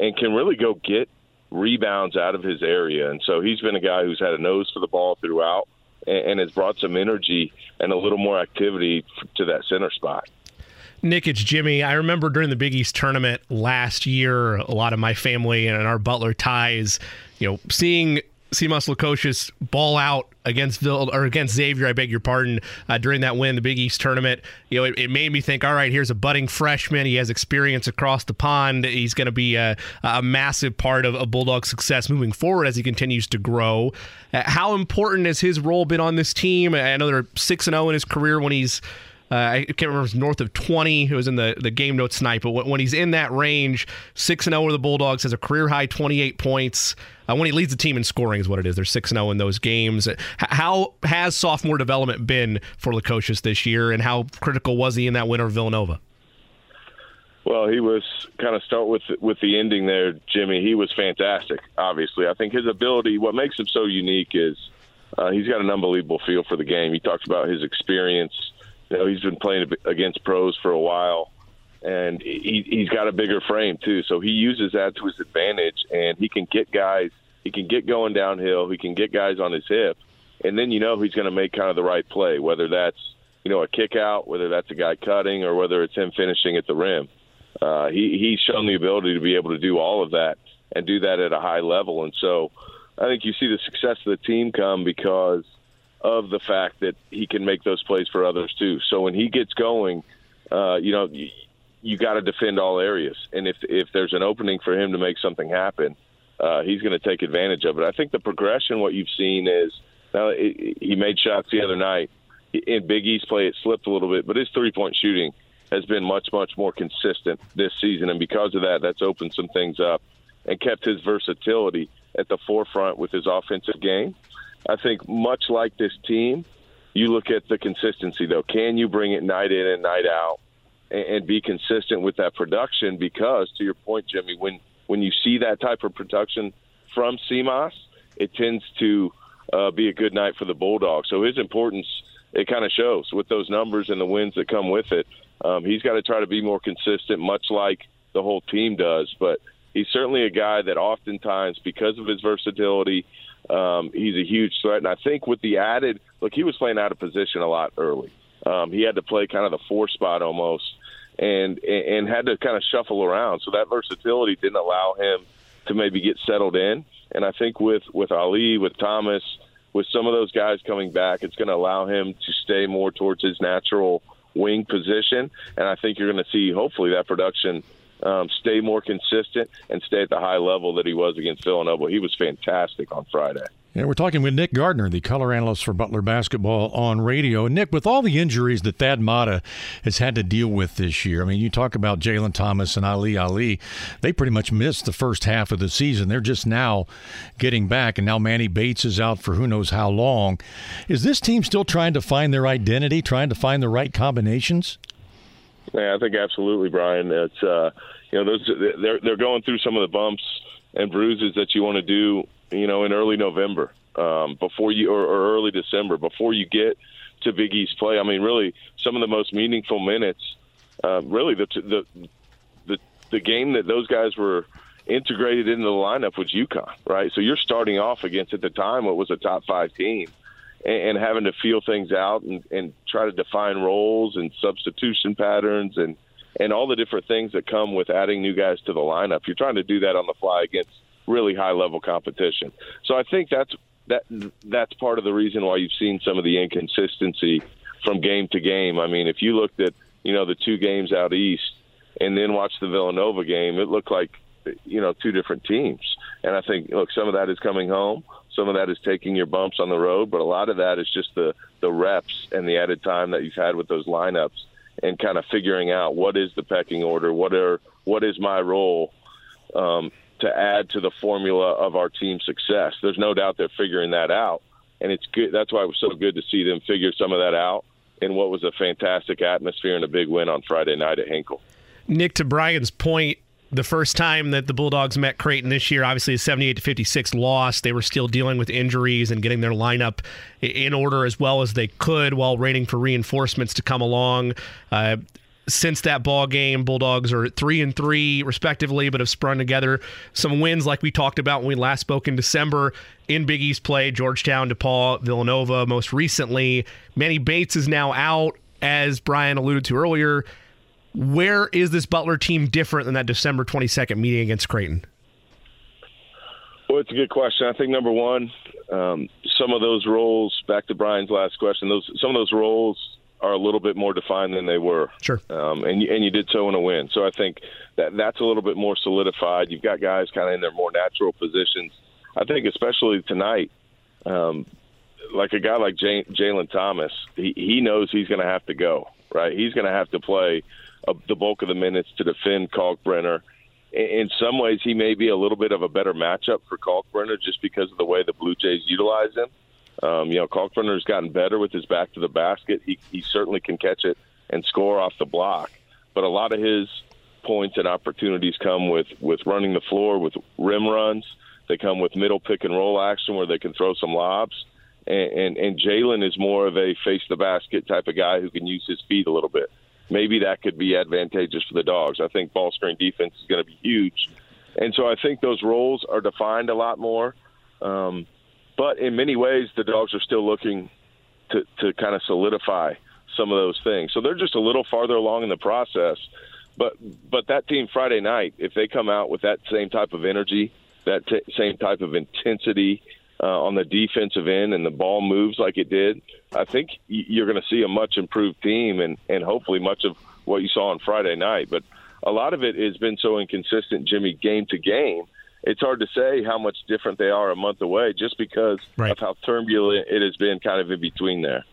and can really go get rebounds out of his area. And so he's been a guy who's had a nose for the ball throughout and, and has brought some energy and a little more activity to that center spot. Nick, it's Jimmy. I remember during the Big East tournament last year, a lot of my family and our Butler ties, you know, seeing Simas Lukošius ball out against Bill, or against Xavier, I beg your pardon, uh, during that win, the Big East tournament. You know, it, it made me think, all right, here's a budding freshman. He has experience across the pond. He's going to be a, a massive part of, of Bulldog success moving forward as he continues to grow. Uh, how important has his role been on this team? I know they're six and oh in his career when he's, uh, I can't remember if it's north of twenty. It was in the, the game notes tonight, but when he's in that range, six and oh with the Bulldogs, has a career-high twenty-eight points. Uh, when he leads the team in scoring is what it is. They're six and oh in those games. How has sophomore development been for Lukošius this year, and how critical was he in that win over Villanova? Well, he was, kind of start with with the ending there, Jimmy. He was fantastic, obviously. I think his ability, what makes him so unique is uh, he's got an unbelievable feel for the game. He talks about his experience. You know, he's been playing against pros for a while, and he, he's got a bigger frame too. So he uses that to his advantage, and he can get guys. He can get going downhill. He can get guys on his hip, and then you know he's going to make kind of the right play, whether that's you know a kick out, whether that's a guy cutting, or whether it's him finishing at the rim. Uh, he he's shown the ability to be able to do all of that and do that at a high level, and so I think you see the success of the team come because of the fact that he can make those plays for others too. So when he gets going, uh, you know, you, you got to defend all areas. And if if there's an opening for him to make something happen, uh, he's going to take advantage of it. I think the progression, what you've seen is, now it, he made shots the other night. In Big East play, it slipped a little bit, but his three-point shooting has been much, much more consistent this season. And because of that, that's opened some things up and kept his versatility at the forefront with his offensive game. I think much like this team, you look at the consistency, though. Can you bring it night in and night out and, and be consistent with that production? Because, to your point, Jimmy, when, when you see that type of production from Simas, it tends to uh, be a good night for the Bulldogs. So his importance, it kind of shows with those numbers and the wins that come with it. Um, he's got to try to be more consistent, much like the whole team does. But he's certainly a guy that oftentimes, because of his versatility, Um, he's a huge threat, and I think with the added look, he was playing out of position a lot early. Um, he had to play kind of the four spot almost, and and had to kind of shuffle around. So that versatility didn't allow him to maybe get settled in. And I think with with Ali, with Thomas, with some of those guys coming back, it's going to allow him to stay more towards his natural wing position. And I think you're going to see hopefully that production Um, stay more consistent and stay at the high level that he was against Villanova. He was fantastic on Friday. Yeah, we're talking with Nick Gardner, the color analyst for Butler basketball on radio. Nick, with all the injuries that Thad Matta has had to deal with this year, I mean, you talk about Jalen Thomas and Ali Ali. They pretty much missed the first half of the season. They're just now getting back, and now Manny Bates is out for who knows how long. Is this team still trying to find their identity, trying to find the right combinations? Yeah, I think absolutely, Brian. It's uh, you know those they're they're going through some of the bumps and bruises that you want to do, you know, in early November, um, before you or, or early December, before you get to Big East play. I mean, really, some of the most meaningful minutes, uh, really the the the the game that those guys were integrated into the lineup was UConn, right? So you're starting off against at the time what was a top five team, and having to feel things out and, and try to define roles and substitution patterns and, and all the different things that come with adding new guys to the lineup. You're trying to do that on the fly against really high-level competition. So I think that's that that's part of the reason why you've seen some of the inconsistency from game to game. I mean, if you looked at, you know, the two games out east and then watched the Villanova game, it looked like, you know, two different teams. And I think, look, some of that is coming home. Some of that is taking your bumps on the road, but a lot of that is just the, the reps and the added time that you've had with those lineups and kind of figuring out what is the pecking order, what are what is my role um, to add to the formula of our team's success. There's no doubt they're figuring that out, and it's good. That's why it was so good to see them figure some of that out in what was a fantastic atmosphere and a big win on Friday night at Hinkle. Nick, to Brian's point, the first time that the Bulldogs met Creighton this year, obviously a seventy-eight to fifty-six loss. They were still dealing with injuries and getting their lineup in order as well as they could while waiting for reinforcements to come along. Uh, since that ball game, Bulldogs are three and three respectively, but have sprung together some wins like we talked about when we last spoke in December in Big East play, Georgetown, DePaul, Villanova most recently. Manny Bates is now out, as Brian alluded to earlier. Where is this Butler team different than that December twenty-second meeting against Creighton? Well, it's a good question. I think, number one, um, some of those roles, back to Brian's last question, those some of those roles are a little bit more defined than they were. Sure. Um, and, and you did so in a win. So I think that that's a little bit more solidified. You've got guys kind of in their more natural positions. I think especially tonight, um, like a guy like J- Jalen Thomas, he, he knows he's going to have to go, right? He's going to have to play the bulk of the minutes to defend Kalkbrenner. In some ways, he may be a little bit of a better matchup for Kalkbrenner just because of the way the Blue Jays utilize him. Um, you know, Kalkbrenner's gotten better with his back to the basket. He, he certainly can catch it and score off the block. But a lot of his points and opportunities come with, with running the floor, with rim runs. They come with middle pick and roll action where they can throw some lobs. And, and, and Jalen is more of a face the basket type of guy who can use his feet a little bit. Maybe that could be advantageous for the Dogs. I think ball screen defense is going to be huge. And so I think those roles are defined a lot more. Um, but in many ways, the Dogs are still looking to, to kind of solidify some of those things. So they're just a little farther along in the process. But but that team Friday night, if they come out with that same type of energy, that t- same type of intensity uh, on the defensive end and the ball moves like it did, I think you're going to see a much improved team and, and hopefully much of what you saw on Friday night. But a lot of it has been so inconsistent, Jimmy, game to game. It's hard to say how much different they are a month away just because right. of how turbulent it has been kind of in between there.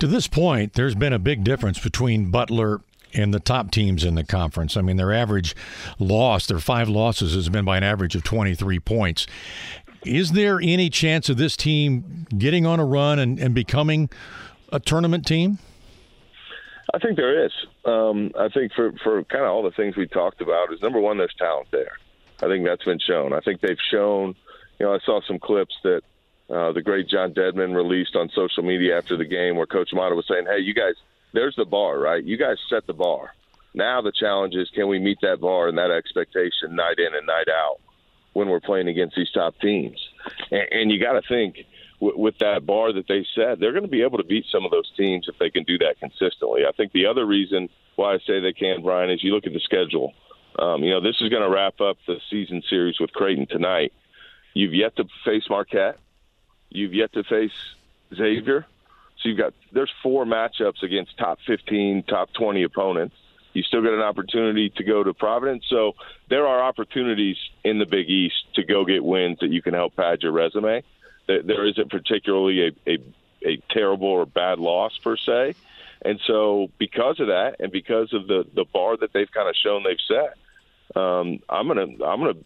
To this point, there's been a big difference between Butler and the top teams in the conference. I mean, their average loss, their five losses has been by an average of twenty-three points. Is there any chance of this team getting on a run and, and becoming a tournament team? I think there is. Um, I think for, for kind of all the things we talked about is, number one, there's talent there. I think that's been shown. I think they've shown, you know, I saw some clips that uh, the great John Dedman released on social media after the game where Coach Mata was saying, hey, you guys, there's the bar, right? You guys set the bar. Now the challenge is, can we meet that bar and that expectation night in and night out when we're playing against these top teams? And, and you got to think w- with that bar that they set, they're going to be able to beat some of those teams if they can do that consistently. I think the other reason why I say they can, Brian, is you look at the schedule. Um, you know, this is going to wrap up the season series with Creighton tonight. You've yet to face Marquette. You've yet to face Xavier. So you've got – there's four matchups against top fifteen, top twenty opponents. You still get an opportunity to go to Providence. So there are opportunities in the Big East to go get wins that you can help pad your resume. There isn't particularly a, a, a terrible or bad loss per se. And so because of that and because of the, the bar that they've kind of shown they've set, um, I'm going to I'm gonna,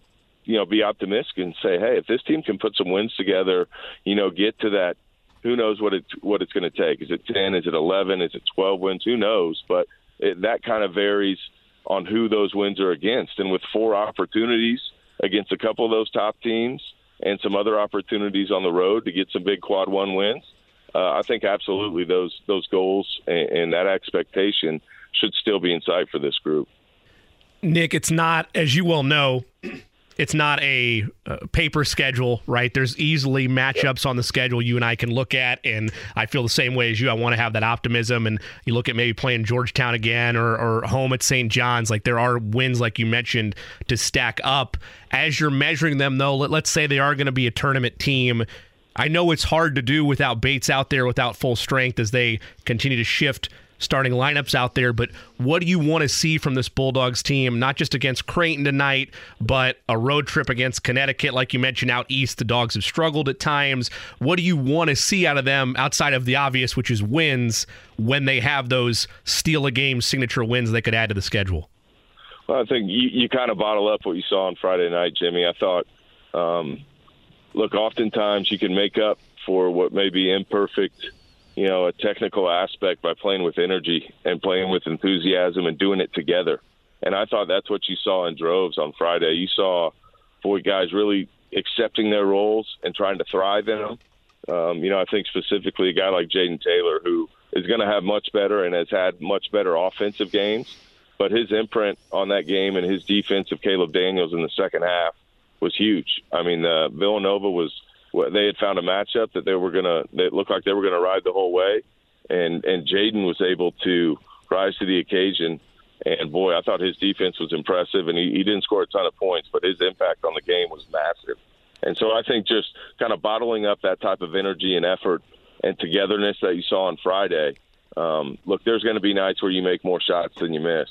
you know, be optimistic and say, hey, if this team can put some wins together, you know, get to that, who knows what it's, what it's going to take. Is it ten? Is it eleven? Is it twelve wins? Who knows? But It, that kind of varies on who those wins are against. And with four opportunities against a couple of those top teams and some other opportunities on the road to get some big quad one wins, uh, I think absolutely those those goals and, and that expectation should still be in sight for this group. Nick, it's not, as you well know, it's not a uh, paper schedule, right? There's easily matchups on the schedule you and I can look at, and I feel the same way as you. I want to have that optimism, and you look at maybe playing Georgetown again or, or home at Saint John's. Like, there are wins, like you mentioned, to stack up. As you're measuring them, though, let, let's say they are going to be a tournament team. I know it's hard to do without Bates out there, without full strength as they continue to shift starting lineups out there, but what do you want to see from this Bulldogs team, not just against Creighton tonight, but a road trip against Connecticut? Like you mentioned, out east, the Dogs have struggled at times. What do you want to see out of them outside of the obvious, which is wins, when they have those steal-a-game signature wins they could add to the schedule? Well, I think you, you kind of bottle up what you saw on Friday night, Jimmy. I thought, um, look, oftentimes you can make up for what may be imperfect you know, a technical aspect by playing with energy and playing with enthusiasm and doing it together. And I thought that's what you saw in droves on Friday. You saw four guys really accepting their roles and trying to thrive in them. Um, you know, I think specifically a guy like Jaden Taylor, who is going to have much better and has had much better offensive games. But his imprint on that game and his defense of Caleb Daniels in the second half was huge. I mean, uh, Villanova was – they had found a matchup that they were going to – that looked like they were going to ride the whole way. And, and Jaden was able to rise to the occasion. And, boy, I thought his defense was impressive. And he, he didn't score a ton of points, but his impact on the game was massive. And so I think just kind of bottling up that type of energy and effort and togetherness that you saw on Friday. Um, look, there's going to be nights where you make more shots than you miss.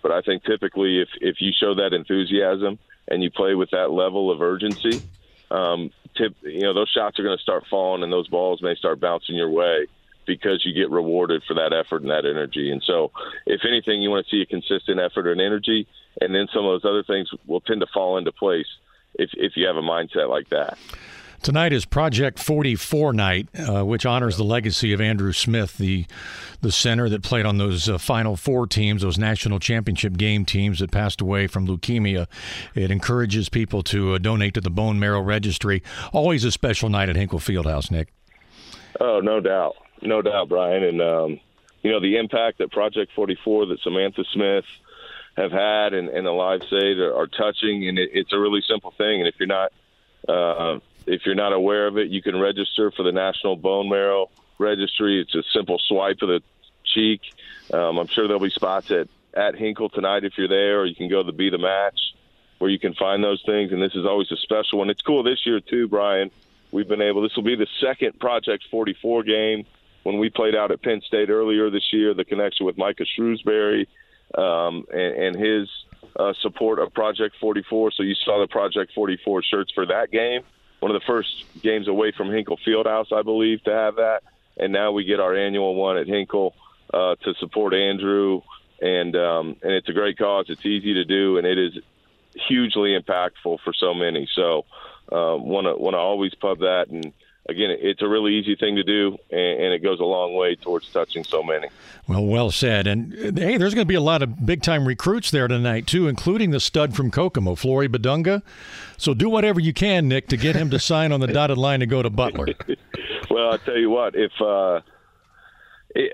But I think typically if, if you show that enthusiasm and you play with that level of urgency, um, tip, you know, those shots are going to start falling and those balls may start bouncing your way because you get rewarded for that effort and that energy. And so if anything, you want to see a consistent effort and energy, and then some of those other things will tend to fall into place if, if you have a mindset like that. Tonight is Project forty-four night, uh, which honors the legacy of Andrew Smith, the the center that played on those uh, Final Four teams, those national championship game teams that passed away from leukemia. It encourages people to uh, donate to the Bone Marrow Registry. Always a special night at Hinkle Fieldhouse, Nick. Oh, no doubt. No doubt, Brian. And, um, you know, the impact that Project forty-four, that Samantha Smith have had and, and the Lives Aid are, are touching, and it, it's a really simple thing. And if you're not uh, – If you're not aware of it, you can register for the National Bone Marrow Registry. It's a simple swipe of the cheek. Um, I'm sure there'll be spots at, at Hinkle tonight if you're there, or you can go to the Be the Match where you can find those things. And this is always a special one. It's cool this year, too, Brian. We've been able – this will be the second Project forty-four game. When we played out at Penn State earlier this year, the connection with Micah Shrewsbury um, and, and his uh, support of Project forty-four. So you saw the Project forty-four shirts for that game. One of the first games away from Hinkle Fieldhouse, I believe, to have that. And now we get our annual one at Hinkle uh, to support Andrew. And um, and it's a great cause. It's easy to do, and it is hugely impactful for so many. So uh, want to want to always pub that. And, again, it's a really easy thing to do, and, and it goes a long way towards touching so many. Well, well said. And, hey, there's going to be a lot of big-time recruits there tonight, too, including the stud from Kokomo, Flory Badunga. So do whatever you can, Nick, to get him to sign on the dotted line and go to Butler. Well, I'll tell you what, if uh, it,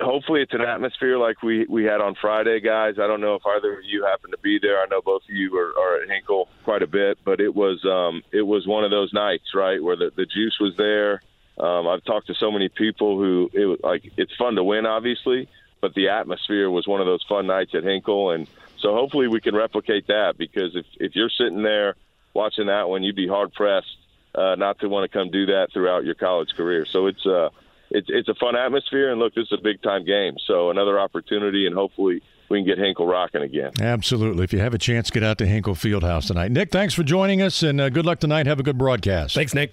hopefully it's an atmosphere like we, we had on Friday, guys. I don't know if either of you happen to be there. I know both of you are, are at Hinkle quite a bit, but it was um, it was one of those nights, right, where the, the juice was there. Um, I've talked to so many people who it was like it's fun to win, obviously, but the atmosphere was one of those fun nights at Hinkle, and so hopefully we can replicate that, because if if you're sitting there watching that one, you'd be hard pressed uh, not to want to come do that throughout your college career. So it's a uh, It's it's a fun atmosphere, and look, this is a big-time game. So another opportunity, and hopefully we can get Hinkle rocking again. Absolutely. If you have a chance, get out to Hinkle Fieldhouse tonight. Nick, thanks for joining us, and uh, good luck tonight. Have a good broadcast. Thanks, Nick.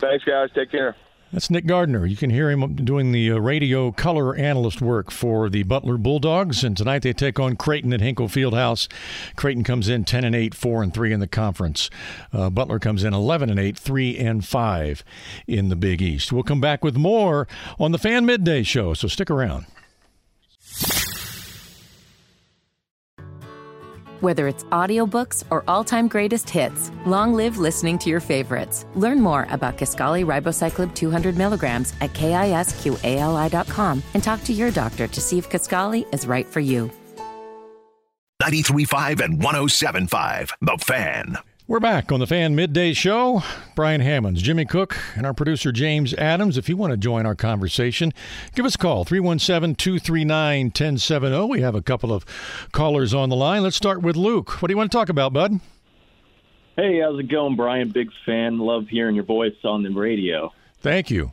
Thanks, guys. Take care. That's Nick Gardner. You can hear him doing the uh, radio color analyst work for the Butler Bulldogs, and tonight they take on Creighton at Hinkle Fieldhouse. Creighton comes in ten and eight, four and three in the conference. Uh, Butler comes in eleven and eight, three and five in the Big East. We'll come back with more on the Fan Midday Show, so stick around. Whether it's audiobooks or all-time greatest hits, long live listening to your favorites. Learn more about Kisqali Ribocyclib two hundred milligrams at kisqali dot com and talk to your doctor to see if Kisqali is right for you. ninety-three point five and one oh seven point five, The Fan. We're back on the Fan Midday Show. Brian Hammonds, Jimmy Cook, and our producer James Adams. If you want to join our conversation, give us a call, three one seven, two three nine, one oh seven oh. We have a couple of callers on the line. Let's start with Luke. What do you want to talk about, bud? Hey, how's it going, Brian? Big fan. Love hearing your voice on the radio. Thank you.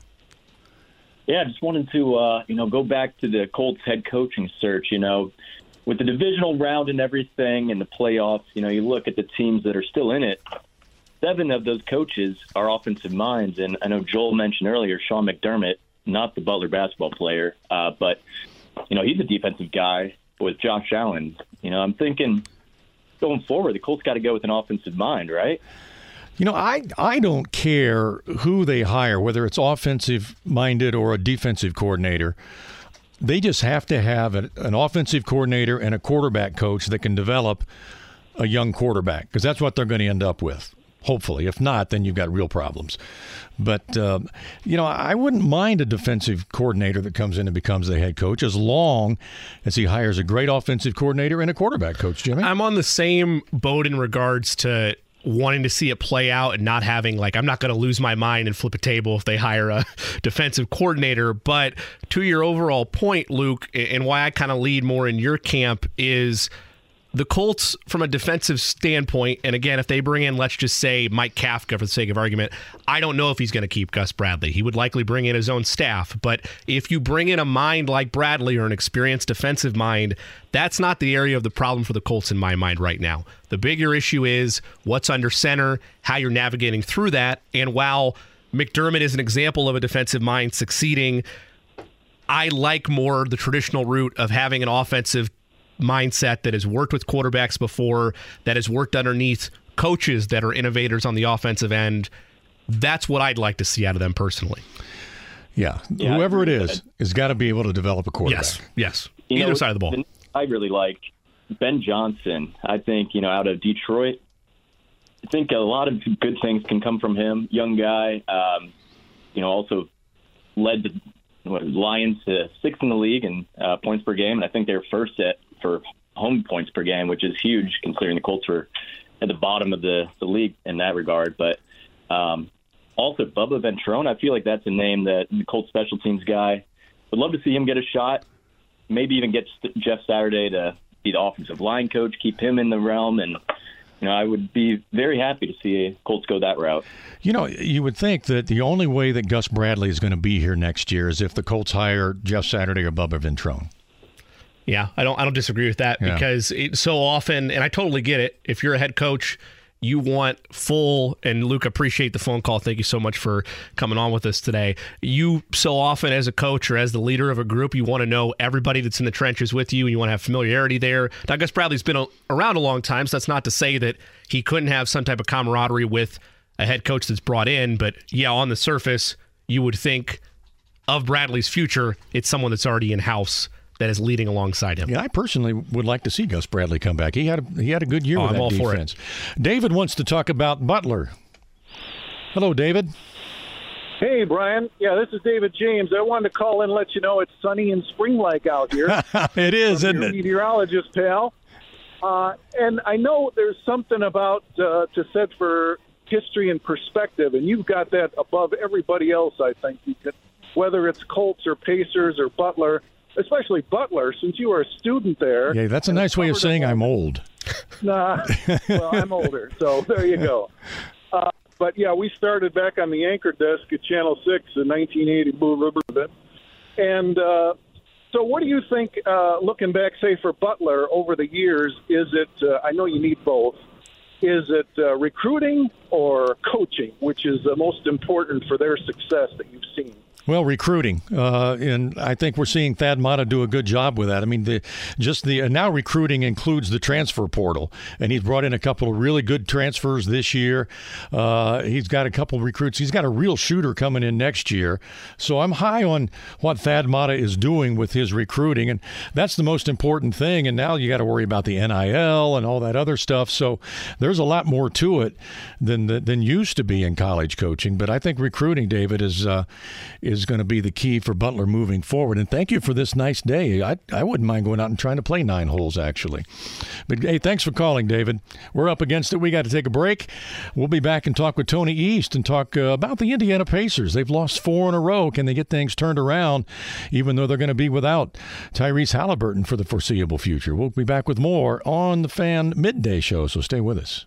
Yeah, I just wanted to uh, you know, go back to the Colts head coaching search, you know. With the divisional round and everything and the playoffs, you know, you look at the teams that are still in it, seven of those coaches are offensive minds. And I know Joel mentioned earlier, Sean McDermott, not the Butler basketball player, uh, but, you know, he's a defensive guy with Josh Allen. You know, I'm thinking going forward, the Colts got to go with an offensive mind, right? You know, I I don't care who they hire, whether it's offensive-minded or a defensive coordinator. They just have to have an, an offensive coordinator and a quarterback coach that can develop a young quarterback, because that's what they're going to end up with, hopefully. If not, then you've got real problems. But, uh, you know, I wouldn't mind a defensive coordinator that comes in and becomes the head coach, as long as he hires a great offensive coordinator and a quarterback coach, Jimmy. I'm on the same boat in regards to – wanting to see it play out and not having, like, I'm not going to lose my mind and flip a table if they hire a defensive coordinator. But to your overall point, Luke, and why I kind of lead more in your camp is the Colts, from a defensive standpoint, and again, if they bring in, let's just say, Mike Kafka, for the sake of argument, I don't know if he's going to keep Gus Bradley. He would likely bring in his own staff. But if you bring in a mind like Bradley or an experienced defensive mind, that's not the area of the problem for the Colts in my mind right now. The bigger issue is what's under center, how you're navigating through that. And while McDermott is an example of a defensive mind succeeding, I like more the traditional route of having an offensive mindset that has worked with quarterbacks before, that has worked underneath coaches that are innovators on the offensive end. That's what I'd like to see out of them personally. Yeah. yeah Whoever it is has got to be able to develop a quarterback. Yes. Yes. You Either know, side of the ball. I really liked Ben Johnson. I think, you know, out of Detroit, I think a lot of good things can come from him. Young guy, um, you know, also led the what, Lions to sixth in the league in uh, points per game. And I think they were first at for home points per game, which is huge considering the Colts were at the bottom of the, the league in that regard. But um, also Bubba Ventrone, I feel like that's a name that the Colts special teams guy would love to see him get a shot, maybe even get Jeff Saturday to be the offensive line coach, keep him in the realm. And, you know, I would be very happy to see Colts go that route. You know, you would think that the only way that Gus Bradley is going to be here next year is if the Colts hire Jeff Saturday or Bubba Ventrone. Yeah, I don't I don't disagree with that yeah. because it so often, and I totally get it, if you're a head coach, you want full, and Luke, appreciate the phone call. Thank you so much for coming on with us today. You so often as a coach or as the leader of a group, you want to know everybody that's in the trenches with you, and you want to have familiarity there. Now, Gus Bradley's been a, around a long time, so that's not to say that he couldn't have some type of camaraderie with a head coach that's brought in, but yeah, on the surface, you would think of Bradley's future, it's someone that's already in-house that is leading alongside him. Yeah, I personally would like to see Gus Bradley come back. He had a, he had a good year oh, with I'm that all defense. For it. David wants to talk about Butler. Hello, David. Hey, Brian. Yeah, this is David James. I wanted to call in and let you know it's sunny and spring-like out here. It is, I'm isn't it? Meteorologist, pal. Uh, and I know there's something about uh, to set for history and perspective, and you've got that above everybody else, I think. Because whether it's Colts or Pacers or Butler, especially Butler, since you were a student there. Yeah, that's a nice way of saying I'm old. Nah, well, I'm older, so there you go. Uh, but, yeah, we started back on the anchor desk at Channel six in nineteen eighty, Blue Ribbon. And uh, so what do you think, uh, looking back, say, for Butler over the years, is it, uh, I know you need both, is it uh, recruiting or coaching, which is the most important for their success that you've seen? Well, recruiting, uh, and I think we're seeing Thad Matta do a good job with that. I mean, the just the now recruiting includes the transfer portal, and he's brought in a couple of really good transfers this year. Uh, he's got a couple of recruits. He's got a real shooter coming in next year. So I'm high on what Thad Matta is doing with his recruiting, and that's the most important thing. And now you got to worry about the N I L and all that other stuff. So there's a lot more to it than the, than used to be in college coaching. But I think recruiting, David, is uh, is is going to be the key for Butler moving forward. And thank you for this nice day. I, I wouldn't mind going out and trying to play nine holes, actually. But, hey, thanks for calling, David. We're up against it. We got to take a break. We'll be back and talk with Tony East and talk uh, about the Indiana Pacers. They've lost four in a row. Can they get things turned around, even though they're going to be without Tyrese Haliburton for the foreseeable future? We'll be back with more on the Fan Midday Show, so stay with us.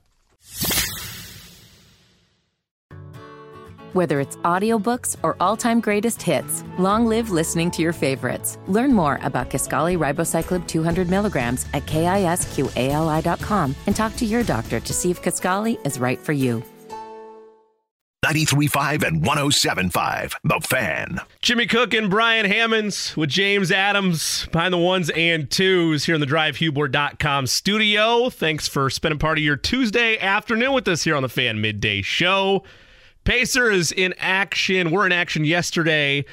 Whether it's audiobooks or all-time greatest hits, long live listening to your favorites. Learn more about Kisqali Ribocyclib two hundred milligrams at kisqali dot com and talk to your doctor to see if Kisqali is right for you. ninety-three point five and one oh seven point five, The Fan. Jimmy Cook and Brian Hammonds with James Adams behind the ones and twos here in the drive hubler dot com studio. Thanks for spending part of your Tuesday afternoon with us here on The Fan Midday Show. Pacers in action. We're in action yesterday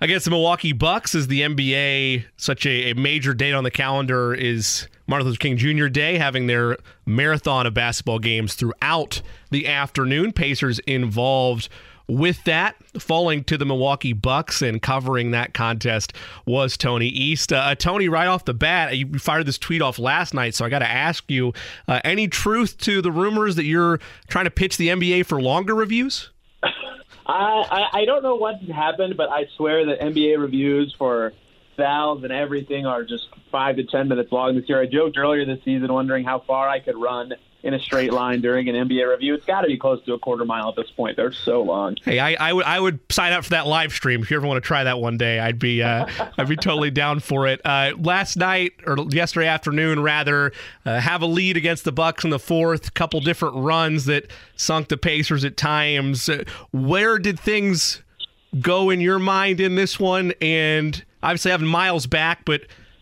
against the Milwaukee Bucks as the N B A, such a, a major date on the calendar is Martin Luther King Junior Day, having their marathon of basketball games throughout the afternoon. Pacers involved with that, falling to the Milwaukee Bucks, and covering that contest was Tony East. Uh, Tony, right off the bat, you fired this tweet off last night, so I got to ask you, uh, any truth to the rumors that you're trying to pitch the N B A for longer reviews? I, I don't know what happened, but I swear that N B A reviews for fouls and everything are just five to ten minutes long this year. I joked earlier this season wondering how far I could run in a straight line during an N B A review. It's got to be close to a quarter mile at this point. They're so long. Hey, I, I would I would sign up for that live stream if you ever want to try that one day. I'd be uh, I'd be totally down for it. Uh, last night or yesterday afternoon, rather, uh, have a lead against the Bucks in the fourth. Couple different runs that sunk the Pacers at times. Uh, where did things go in your mind in this one? And obviously having Miles back, but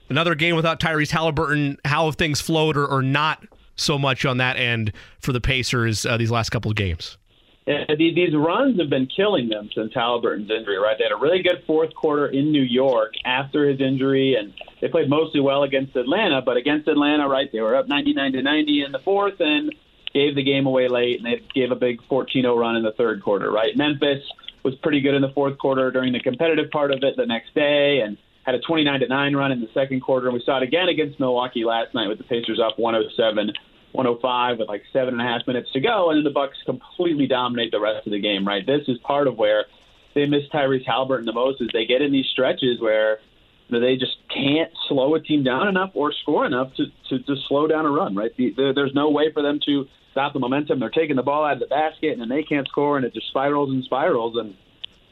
another game without Tyrese Halliburton. How have things flowed or, or not so much on that end for the Pacers uh, these last couple of games? Yeah, these runs have been killing them since Halliburton's injury, right? They had a really good fourth quarter in New York after his injury, and they played mostly well against Atlanta, but against Atlanta, right, they were up ninety-nine to ninety in the fourth and gave the game away late, and they gave a big fourteen oh run in the third quarter, right? Memphis was pretty good in the fourth quarter during the competitive part of it the next day, and had a twenty-nine to nine run in the second quarter, and we saw it again against Milwaukee last night with the Pacers up one oh seven, one oh five with like seven and a half minutes to go, and then the Bucks completely dominate the rest of the game, right? This is part of where they miss Tyrese Halliburton the most, is they get in these stretches where they just can't slow a team down enough or score enough to, to, to slow down a run, right? The, the, there's no way for them to stop the momentum. They're taking the ball out of the basket, and then they can't score, and it just spirals and spirals, and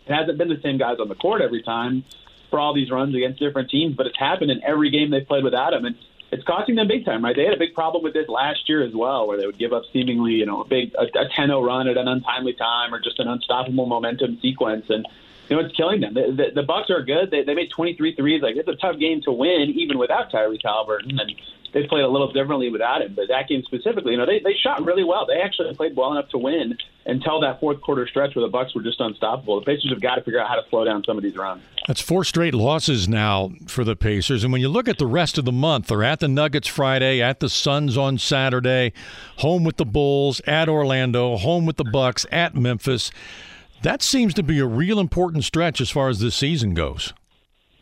it hasn't been the same guys on the court every time for all these runs against different teams, but it's happened in every game they've played without him, and it's costing them big time, right? They had a big problem with this last year as well, where they would give up seemingly, you know, a big a, a ten oh run at an untimely time or just an unstoppable momentum sequence, and you know it's killing them. The, the, the Bucks are good. They they made twenty-three threes. Like, it's a tough game to win even without Tyrese Halliburton, and they played a little differently without him. But that game specifically, you know, they they shot really well. They actually played well enough to win until that fourth quarter stretch where the Bucks were just unstoppable. The Pacers have got to figure out how to slow down some of these runs. That's four straight losses now for the Pacers. And when you look at the rest of the month, they're at the Nuggets Friday, at the Suns on Saturday, home with the Bulls, at Orlando, home with the Bucks, at Memphis. That seems to be a real important stretch as far as this season goes.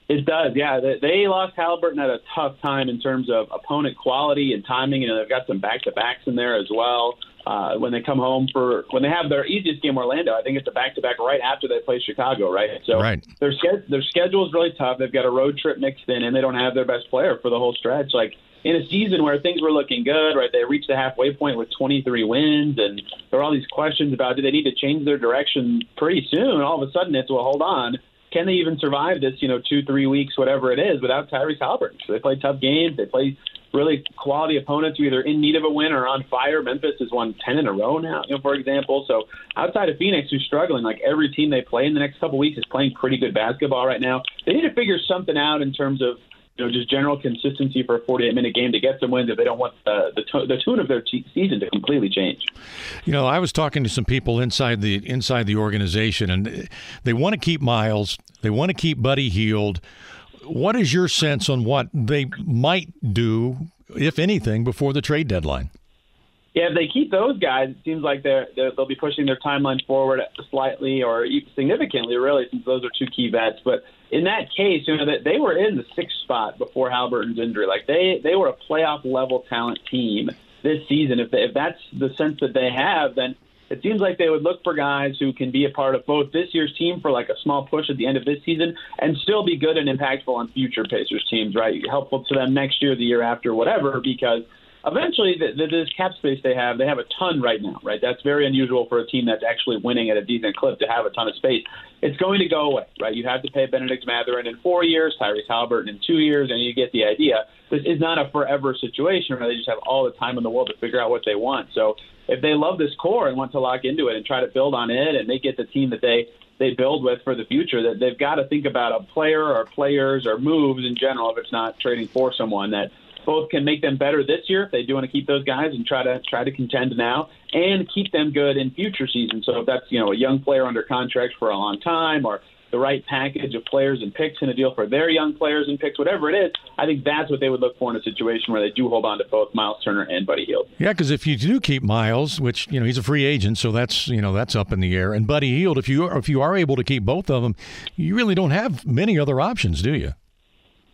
It does, yeah. They lost Halliburton at a tough time in terms of opponent quality and timing. You know, they've got some back-to-backs in there as well. Uh, when they come home for when they have their easiest game, Orlando, I think it's a back-to-back right after they play Chicago, right? So right. their their schedule is really tough. They've got a road trip mixed in, and they don't have their best player for the whole stretch. Like, in a season where things were looking good, right? They reached the halfway point with twenty-three wins, and there were all these questions about do they need to change their direction pretty soon? All of a sudden, it's well, hold on. Can they even survive this, you know, two, three weeks, whatever it is, without Tyrese Halliburton? So they play tough games. They play really quality opponents who are either in need of a win or on fire. Memphis has won ten in a row now, you know, for example. So outside of Phoenix, who's struggling, like every team they play in the next couple of weeks is playing pretty good basketball right now. They need to figure something out in terms of, you know, just general consistency for a forty-eight minute game to get some wins if they don't want the the, to- the tune of their te- season to completely change. You know, I was talking to some people inside the inside the organization, and they want to keep Miles. They want to keep Buddy Hield. What is your sense on what they might do, if anything, before the trade deadline? Yeah, if they keep those guys, it seems like they're, they're, they'll be pushing their timeline forward slightly or significantly, really, since those are two key vets. But in that case, you know, they were in the sixth spot before Halliburton's injury. Like, they, they were a playoff-level talent team this season. If, they, if that's the sense that they have, then it seems like they would look for guys who can be a part of both this year's team for, like, a small push at the end of this season and still be good and impactful on future Pacers teams, right? Helpful to them next year, the year after, whatever, because eventually, the, the, this cap space they have, they have a ton right now, right? That's very unusual for a team that's actually winning at a decent clip to have a ton of space. It's going to go away, right? You have to pay Benedict Mathurin in four years, Tyrese Halliburton in two years, and you get the idea. This is not a forever situation where they just have all the time in the world to figure out what they want. So if they love this core and want to lock into it and try to build on it and they get the team that they, they build with for the future, that they've got to think about a player or players or moves in general, if it's not trading for someone, that both can make them better this year if they do want to keep those guys and try to try to contend now and keep them good in future seasons. So if that's, you know, a young player under contract for a long time or the right package of players and picks in a deal for their young players and picks, whatever it is, I think that's what they would look for in a situation where they do hold on to both Myles Turner and Buddy Hield. Yeah, because if you do keep Myles, which, you know, he's a free agent, so that's, you know, that's up in the air. And Buddy Hield, if you, if you are able to keep both of them, you really don't have many other options, do you?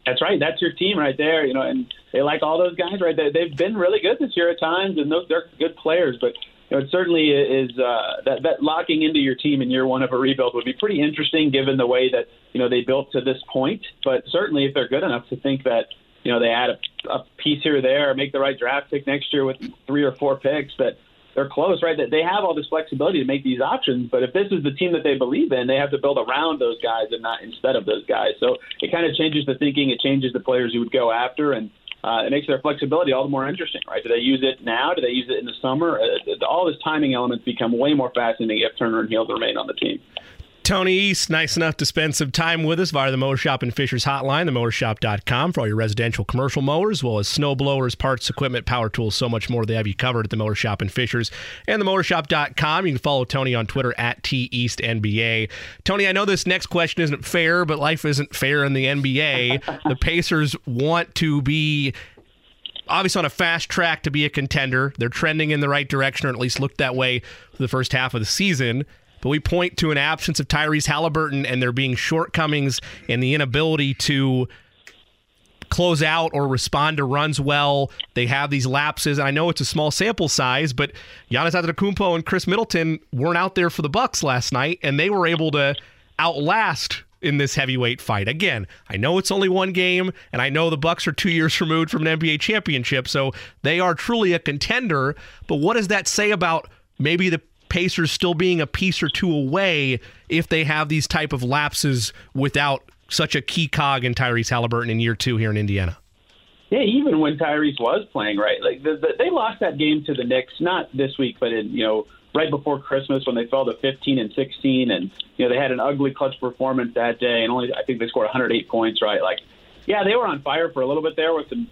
That's right. That's your team right there, you know, and they like all those guys, right? They, they've been really good this year at times, and those, they're good players, but you know, it certainly is uh, that, that locking into your team in year one of a rebuild would be pretty interesting given the way that, you know, they built to this point. But certainly if they're good enough to think that, you know, they add a, a piece here or there, or make the right draft pick next year with three or four picks, that they're close, right? That they have all this flexibility to make these options. But if this is the team that they believe in, they have to build around those guys and not instead of those guys. So it kind of changes the thinking. It changes the players you would go after. And Uh, it makes their flexibility all the more interesting, right? Do they use it now? Do they use it in the summer? Uh, all those timing elements become way more fascinating if Turner and Hield remain on the team. Tony East, nice enough to spend some time with us via the Mower Shop and Fishers hotline, the mower shop dot com, for all your residential commercial mowers, as well as snow blowers, parts, equipment, power tools, so much more. They have you covered at the Mower Shop and Fishers and the mower shop dot com. You can follow Tony on Twitter at T East N B A. Tony, I know this next question isn't fair, but life isn't fair in the N B A. The Pacers want to be obviously on a fast track to be a contender. They're trending in the right direction, or at least looked that way for the first half of the season. But we point to an absence of Tyrese Halliburton and there being shortcomings and the inability to close out or respond to runs well. They have these lapses. And I know it's a small sample size, but Giannis Antetokounmpo and Chris Middleton weren't out there for the Bucks last night, and they were able to outlast in this heavyweight fight. Again, I know it's only one game, and I know the Bucks are two years removed from an N B A championship, so they are truly a contender. But what does that say about maybe the Pacers still being a piece or two away if they have these type of lapses without such a key cog in Tyrese Halliburton in year two here in Indiana? Yeah, even when Tyrese was playing, right? Like the, the, they lost that game to the Knicks, not this week, but in, you know, right before Christmas when they fell to fifteen and sixteen, and you know they had an ugly clutch performance that day, and only I think they scored one hundred eight points, right? Like, yeah, they were on fire for a little bit there with some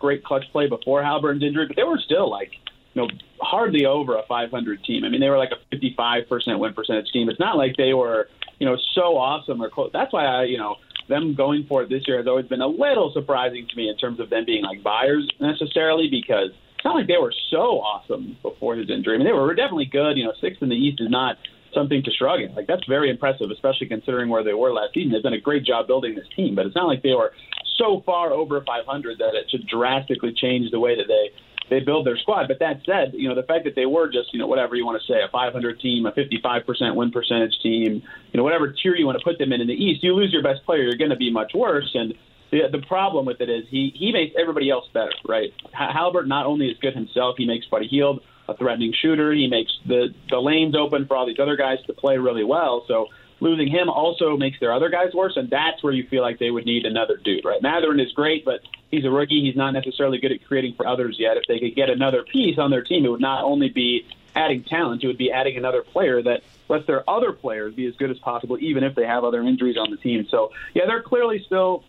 great clutch play before Halliburton's injury, but they were still like, you know, hardly over a five hundred team. I mean, they were like a fifty-five percent win percentage team. It's not like they were, you know, so awesome or close. That's why, I, you know, them going for it this year has always been a little surprising to me in terms of them being like buyers necessarily, because it's not like they were so awesome before his injury. I mean, they were definitely good. You know, sixth in the East is not something to shrug at. Like, that's very impressive, especially considering where they were last season. They've done a great job building this team, but it's not like they were so far over five hundred that it should drastically change the way that they they build their squad. But that said, you know, the fact that they were just, you know, whatever you want to say, a five hundred team, a fifty-five percent win percentage team, you know, whatever tier you want to put them in in the East, you lose your best player, you're going to be much worse. And the, the problem with it is he, he makes everybody else better, right? Halliburton not only is good himself, he makes Buddy Hield a threatening shooter. He makes the, the lanes open for all these other guys to play really well. So losing him also makes their other guys worse, and that's where you feel like they would need another dude, right? Matherin is great, but he's a rookie. He's not necessarily good at creating for others yet. If they could get another piece on their team, it would not only be adding talent, it would be adding another player that lets their other players be as good as possible, even if they have other injuries on the team. So, yeah, they're clearly still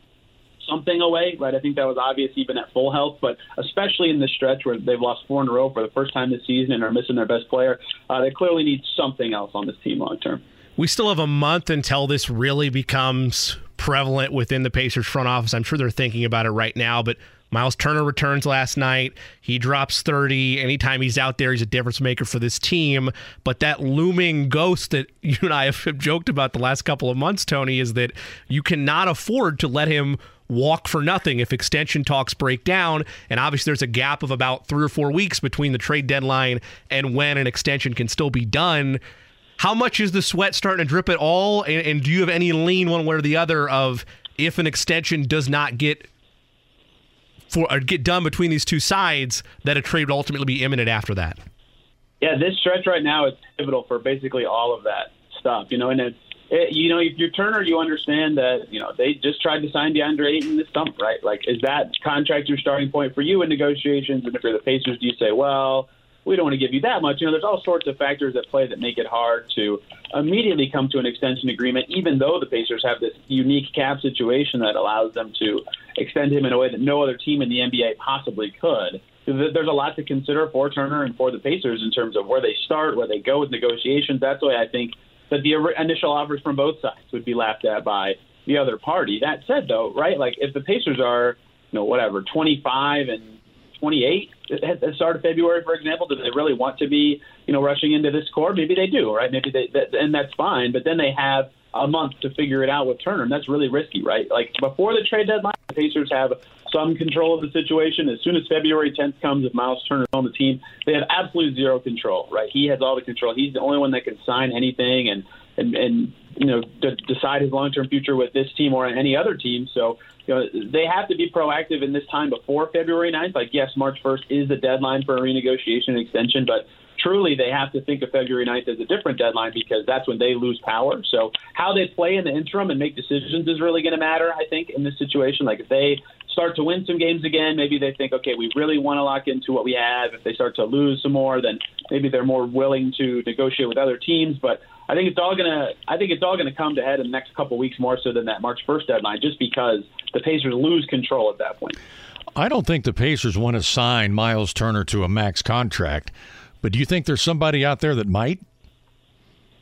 something away, right? I think that was obvious even at full health, but especially in the stretch where they've lost four in a row for the first time this season and are missing their best player, uh, they clearly need something else on this team long term. We still have a month until this really becomes prevalent within the Pacers front office. I'm sure they're thinking about it right now, but Myles Turner returns last night. He drops thirty. Anytime he's out there, he's a difference maker for this team. But that looming ghost that you and I have joked about the last couple of months, Tony, is that you cannot afford to let him walk for nothing if extension talks break down. And obviously there's a gap of about three or four weeks between the trade deadline and when an extension can still be done. How much is the sweat starting to drip at all? And, and do you have any lean one way or the other of if an extension does not get for or get done between these two sides, that a trade would ultimately be imminent after that? Yeah, this stretch right now is pivotal for basically all of that stuff. You know, and it's, it, you know, if you're Turner, you understand that, you know, they just tried to sign DeAndre Ayton this summer, right? Like, is that contract your starting point for you in negotiations? And if you're the Pacers, do you say, well, we don't want to give you that much. You know, there's all sorts of factors at play that make it hard to immediately come to an extension agreement, even though the Pacers have this unique cap situation that allows them to extend him in a way that no other team in the N B A possibly could. There's a lot to consider for Turner and for the Pacers in terms of where they start, where they go with negotiations. That's why I think that the initial offers from both sides would be laughed at by the other party. That said, though, right, like if the Pacers are, you know, whatever, twenty-five and twenty-eight at the start of February, for example, do they really want to be, you know, rushing into this core? Maybe they do, right? Maybe they, that, and that's fine. But then they have a month to figure it out with Turner, and that's really risky, right? Like before the trade deadline, the Pacers have some control of the situation. As soon as February tenth comes, if Miles Turner's on the team, they have absolute zero control, right? He has all the control. He's the only one that can sign anything and and, and you know d- decide his long-term future with this team or any other team. So you know they have to be proactive in this time before February ninth. Like yes, March first is the deadline for a renegotiation and extension, but truly, they have to think of February ninth as a different deadline because that's when they lose power. So how they play in the interim and make decisions is really going to matter, I think, in this situation. Like if they start to win some games again, maybe they think, okay, we really want to lock into what we have. If they start to lose some more, then maybe they're more willing to negotiate with other teams. But I think it's all going to I think it's all going to come to head in the next couple of weeks more so than that March first deadline, just because the Pacers lose control at that point. I don't think the Pacers want to sign Miles Turner to a max contract. But do you think there's somebody out there that might?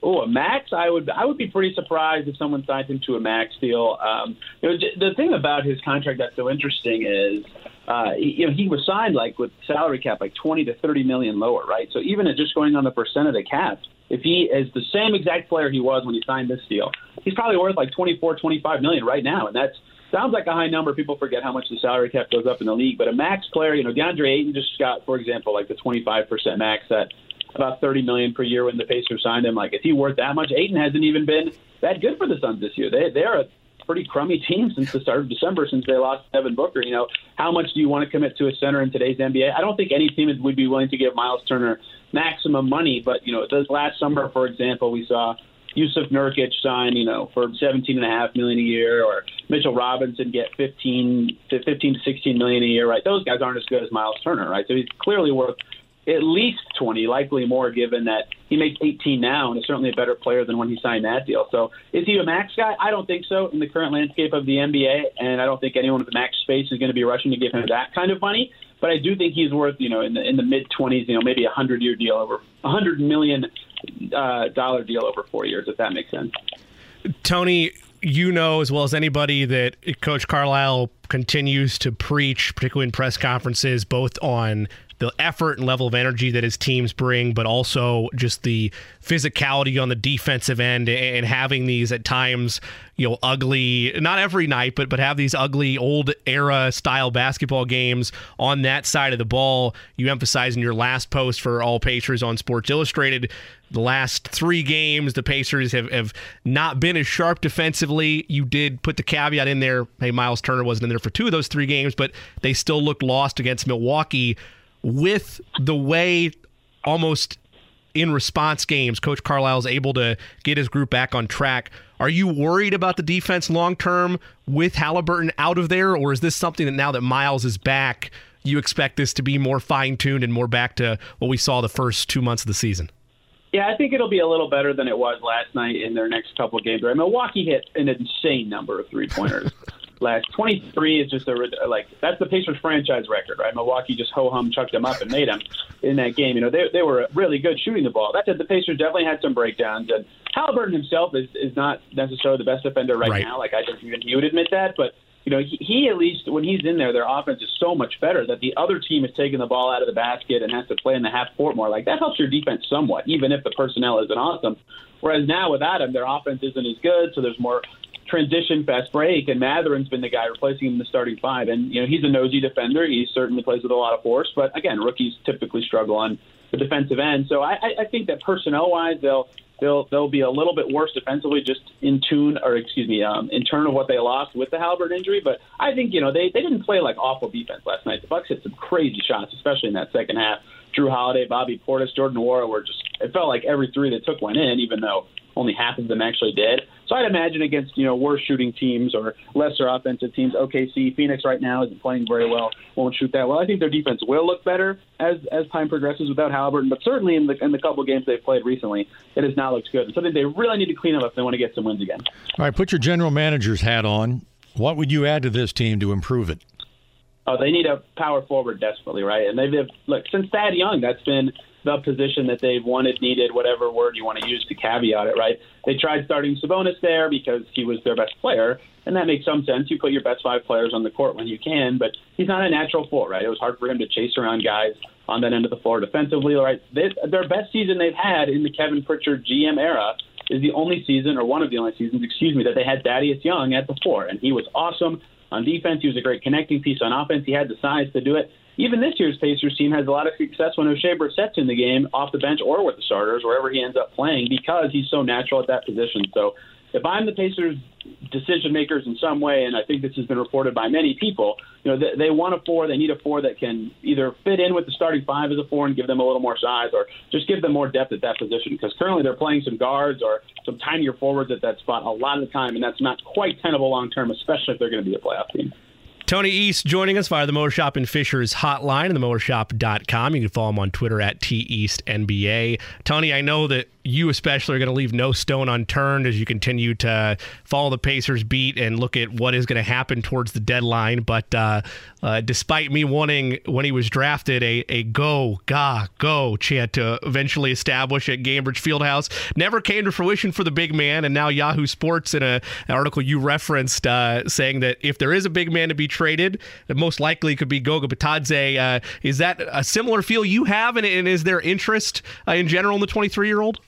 Oh, a max? I would I would be pretty surprised if someone signs him to a max deal. Um, you know, the thing about his contract that's so interesting is, uh, you know, he was signed like with salary cap like twenty to thirty million lower, right? So even at just going on the percent of the cap, if he is the same exact player he was when he signed this deal, he's probably worth like twenty-four, twenty-five million right now, and that's. Sounds like a high number. People forget how much the salary cap goes up in the league. But a max player, you know, DeAndre Ayton just got, for example, like the twenty-five percent max at about thirty million dollars per year when the Pacers signed him. Like, is he worth that much? Ayton hasn't even been that good for the Suns this year. They, they're a pretty crummy team since the start of December, since they lost Devin Booker. You know, how much do you want to commit to a center in today's N B A? I don't think any team would be willing to give Miles Turner maximum money. But, you know, this last summer, for example, we saw Yusuf Nurkic sign, you know, for seventeen and a half million dollars a year, or Mitchell Robinson get fifteen to sixteen million dollars a year, right? Those guys aren't as good as Miles Turner, right? So he's clearly worth at least twenty, likely more, given that he makes eighteen now and is certainly a better player than when he signed that deal. So is he a max guy? I don't think so in the current landscape of the N B A, and I don't think anyone with the max space is going to be rushing to give him that kind of money. But I do think he's worth, you know, in the in the mid twenties, you know, maybe a hundred year deal over a hundred million uh, dollar deal over four years, if that makes sense. Tony, you know as well as anybody that Coach Carlisle continues to preach, particularly in press conferences, both on the effort and level of energy that his teams bring, but also just the physicality on the defensive end and having these at times, you know, ugly, not every night, but but have these ugly old era style basketball games on that side of the ball. You emphasize in your last post for All Pacers on Sports Illustrated, the last three games, the Pacers have, have not been as sharp defensively. You did put the caveat in there, hey, Miles Turner wasn't in there for two of those three games, but they still looked lost against Milwaukee. With the way almost in response games, Coach Carlisle is able to get his group back on track. Are you worried about the defense long term with Halliburton out of there? Or is this something that now that Miles is back, you expect this to be more fine tuned and more back to what we saw the first two months of the season? Yeah, I think it'll be a little better than it was last night in their next couple of games. Right? Milwaukee hit an insane number of three pointers. Last twenty-three is just a, like, that's the Pacers franchise record, right? Milwaukee just ho-hum chucked them up and made them in that game. You know, they they were really good shooting the ball. That said, the Pacers definitely had some breakdowns, and Halliburton himself is, is not necessarily the best defender right, right. now. Like, I don't even he would admit that, but you know, he, he at least when he's in there, their offense is so much better that the other team is taking the ball out of the basket and has to play in the half court more. Like that helps your defense somewhat, even if the personnel isn't awesome. Whereas now without him, their offense isn't as good, so there's more transition, fast break, and Matherin's been the guy replacing him in the starting five. And, you know, he's a nosy defender. He certainly plays with a lot of force. But, again, rookies typically struggle on the defensive end. So I, I think that personnel-wise, they'll they'll they'll be a little bit worse defensively just in tune or, excuse me, um, in turn of what they lost with the Halliburton injury. But I think, you know, they, they didn't play, like, awful defense last night. The Bucks hit some crazy shots, especially in that second half. Drew Holiday, Bobby Portis, Jordan Nwora were just it felt like every three that took went in, even though only half of them actually did. So I'd imagine against, you know, worse shooting teams or lesser offensive teams, O K C, Phoenix right now isn't playing very well, won't shoot that well. I think their defense will look better as as time progresses without Haliburton, but certainly in the in the couple of games they've played recently, it has not looked good. It's something they really need to clean up if they want to get some wins again. All right, put your general manager's hat on. What would you add to this team to improve it? Oh, they need a power forward desperately, right? And they've, they've look, since Thad Young, that's been the position that they've wanted, needed, whatever word you want to use to caveat it, right? They tried starting Sabonis there because he was their best player, and that makes some sense. You put your best five players on the court when you can, but he's not a natural four, right? It was hard for him to chase around guys on that end of the floor defensively, right? They, their best season they've had in the Kevin Pritchard G M era is the only season, or one of the only seasons, excuse me, that they had Thaddeus Young at the four, and he was awesome on defense. He was a great connecting piece on offense. He had the size to do it. Even this year's Pacers team has a lot of success when O'Shea Brissett's in the game, off the bench or with the starters, wherever he ends up playing, because he's so natural at that position. So if I'm the Pacers decision makers in some way, and I think this has been reported by many people, you know, they, they want a four. They need a four that can either fit in with the starting five as a four and give them a little more size, or just give them more depth at that position, because currently they're playing some guards or some tinier forwards at that spot a lot of the time, and that's not quite tenable long term, especially if they're going to be a playoff team. Tony East joining us via the Mower Shop and Fishers hotline and the mower shop dot com. You can follow him on Twitter at T East N B A. Tony, I know that you especially are going to leave no stone unturned as you continue to follow the Pacers beat and look at what is going to happen towards the deadline. But uh, uh, despite me wanting, when he was drafted, a, a go, ga, go chant to eventually establish at Cambridge Fieldhouse, never came to fruition for the big man. And now Yahoo Sports, in a, an article you referenced, uh, saying that if there is a big man to be traded, that most likely could be Goga Batadze. Uh, is that a similar feel you have, and, and is there interest uh, in general in the twenty-three-year-old?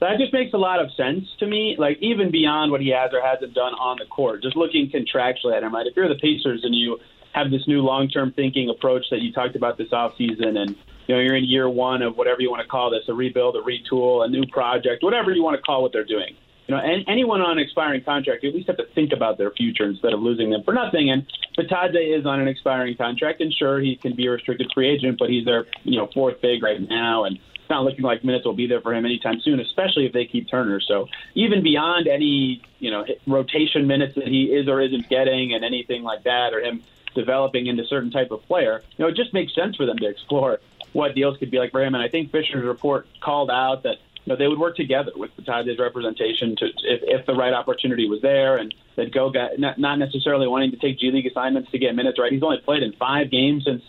That just makes a lot of sense to me, like even beyond what he has or hasn't done on the court, just looking contractually at him, right? If you're the Pacers and you have this new long-term thinking approach that you talked about this offseason, and you know, you're in year one of whatever you want to call this, a rebuild, a retool, a new project, whatever you want to call what they're doing. You know, and anyone on an expiring contract, you at least have to think about their future instead of losing them for nothing. And Batadze is on an expiring contract, and sure, he can be a restricted free agent, but he's their, you know, fourth big right now, and it's not looking like minutes will be there for him anytime soon, especially if they keep Turner. So even beyond any, you know, rotation minutes that he is or isn't getting and anything like that, or him developing into a certain type of player, you know, it just makes sense for them to explore what deals could be like for him. And I think Fisher's report called out that, you know, they would work together with Batadze's representation to, if, if the right opportunity was there, and that Goga not, not necessarily wanting to take G League assignments to get minutes, right? He's only played in five games since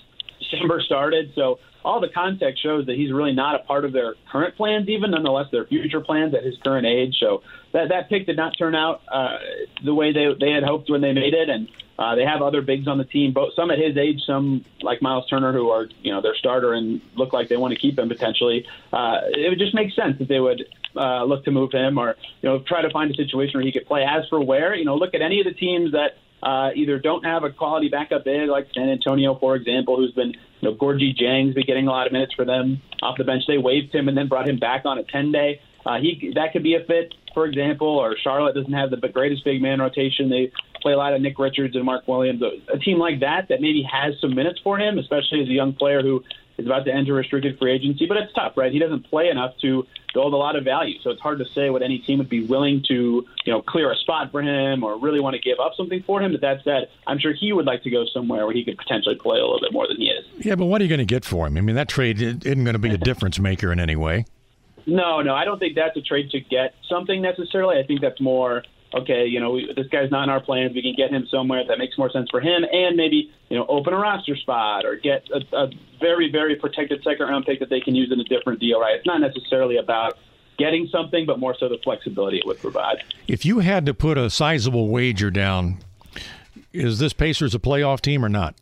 December started. So all the context shows that he's really not a part of their current plans, even nonetheless their future plans at his current age. So that, that pick did not turn out uh, the way they, they had hoped when they made it. And uh, they have other bigs on the team, both some at his age, some like Miles Turner, who are, you know, their starter and look like they want to keep him potentially. Uh, it would just make sense that they would uh, look to move him, or, you know, try to find a situation where he could play. As for where, you know, look at any of the teams that uh, either don't have a quality backup big, like San Antonio, for example, who's been, you know, Gorgie Jang's been getting a lot of minutes for them off the bench. They waived him and then brought him back on a ten-day. Uh, he that could be a fit, for example, or Charlotte doesn't have the greatest big man rotation. They play a lot of Nick Richards and Mark Williams. A team like that that maybe has some minutes for him, especially as a young player who is about to enter restricted free agency. But it's tough, right? He doesn't play enough to build a lot of value. So it's hard to say what any team would be willing to, you know, clear a spot for him or really want to give up something for him. But that said, I'm sure he would like to go somewhere where he could potentially play a little bit more than he is. Yeah, but what are you going to get for him? I mean, that trade isn't going to be a difference maker in any way. No, no, I don't think that's a trade to get something necessarily. I think that's more, okay, you know, we, this guy's not in our plans. We can get him somewhere that makes more sense for him, and maybe, you know, open a roster spot or get a, a very, very protected second-round pick that they can use in a different deal, right? It's not necessarily about getting something, but more so the flexibility it would provide. If you had to put a sizable wager down, is this Pacers a playoff team or not?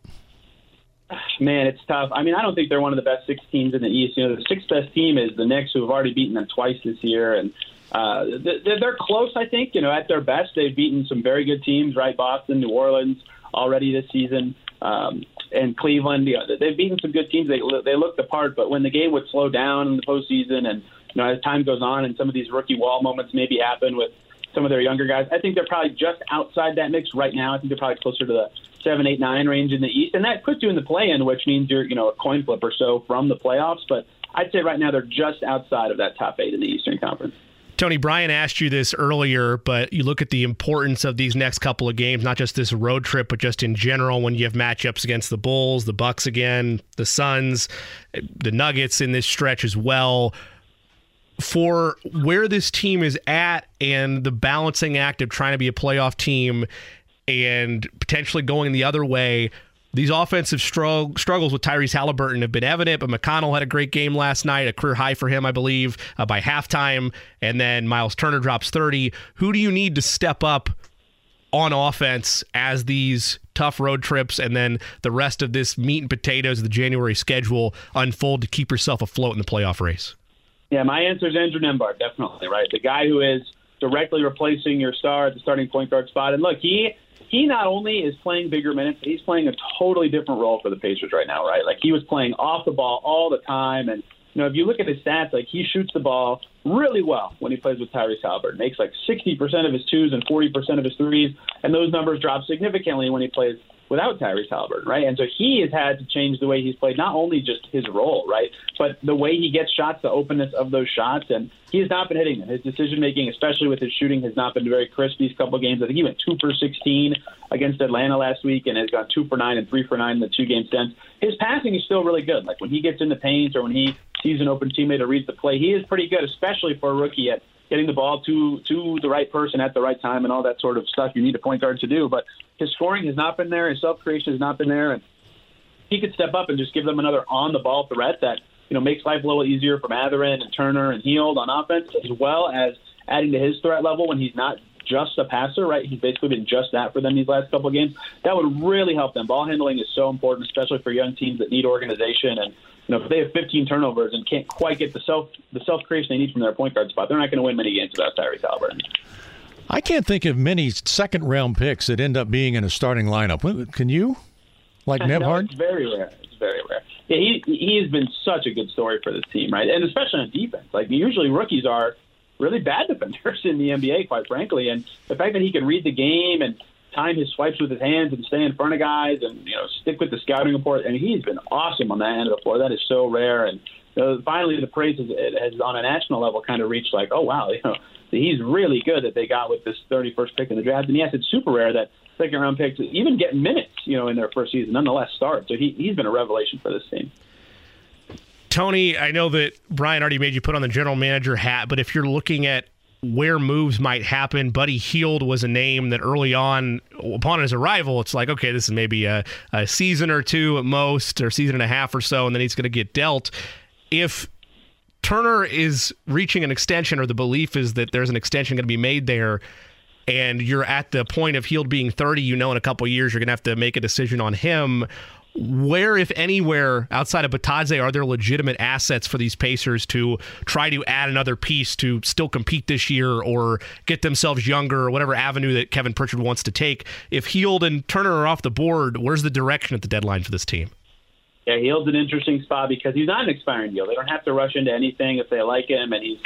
Man, it's tough. I mean, I don't think they're one of the best six teams in the East. You know, the sixth best team is the Knicks, who have already beaten them twice this year, and uh, they're close, I think. You know, at their best, they've beaten some very good teams, right? Boston, New Orleans already this season, um, and Cleveland. You know, they've beaten some good teams. They they looked the part, but when the game would slow down in the postseason, and you know, as time goes on, and some of these rookie wall moments maybe happen with some of their younger guys, I think they're probably just outside that mix right now. I think they're probably closer to the seven, eight, nine range in the East, and that puts you in the play-in, which means you're, you know, a coin flip or so from the playoffs. But I'd say right now they're just outside of that top eight in the Eastern Conference. Tony, Brian asked you this earlier, but you look at the importance of these next couple of games, not just this road trip, but just in general when you have matchups against the Bulls, the Bucks again, the Suns, the Nuggets in this stretch as well. For where this team is at and the balancing act of trying to be a playoff team and potentially going the other way, these offensive strugg- struggles with Tyrese Halliburton have been evident, but McConnell had a great game last night, a career high for him, I believe, uh, by halftime, and then Miles Turner drops thirty. Who do you need to step up on offense as these tough road trips and then the rest of this meat and potatoes of the January schedule unfold to keep yourself afloat in the playoff race? Yeah, my answer is Andrew Nembhard, definitely, right? The guy who is directly replacing your star at the starting point guard spot. And look, he... He not only is playing bigger minutes, but he's playing a totally different role for the Pacers right now, right? Like, he was playing off the ball all the time. And, you know, if you look at his stats, like, he shoots the ball really well when he plays with Tyrese Halliburton. Makes, like, sixty percent of his twos and forty percent of his threes. And those numbers drop significantly when he plays without Tyrese Halliburton, right? And so he has had to change the way he's played, not only just his role, right, but the way he gets shots, the openness of those shots, and he has not been hitting them. His decision-making, especially with his shooting, has not been very crisp these couple of games. I think he went two for sixteen against Atlanta last week and has gone two for nine and three for nine in the two games since. His passing is still really good. Like, when he gets in the paint or when he sees an open teammate or reads the play, he is pretty good, especially for a rookie at getting the ball to to the right person at the right time and all that sort of stuff you need a point guard to do. But his scoring has not been there. His self-creation has not been there. And he could step up and just give them another on-the-ball threat that, you know, makes life a little easier for Mathurin and Turner and Heald on offense, as well as adding to his threat level when he's not just a passer, right? He's basically been just that for them these last couple of games. That would really help them. Ball handling is so important, especially for young teams that need organization. And, you know, if they have fifteen turnovers and can't quite get the self the self-creation they need from their point guard spot, they're not going to win many games without Tyrese Halliburton. I can't think of many second-round picks that end up being in a starting lineup. Can you? Like Nembhard? It's very rare. It's very rare. Yeah, he he has been such a good story for this team, right? And especially on defense. Like, usually rookies are really bad defenders in the N B A, quite frankly. And the fact that he can read the game and time his swipes with his hands and stay in front of guys and, you know, stick with the scouting report, and he's been awesome on that end of the floor. That is so rare. And, you know, finally, the praise has, has on a national level kind of reached, like, oh, wow, you know, he's really good that they got with this thirty-first pick in the draft. And yes, it's super rare that second-round picks even get minutes, you know, in their first season, nonetheless start. So he, he's been a revelation for this team. Tony, I know that Brian already made you put on the general manager hat, but if you're looking at where moves might happen, Buddy Hield was a name that early on, upon his arrival, it's like, okay, this is maybe a, a season or two at most, or season and a half or so, and then he's going to get dealt. If Turner is reaching an extension, or the belief is that there's an extension going to be made there, and you're at the point of Hield being thirty, you know in a couple of years you're going to have to make a decision on him. Where, if anywhere, outside of Batadze, are there legitimate assets for these Pacers to try to add another piece to still compete this year or get themselves younger or whatever avenue that Kevin Pritchard wants to take? If Hield and Turner are off the board, where's the direction at the deadline for this team? Yeah, Hield's an interesting spot because he's not an expiring deal. They don't have to rush into anything if they like him, and he's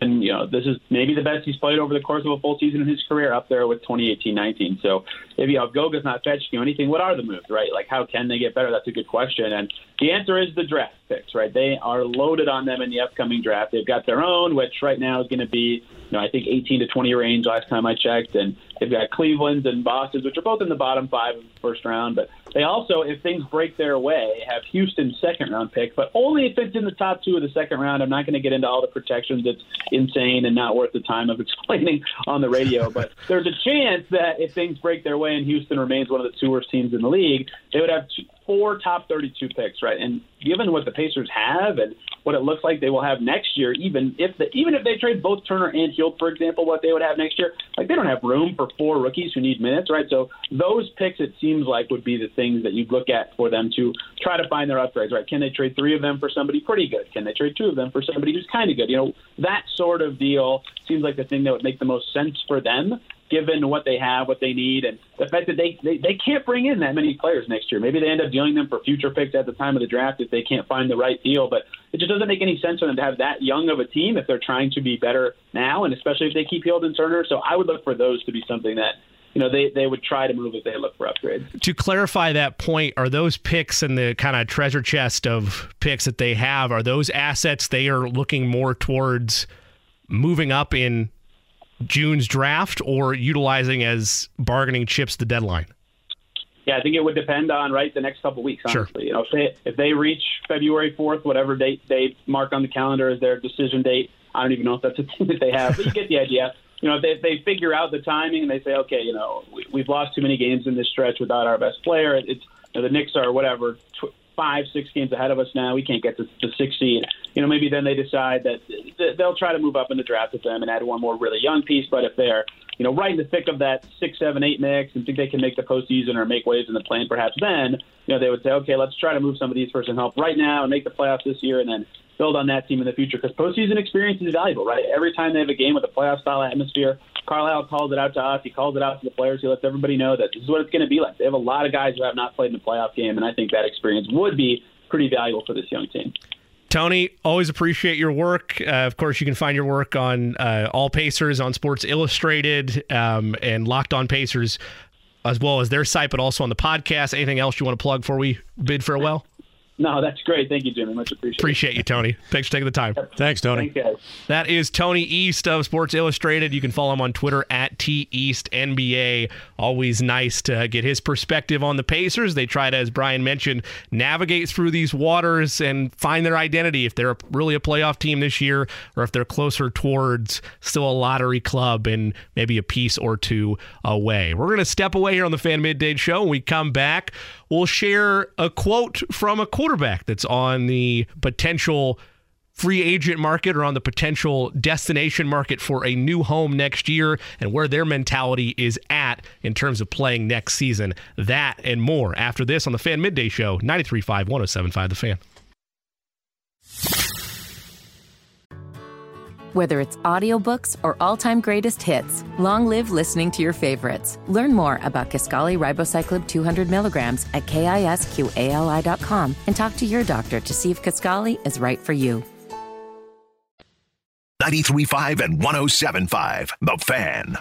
And, you know, this is maybe the best he's played over the course of a full season in his career, up there with twenty eighteen nineteen. So if, you know, if Goga's not fetching you anything, what are the moves, right? Like, how can they get better? That's a good question. And the answer is the draft picks, right? They are loaded on them in the upcoming draft. They've got their own, which right now is going to be, you know, I think eighteen to twenty range last time I checked. And they've got Cleveland's and Boston's, which are both in the bottom five of the first round. But they also, if things break their way, have Houston's second-round pick, but only if it's in the top two of the second round. I'm not going to get into all the protections. It's insane and not worth the time of explaining on the radio. But there's a chance that if things break their way and Houston remains one of the two worst teams in the league, they would have two, four top thirty-two picks, right? And given what the Pacers have and what it looks like they will have next year, even if the, even if they trade both Turner and Hield, for example, what they would have next year, like, they don't have room for four rookies who need minutes, right? So those picks, it seems like, would be the things that you'd look at for them to try to find their upgrades, right? Can they trade three of them for somebody pretty good? Can they trade two of them for somebody who's kind of good? You know, that sort of deal seems like the thing that would make the most sense for them, given what they have, what they need, and the fact that they, they, they can't bring in that many players next year. Maybe they end up dealing them for future picks at the time of the draft if they can't find the right deal, but it just doesn't make any sense for them to have that young of a team if they're trying to be better now, and especially if they keep Hield and Turner. So I would look for those to be something that you know, they, they would try to move if they look for upgrades. To clarify that point, are those picks and the kind of treasure chest of picks that they have, are those assets they are looking more towards moving up in June's draft or utilizing as bargaining chips the deadline? Yeah, I think it would depend on, right, the next couple of weeks, honestly. Sure. You know, if they, if they reach February fourth, whatever date they mark on the calendar as their decision date, I don't even know if that's a thing that they have, but you get the idea. You know, if they, if they figure out the timing and they say, okay, you know, we, we've lost too many games in this stretch without our best player. It's, you know, the Knicks are whatever, tw- five, six games ahead of us now. We can't get to the sixth seed. You know, maybe then they decide that th- they'll try to move up in the draft with them and add one more really young piece. But if they're, you know, right in the thick of that six, seven, eight mix and think they can make the postseason or make waves in the play-in, perhaps then, you know, they would say, okay, let's try to move some of these for some help right now and make the playoffs this year and then build on that team in the future, because postseason experience is valuable, right? Every time they have a game with a playoff-style atmosphere, Carlisle calls it out to us. He calls it out to the players. He lets everybody know that this is what it's going to be like. They have a lot of guys who have not played in a playoff game, and I think that experience would be pretty valuable for this young team. Tony, always appreciate your work. Uh, of course, you can find your work on uh, All Pacers, on Sports Illustrated, um, and Locked On Pacers, as well as their site, but also on the podcast. Anything else you want to plug before we bid farewell? No, that's great. Thank you, Jimmy. Much appreciated. Appreciate you, Tony. Thanks for taking the time. Thanks, Tony. Thanks, that is Tony East of Sports Illustrated. You can follow him on Twitter at T East N B A. Always nice to get his perspective on the Pacers. They try to, as Brian mentioned, navigate through these waters and find their identity if they're really a playoff team this year or if they're closer towards still a lottery club and maybe a piece or two away. We're going to step away here on the Fan Midday Show. When we come back, we'll share a quote from a quarterback that's on the potential free agent market or on the potential destination market for a new home next year and where their mentality is at in terms of playing next season. That and more after this on the Fan Midday Show, ninety-three point five, one oh seven point five The Fan. Whether it's audiobooks or all-time greatest hits, long live listening to your favorites. Learn more about Kisqali Ribocyclib two hundred milligrams at kisqali dot com and talk to your doctor to see if Kisqali is right for you. ninety-three point five and one oh seven point five, The Fan.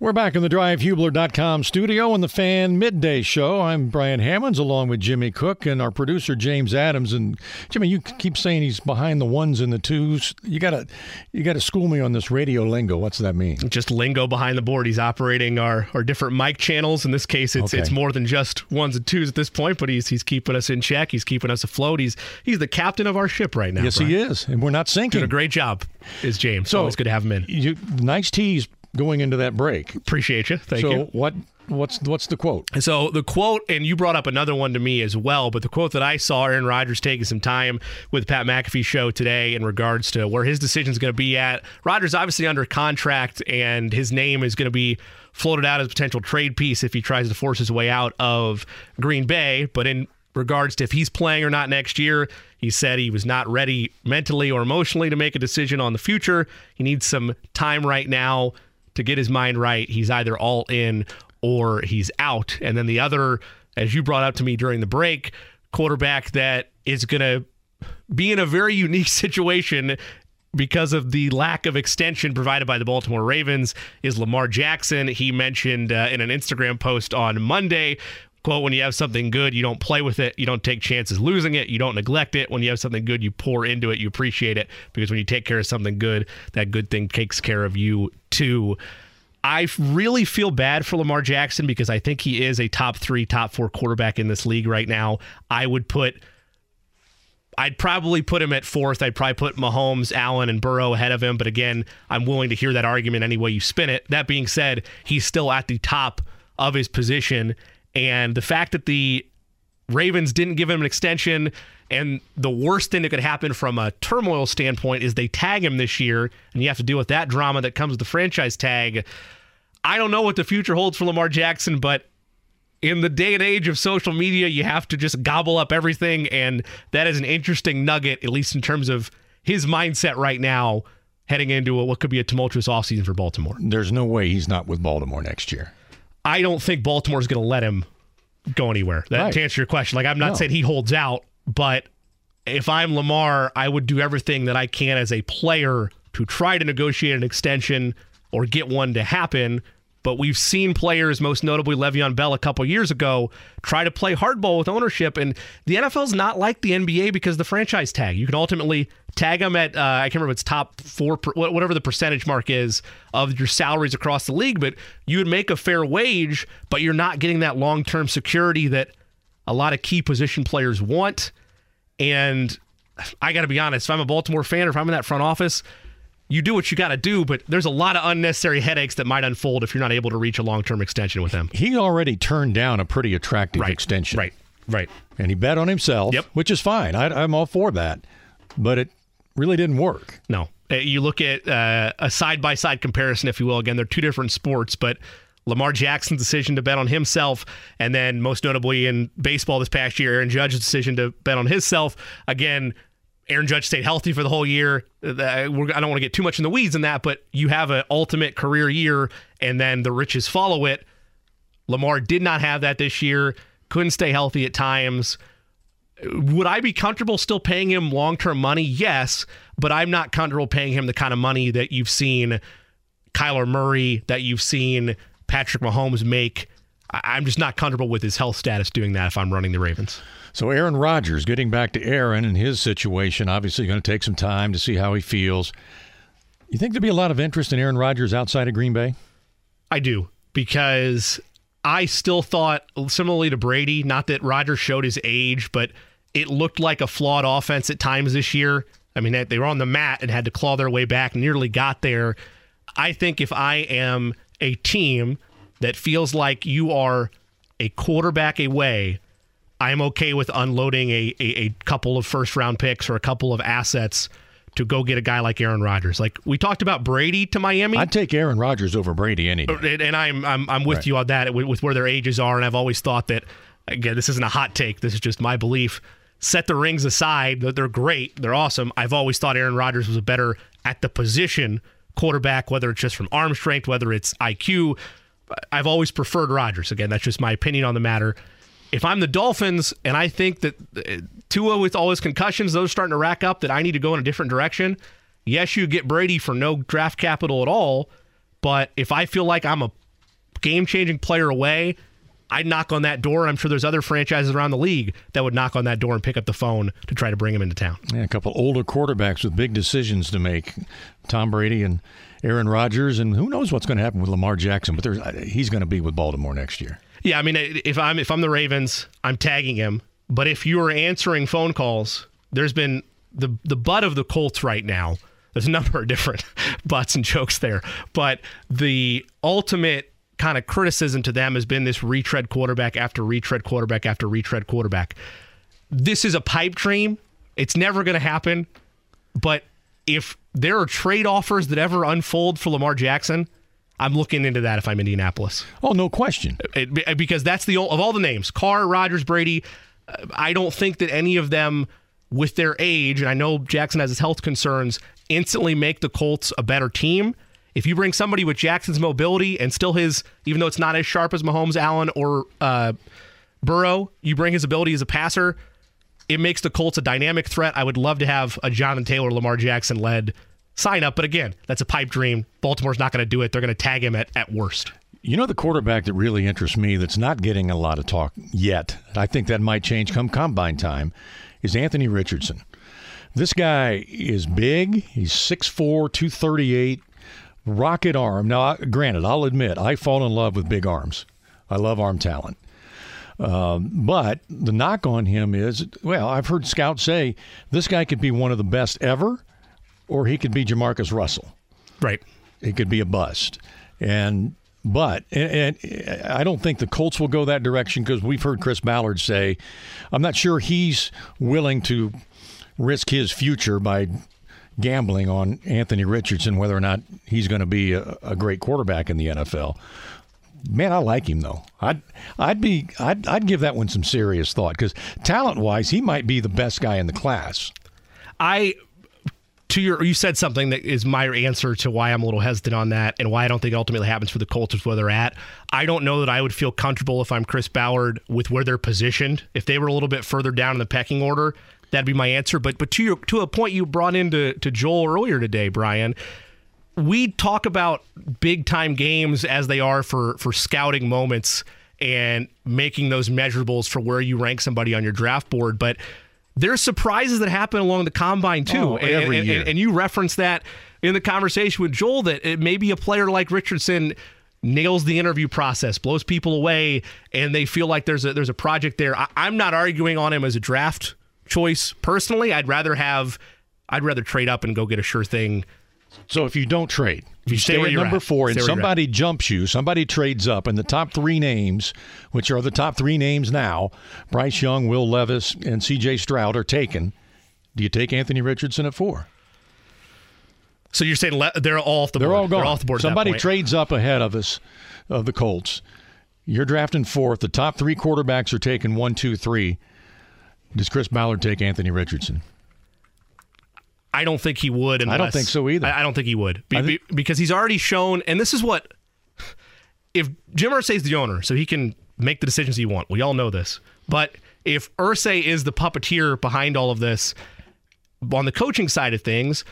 We're back in the drive hubler dot com studio on the Fan Midday Show. I'm Brian Hammonds along with Jimmy Cook and our producer James Adams. And Jimmy, you keep saying he's behind the ones and the twos. You gotta, you gotta school me on this radio lingo. What's that mean? Just lingo behind the board. He's operating our, our different mic channels. In this case, it's okay. It's more than just ones and twos at this point. But he's he's keeping us in check. He's keeping us afloat. He's he's the captain of our ship right now. Yes, Brian. He is, and we're not sinking. Doing a great job, is James. So, always good to have him in. You, nice tease. Going into that break. Appreciate you. Thank so you. So what what's what's the quote? So the quote, and you brought up another one to me as well, but the quote that I saw Aaron Rodgers taking some time with Pat McAfee's show today in regards to where his decision is going to be at. Rodgers obviously under contract, and his name is going to be floated out as a potential trade piece if he tries to force his way out of Green Bay. But in regards to if he's playing or not next year, he said he was not ready mentally or emotionally to make a decision on the future. He needs some time right now to get his mind right. He's either all in or he's out. And then the other, as you brought up to me during the break, quarterback that is going to be in a very unique situation because of the lack of extension provided by the Baltimore Ravens is Lamar Jackson. He mentioned uh, in an Instagram post on Monday, quote, when you have something good, you don't play with it. You don't take chances losing it. You don't neglect it. When you have something good, you pour into it. You appreciate it, because when you take care of something good, that good thing takes care of you too. I really feel bad for Lamar Jackson, because I think he is a top three, top four quarterback in this league right now. I would put, I'd probably put him at fourth. I'd probably put Mahomes, Allen, and Burrow ahead of him. But again, I'm willing to hear that argument any way you spin it. That being said, he's still at the top of his position. And the fact that the Ravens didn't give him an extension, and the worst thing that could happen from a turmoil standpoint is they tag him this year, and you have to deal with that drama that comes with the franchise tag. I don't know what the future holds for Lamar Jackson, but in the day and age of social media, you have to just gobble up everything, and that is an interesting nugget, at least in terms of his mindset right now, heading into a, what could be a tumultuous offseason for Baltimore. There's no way he's not with Baltimore next year. I don't think Baltimore's going to let him go anywhere. That, right. To answer your question, like I'm not no. saying he holds out, but if I'm Lamar, I would do everything that I can as a player to try to negotiate an extension or get one to happen. But we've seen players, most notably Le'Veon Bell a couple years ago, try to play hardball with ownership. And the N F L's not like the N B A because of the franchise tag. You can ultimately tag them at, uh, I can't remember, it's top four, whatever the percentage mark is of your salaries across the league. But you would make a fair wage, but you're not getting that long-term security that a lot of key position players want. And I got to be honest, if I'm a Baltimore fan or if I'm in that front office, you do what you got to do, but there's a lot of unnecessary headaches that might unfold if you're not able to reach a long-term extension with him. He already turned down a pretty attractive right, extension. Right, right. And he bet on himself, yep. which is fine. I, I'm all for that. But it really didn't work. No. You look at uh, a side-by-side comparison, if you will. Again, they're two different sports, but Lamar Jackson's decision to bet on himself, and then most notably in baseball this past year, Aaron Judge's decision to bet on himself. Again, Aaron Judge stayed healthy for the whole year. I don't want to get too much in the weeds in that, but you have an ultimate career year, and then the riches follow it. Lamar did not have that this year, couldn't stay healthy at times. Would I be comfortable still paying him long-term money? Yes, but I'm not comfortable paying him the kind of money that you've seen Kyler Murray, that you've seen Patrick Mahomes make. I'm just not comfortable with his health status doing that if I'm running the Ravens. So Aaron Rodgers, getting back to Aaron and his situation, obviously going to take some time to see how he feels. You think there'd be a lot of interest in Aaron Rodgers outside of Green Bay? I do, because I still thought, similarly to Brady, not that Rodgers showed his age, but it looked like a flawed offense at times this year. I mean, they were on the mat and had to claw their way back, nearly got there. I think if I am a team that feels like you are a quarterback away, I'm okay with unloading a, a, a couple of first-round picks or a couple of assets to go get a guy like Aaron Rodgers. Like, we talked about Brady to Miami. I'd take Aaron Rodgers over Brady any day. And I'm I'm, I'm with right. you on that, with, with where their ages are, and I've always thought that, again, this isn't a hot take, this is just my belief. Set the rings aside, they're great, they're awesome. I've always thought Aaron Rodgers was a better at the position quarterback, whether it's just from arm strength, whether it's I Q. I've always preferred Rodgers. Again, that's just my opinion on the matter. If I'm the Dolphins and I think that Tua with all his concussions, those are starting to rack up, that I need to go in a different direction, yes, you get Brady for no draft capital at all, but if I feel like I'm a game-changing player away, I'd knock on that door. I'm sure there's other franchises around the league that would knock on that door and pick up the phone to try to bring him into town. Yeah, a couple older quarterbacks with big decisions to make. Tom Brady and Aaron Rodgers, and who knows what's going to happen with Lamar Jackson, but there's, he's going to be with Baltimore next year. Yeah, I mean, if I'm if I'm the Ravens, I'm tagging him. But if you're answering phone calls, there's been the the butt of the Colts right now. There's a number of different butts and jokes there. But the ultimate kind of criticism to them has been this retread quarterback after retread quarterback after retread quarterback. This is a pipe dream. It's never going to happen. But if there are trade offers that ever unfold for Lamar Jackson, I'm looking into that if I'm Indianapolis. Oh, no question. It, because that's the of all the names, Carr, Rodgers, Brady, I don't think that any of them with their age, and I know Jackson has his health concerns, instantly make the Colts a better team. If you bring somebody with Jackson's mobility and still his, even though it's not as sharp as Mahomes, Allen, or uh, Burrow, you bring his ability as a passer, it makes the Colts a dynamic threat. I would love to have a Jonathan Taylor, Lamar Jackson-led sign up, but again, that's a pipe dream. Baltimore's not going to do it. They're going to tag him at, at worst. You know, the quarterback that really interests me that's not getting a lot of talk yet, I think that might change come combine time, is Anthony Richardson. This guy is big. He's six four, two thirty-eight, rocket arm. Now, granted, I'll admit, I fall in love with big arms. I love arm talent. Um, but the knock on him is, well, I've heard scouts say this guy could be one of the best ever, or he could be Jamarcus Russell. Right. He could be a bust. And But and, and I don't think the Colts will go that direction, because we've heard Chris Ballard say, I'm not sure he's willing to risk his future by gambling on Anthony Richardson, whether or not he's going to be a, a great quarterback in the N F L. Man, I like him, though. I'd I'd be I'd I'd give that one some serious thought, because talent-wise, he might be the best guy in the class. I. To your, you said something that is my answer to why I'm a little hesitant on that, and why I don't think it ultimately happens for the Colts is where they're at. I don't know that I would feel comfortable if I'm Chris Ballard with where they're positioned. If they were a little bit further down in the pecking order, that'd be my answer. But but to your, to a point you brought into to Joel earlier today, Brian, we talk about big time games as they are for for scouting moments and making those measurables for where you rank somebody on your draft board, but there's surprises that happen along the combine too. Oh, and, every and, year. And, and you referenced that in the conversation with Joel, that it may be a player like Richardson nails the interview process, blows people away, and they feel like there's a there's a project there. I, I'm not arguing on him as a draft choice personally. I'd rather have I'd rather trade up and go get a sure thing. So if you don't trade, if you stay, stay at number at. four and somebody jumps you, somebody trades up, and the top three names, which are the top three names now, Bryce Young, Will Levis, and C J Stroud are taken, do you take Anthony Richardson at four? So you're saying le- they're all off the they're board. All gone. They're all off the board. Somebody trades up ahead of us, of the Colts. You're drafting fourth. The top three quarterbacks are taken one, two, three. Does Chris Ballard take Anthony Richardson? I don't think he would. Unless, I don't think so either. I, I don't think he would be, think, be, because he's already shown. And this is what, if Jim Irsay is the owner, so he can make the decisions he wants. We all know this. But if Irsay is the puppeteer behind all of this, on the coaching side of things,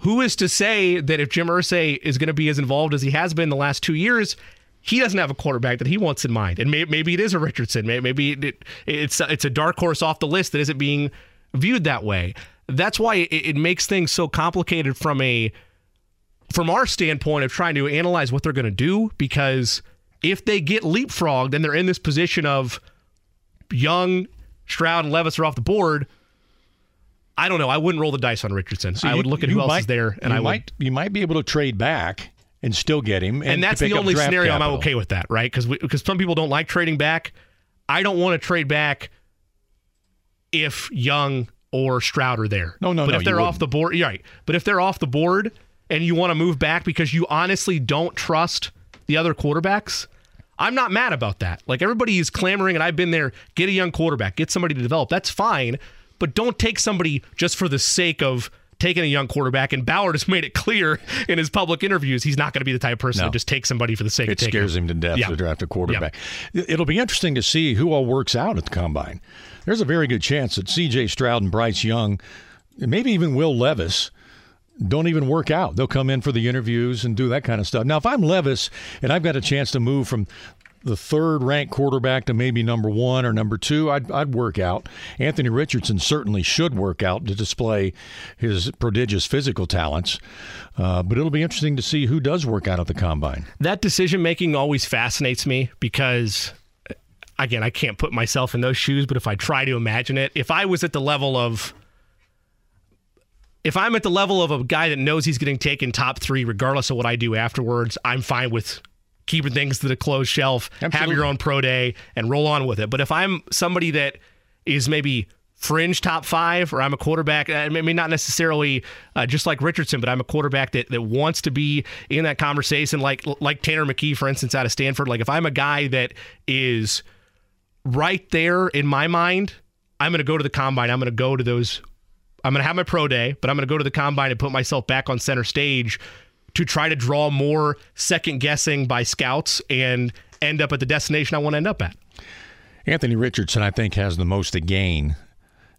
who is to say that if Jim Irsay is going to be as involved as he has been the last two years, he doesn't have a quarterback that he wants in mind? And may, maybe it is a Richardson. Maybe it, it, it's it's a dark horse off the list that isn't being viewed that way. That's why it, it makes things so complicated from a from our standpoint of trying to analyze what they're going to do, because if they get leapfrogged, then they're in this position of Young, Stroud, and Levis are off the board. I don't know. I wouldn't roll the dice on Richardson. So I you, would look at who might, else is there, and you I might would. You might be able to trade back and still get him. And, and that's the only scenario capital. I'm okay with that, right? Because because some people don't like trading back. I don't want to trade back if Young or Stroud are there. No, no, but no. But if they're wouldn't. off the board, yeah, right. But if they're off the board and you want to move back because you honestly don't trust the other quarterbacks, I'm not mad about that. Like, everybody is clamoring, and I've been there. Get a young quarterback. Get somebody to develop. That's fine. But don't take somebody just for the sake of taking a young quarterback. And Ballard has made it clear in his public interviews he's not going to be the type of person no. to just take somebody for the sake it of taking It scares him to death yeah. to draft a quarterback. Yeah. It'll be interesting to see who all works out at the Combine. There's a very good chance that C J Stroud and Bryce Young, and maybe even Will Levis, don't even work out. They'll come in for the interviews and do that kind of stuff. Now, if I'm Levis and I've got a chance to move from the third-ranked quarterback to maybe number one or number two, I'd, I'd work out. Anthony Richardson certainly should work out to display his prodigious physical talents. Uh, but it'll be interesting to see who does work out at the Combine. That decision-making always fascinates me because, again, I can't put myself in those shoes, but if I try to imagine it, if I was at the level of... If I'm at the level of a guy that knows he's getting taken top three, regardless of what I do afterwards, I'm fine with keeping things to the closed shelf, Absolutely. Have your own pro day, and roll on with it. But if I'm somebody that is maybe fringe top five, or I'm a quarterback, I mean, not necessarily uh, just like Richardson, but I'm a quarterback that, that wants to be in that conversation, like like Tanner McKee, for instance, out of Stanford. Like, if I'm a guy that is right there in my mind, I'm going to go to the Combine. I'm going to go to those. I'm going to have my pro day, but I'm going to go to the Combine and put myself back on center stage to try to draw more second-guessing by scouts and end up at the destination I want to end up at. Anthony Richardson, I think, has the most to gain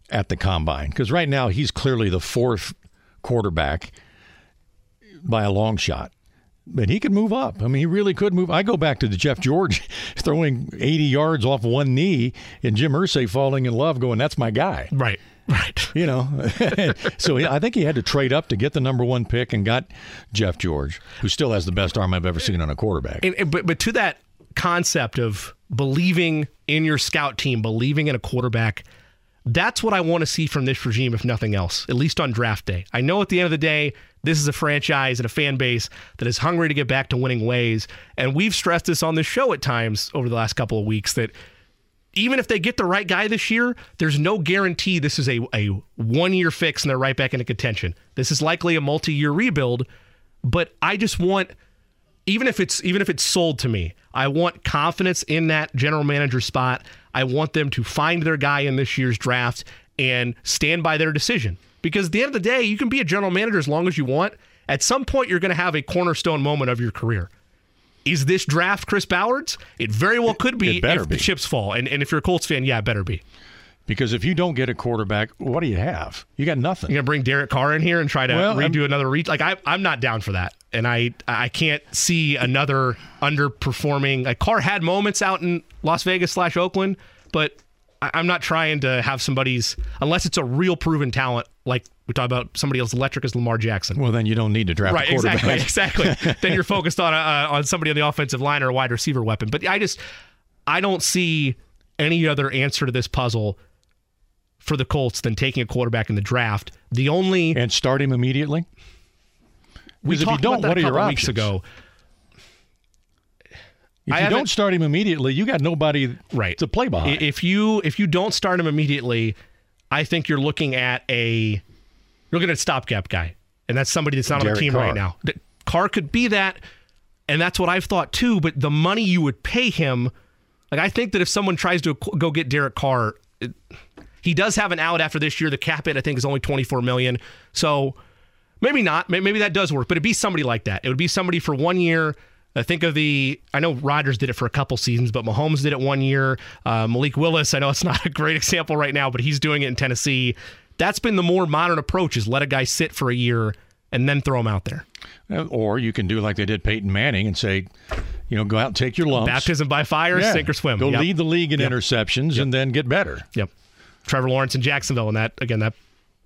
at the Combine, because right now he's clearly the fourth quarterback by a long shot. But he could move up. I mean, he really could move. I go back to the Jeff George throwing eighty yards off one knee and Jim Irsay falling in love going, that's my guy. Right. Right. You know, so I think he had to trade up to get the number one pick and got Jeff George, who still has the best arm I've ever seen on a quarterback. And, and, but, but to that concept of believing in your scout team, believing in a quarterback, that's what I want to see from this regime, if nothing else, at least on draft day. I know at the end of the day, this is a franchise and a fan base that is hungry to get back to winning ways. And we've stressed this on this show at times over the last couple of weeks that even if they get the right guy this year, there's no guarantee this is a, a one-year fix and they're right back into contention. This is likely a multi-year rebuild, but I just want, even if it's even if it's sold to me, I want confidence in that general manager spot. I want them to find their guy in this year's draft and stand by their decision. Because at the end of the day, you can be a general manager as long as you want. At some point, you're going to have a cornerstone moment of your career. Is this draft Chris Ballard's? It very well could be it if be. the chips fall. And, and if you're a Colts fan, yeah, it better be. Because if you don't get a quarterback, what do you have? You got nothing. You're going to bring Derek Carr in here and try to well, redo I'm, another reach? Like, I, I'm not down for that. And I I can't see another underperforming. Like, Carr had moments out in Las Vegas slash Oakland, but I, I'm not trying to have somebody's, unless it's a real proven talent, like we talk about somebody else electric as Lamar Jackson. Well, then you don't need to draft right, a quarterback. Right, exactly. exactly. Then you're focused on uh, on somebody on the offensive line or a wide receiver weapon. But I just, I don't see any other answer to this puzzle for the Colts than taking a quarterback in the draft. The only and start him immediately. We talked if you don't, about that what are a couple your weeks ago. If I you don't start him immediately, you got nobody right. to play behind. If you if you don't start him immediately, I think you're looking at a you're looking at a stopgap guy, and that's somebody that's not Derek on the team Carr. Right now. Carr could be that, and that's what I've thought too. But the money you would pay him, like I think that if someone tries to go get Derek Carr. It, He does have an out after this year. The cap hit, I think, is only twenty-four million dollars. So maybe not. Maybe that does work. But it'd be somebody like that. It would be somebody for one year. I think of the, I know Rodgers did it for a couple seasons, but Mahomes did it one year. Uh, Malik Willis, I know it's not a great example right now, but he's doing it in Tennessee. That's been the more modern approach, is let a guy sit for a year and then throw him out there. Or you can do like they did Peyton Manning and say, you know, go out and take your lumps. Baptism by fire, yeah. sink or swim. Go yep. lead the league in yep. interceptions yep. and then get better. Yep. Trevor Lawrence and Jacksonville, and that again, that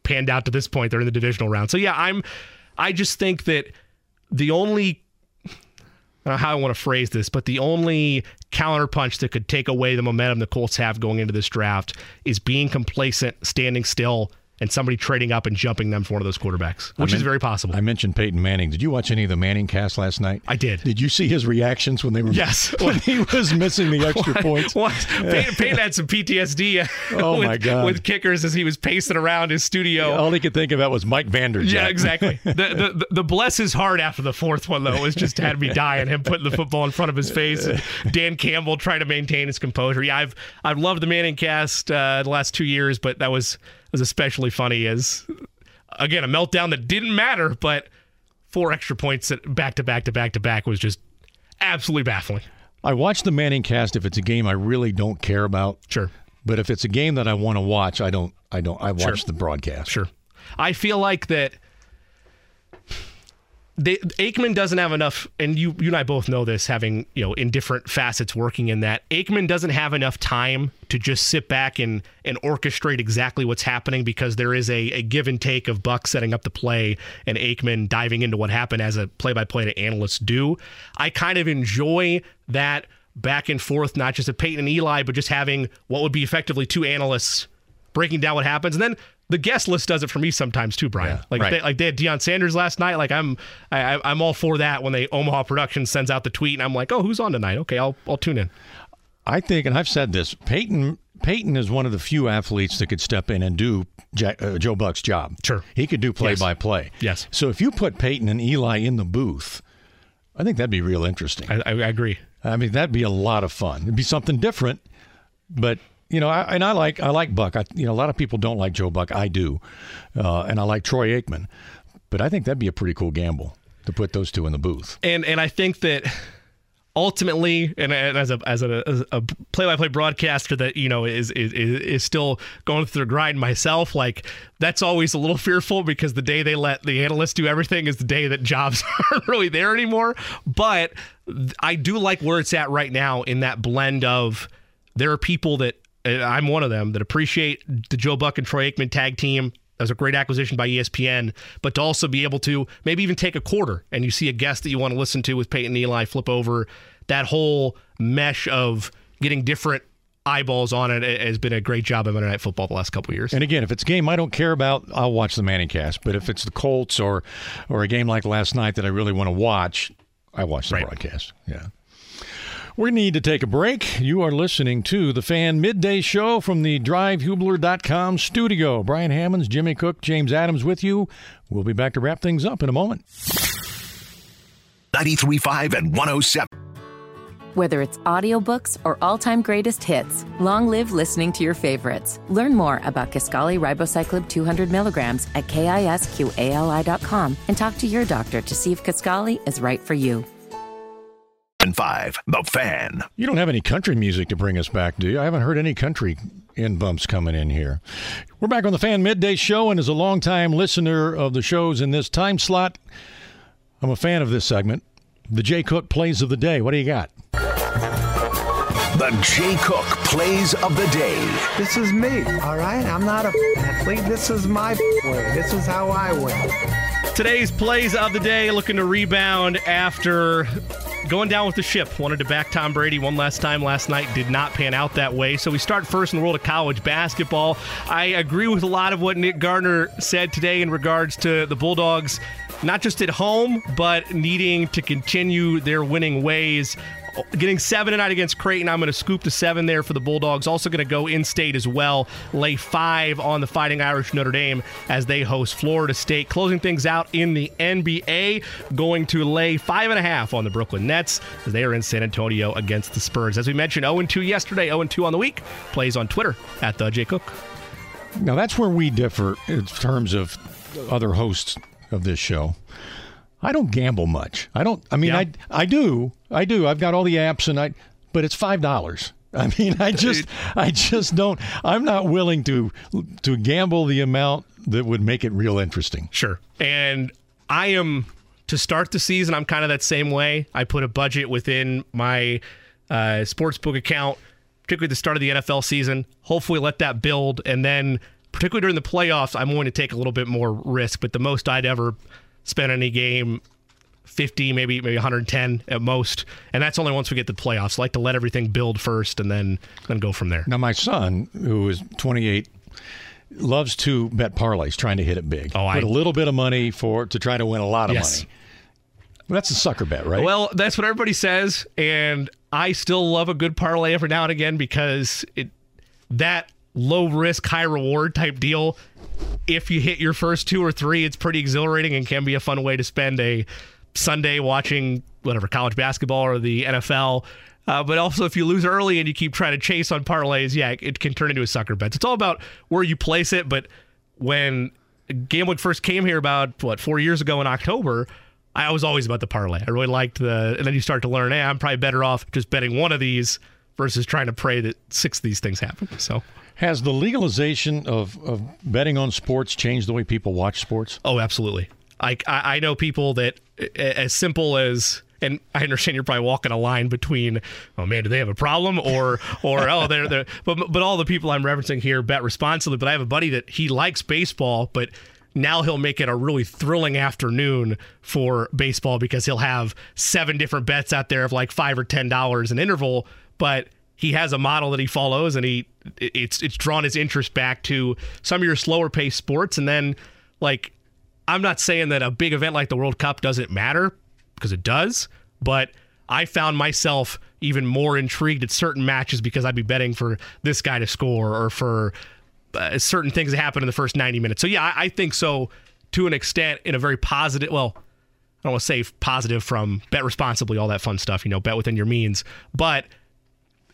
panned out to this point. They're in the divisional round. So yeah, I'm. I just think that the only, I don't know how I want to phrase this, but the only counterpunch that could take away the momentum the Colts have going into this draft is being complacent, standing still, and somebody trading up and jumping them for one of those quarterbacks, which I mean, is very possible. I mentioned Peyton Manning. Did you watch any of the Manning cast last night? I did. Did you see his reactions when they were yes. when he was missing the extra what? points? What? Peyton, Peyton had some P T S D oh with, my God. with kickers as he was pacing around his studio. Yeah, all he could think about was Mike Vanderjagt. Yeah, exactly. The, the the bless his heart after the fourth one, though, was just had me dying, him putting the football in front of his face, and Dan Campbell trying to maintain his composure. Yeah, I've, I've loved the Manning cast uh, the last two years, but that was... was especially funny as, again, a meltdown that didn't matter, but four extra points back to back to back to back was just absolutely baffling. I watch the Manning cast if it's a game I really don't care about. Sure. But if it's a game that I want to watch, I don't, I don't, I watch sure. the broadcast. Sure. I feel like that they, Aikman doesn't have enough, and you, you and I both know this, having, you know, in different facets working in that, Aikman doesn't have enough time to just sit back and, and orchestrate exactly what's happening, because there is a, a give and take of Buck setting up the play and Aikman diving into what happened, as a play-by-play to analysts do. I kind of enjoy that back and forth, not just of Peyton and Eli, but just having what would be effectively two analysts breaking down what happens. And then the guest list does it for me sometimes too, Brian. Yeah, like right. they, like they had Deion Sanders last night. Like I'm, I, I'm all for that when they Omaha Productions sends out the tweet, and I'm like, oh, who's on tonight? Okay, I'll, I'll tune in. I think, and I've said this, Peyton, Peyton is one of the few athletes that could step in and do Jack, uh, Joe Buck's job. Sure, he could do play yes. by play. Yes. So if you put Peyton and Eli in the booth, I think that'd be real interesting. I, I, I agree. I mean, that'd be a lot of fun. It'd be something different, but. You know, I, and I like I like Buck. I, you know, a lot of people don't like Joe Buck. I do, uh, and I like Troy Aikman. But I think that'd be a pretty cool gamble to put those two in the booth. And and I think that ultimately, and, and as a as a play by play broadcaster that you know is is is still going through the grind myself, like that's always a little fearful, because the day they let the analysts do everything is the day that jobs aren't really there anymore. But I do like where it's at right now, in that blend of there are people that. I'm one of them that appreciate the Joe Buck and Troy Aikman tag team. That was a great acquisition by E S P N, but to also be able to maybe even take a quarter and you see a guest that you want to listen to with Peyton and Eli flip over. That whole mesh of getting different eyeballs on it has been a great job of Monday Night Football the last couple of years. And again, if it's a game I don't care about, I'll watch the Manning cast. But if it's the Colts or or a game like last night that I really want to watch, I watch the right. broadcast. Yeah. We need to take a break. You are listening to the Fan Midday Show from the drive hubler dot com studio. Brian Hammonds, Jimmy Cook, James Adams with you. We'll be back to wrap things up in a moment. ninety-three point five and one oh seven. Whether it's audiobooks or all-time greatest hits, long live listening to your favorites. Learn more about Kisqali Ribocyclib two hundred milligrams at kisqali dot com and talk to your doctor to see if Kisqali is right for you. and five, The Fan. You don't have any country music to bring us back, do you? I haven't heard any country in bumps coming in here. We're back on The Fan Midday Show, and as a longtime listener of the shows in this time slot, I'm a fan of this segment. The Jay Cooke Plays of the Day. What do you got? The Jay Cooke Plays of the Day. This is me, all right? I'm not a athlete. This is my way. This is how I win. Today's Plays of the Day, looking to rebound after going down with the ship. Wanted to back Tom Brady one last time last night. Did not pan out that way. So we start first in the world of college basketball. I agree with a lot of what Nick Gardner said today in regards to the Bulldogs, not just at home, but needing to continue their winning ways. Getting seven tonight against Creighton. I'm going to scoop the seven there for the Bulldogs. Also going to go in-state as well. Lay five on the Fighting Irish Notre Dame as they host Florida State. Closing things out in the N B A. Going to lay five and a half on the Brooklyn Nets as they are in San Antonio against the Spurs. As we mentioned, oh and two yesterday, oh and two on the week. Plays on Twitter at the Jay Cooke. Now that's where we differ in terms of other hosts of this show. I don't gamble much. I don't. I mean, yeah. I I do. I do. I've got all the apps, and I. But it's five dollars. I mean, I just I just don't. I'm not willing to to gamble the amount that would make it real interesting. Sure. And I am to start the season. I'm kind of that same way. I put a budget within my uh, sportsbook account, particularly at the start of the N F L season. Hopefully, let that build, and then particularly during the playoffs, I'm willing to take a little bit more risk. But the most I'd ever spend any game, fifty, maybe maybe one hundred ten at most. And that's only once we get to the playoffs. I like to let everything build first and then, then go from there. Now, my son, who is twenty-eight, loves to bet parlays, trying to hit it big. Oh, I... Put a little bit of money for to try to win a lot of yes. money. Well, that's a sucker bet, right? Well, that's what everybody says. And I still love a good parlay every now and again because it that low-risk, high-reward type deal, if you hit your first two or three, it's pretty exhilarating and can be a fun way to spend a Sunday watching whatever, college basketball or the N F L. Uh, but also if you lose early and you keep trying to chase on parlays, yeah, it can turn into a sucker bet. It's all about where you place it. But when gambling first came here about, what, four years ago in October, I was always about the parlay. I really liked the, and then you start to learn, hey, I'm probably better off just betting one of these versus trying to pray that six of these things happen. So has the legalization of, of betting on sports changed the way people watch sports? Oh, absolutely. I, I know people that, as simple as, and I understand you're probably walking a line between, oh man, do they have a problem? Or, or oh, they're, they're but, but all the people I'm referencing here bet responsibly. But I have a buddy that he likes baseball, but now he'll make it a really thrilling afternoon for baseball because he'll have seven different bets out there of like five or ten dollars an interval. But he has a model that he follows, and he it's it's drawn his interest back to some of your slower-paced sports. And then, like, I'm not saying that a big event like the World Cup doesn't matter, because it does, but I found myself even more intrigued at certain matches because I'd be betting for this guy to score or for uh, certain things that happen in the first ninety minutes. So, yeah, I, I think so, to an extent, in a very positive, well, I don't want to say positive from bet responsibly, all that fun stuff, you know, bet within your means, but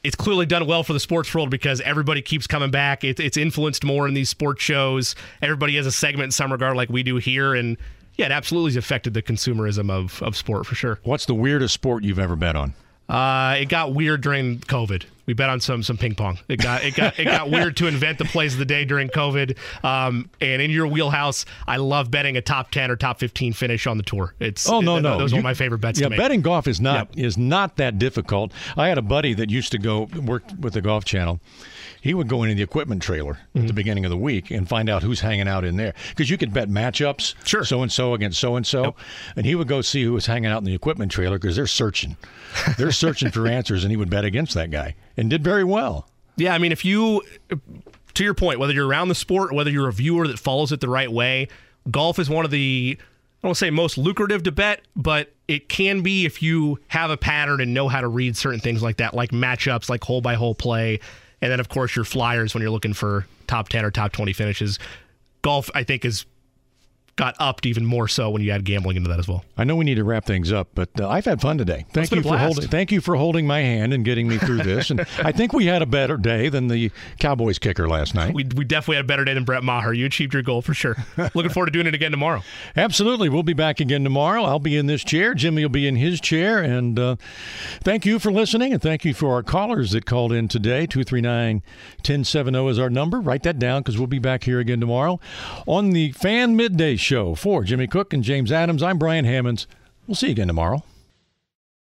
it's clearly done well for the sports world because everybody keeps coming back. It, it's influenced more in these sports shows. Everybody has a segment in some regard like we do here. And, yeah, it absolutely has affected the consumerism of, of sport for sure. What's the weirdest sport you've ever bet on? Uh, it got weird during COVID. We bet on some some ping pong. It got it got it got weird to invent the plays of the day during COVID. Um, and in your wheelhouse, I love betting a top ten or top fifteen finish on the tour. It's oh no it, no, those you, are my favorite bets. Yeah, to make. Betting golf is not yep. is not that difficult. I had a buddy that used to go work with the Golf Channel. He would go into the equipment trailer mm-hmm. at the beginning of the week and find out who's hanging out in there. Because you could bet matchups, sure. so-and-so against so-and-so. Yep. And he would go see who was hanging out in the equipment trailer because they're searching. They're searching for answers, and he would bet against that guy. And did very well. Yeah, I mean, if you, to your point, whether you're around the sport, whether you're a viewer that follows it the right way, golf is one of the, I don't want to say most lucrative to bet, but it can be if you have a pattern and know how to read certain things like that, like matchups, like hole-by-hole play. And then, of course, your flyers when you're looking for top ten or top twenty finishes. Golf, I think, is got upped even more so when you add gambling into that as well. I know we need to wrap things up, but uh, I've had fun today. Thank you for holding. Thank you for holding my hand and getting me through this. And I think we had a better day than the Cowboys kicker last night. We, we definitely had a better day than Brett Maher. You achieved your goal for sure. Looking forward to doing it again tomorrow. Absolutely. We'll be back again tomorrow. I'll be in this chair. Jimmy will be in his chair. And uh, thank you for listening. And thank you for our callers that called in today. two three nine, one oh seven oh is our number. Write that down because we'll be back here again tomorrow on the Fan Midday Show. For Jimmy Cook and James Adams, I'm Brian Hammonds. We'll see you again tomorrow.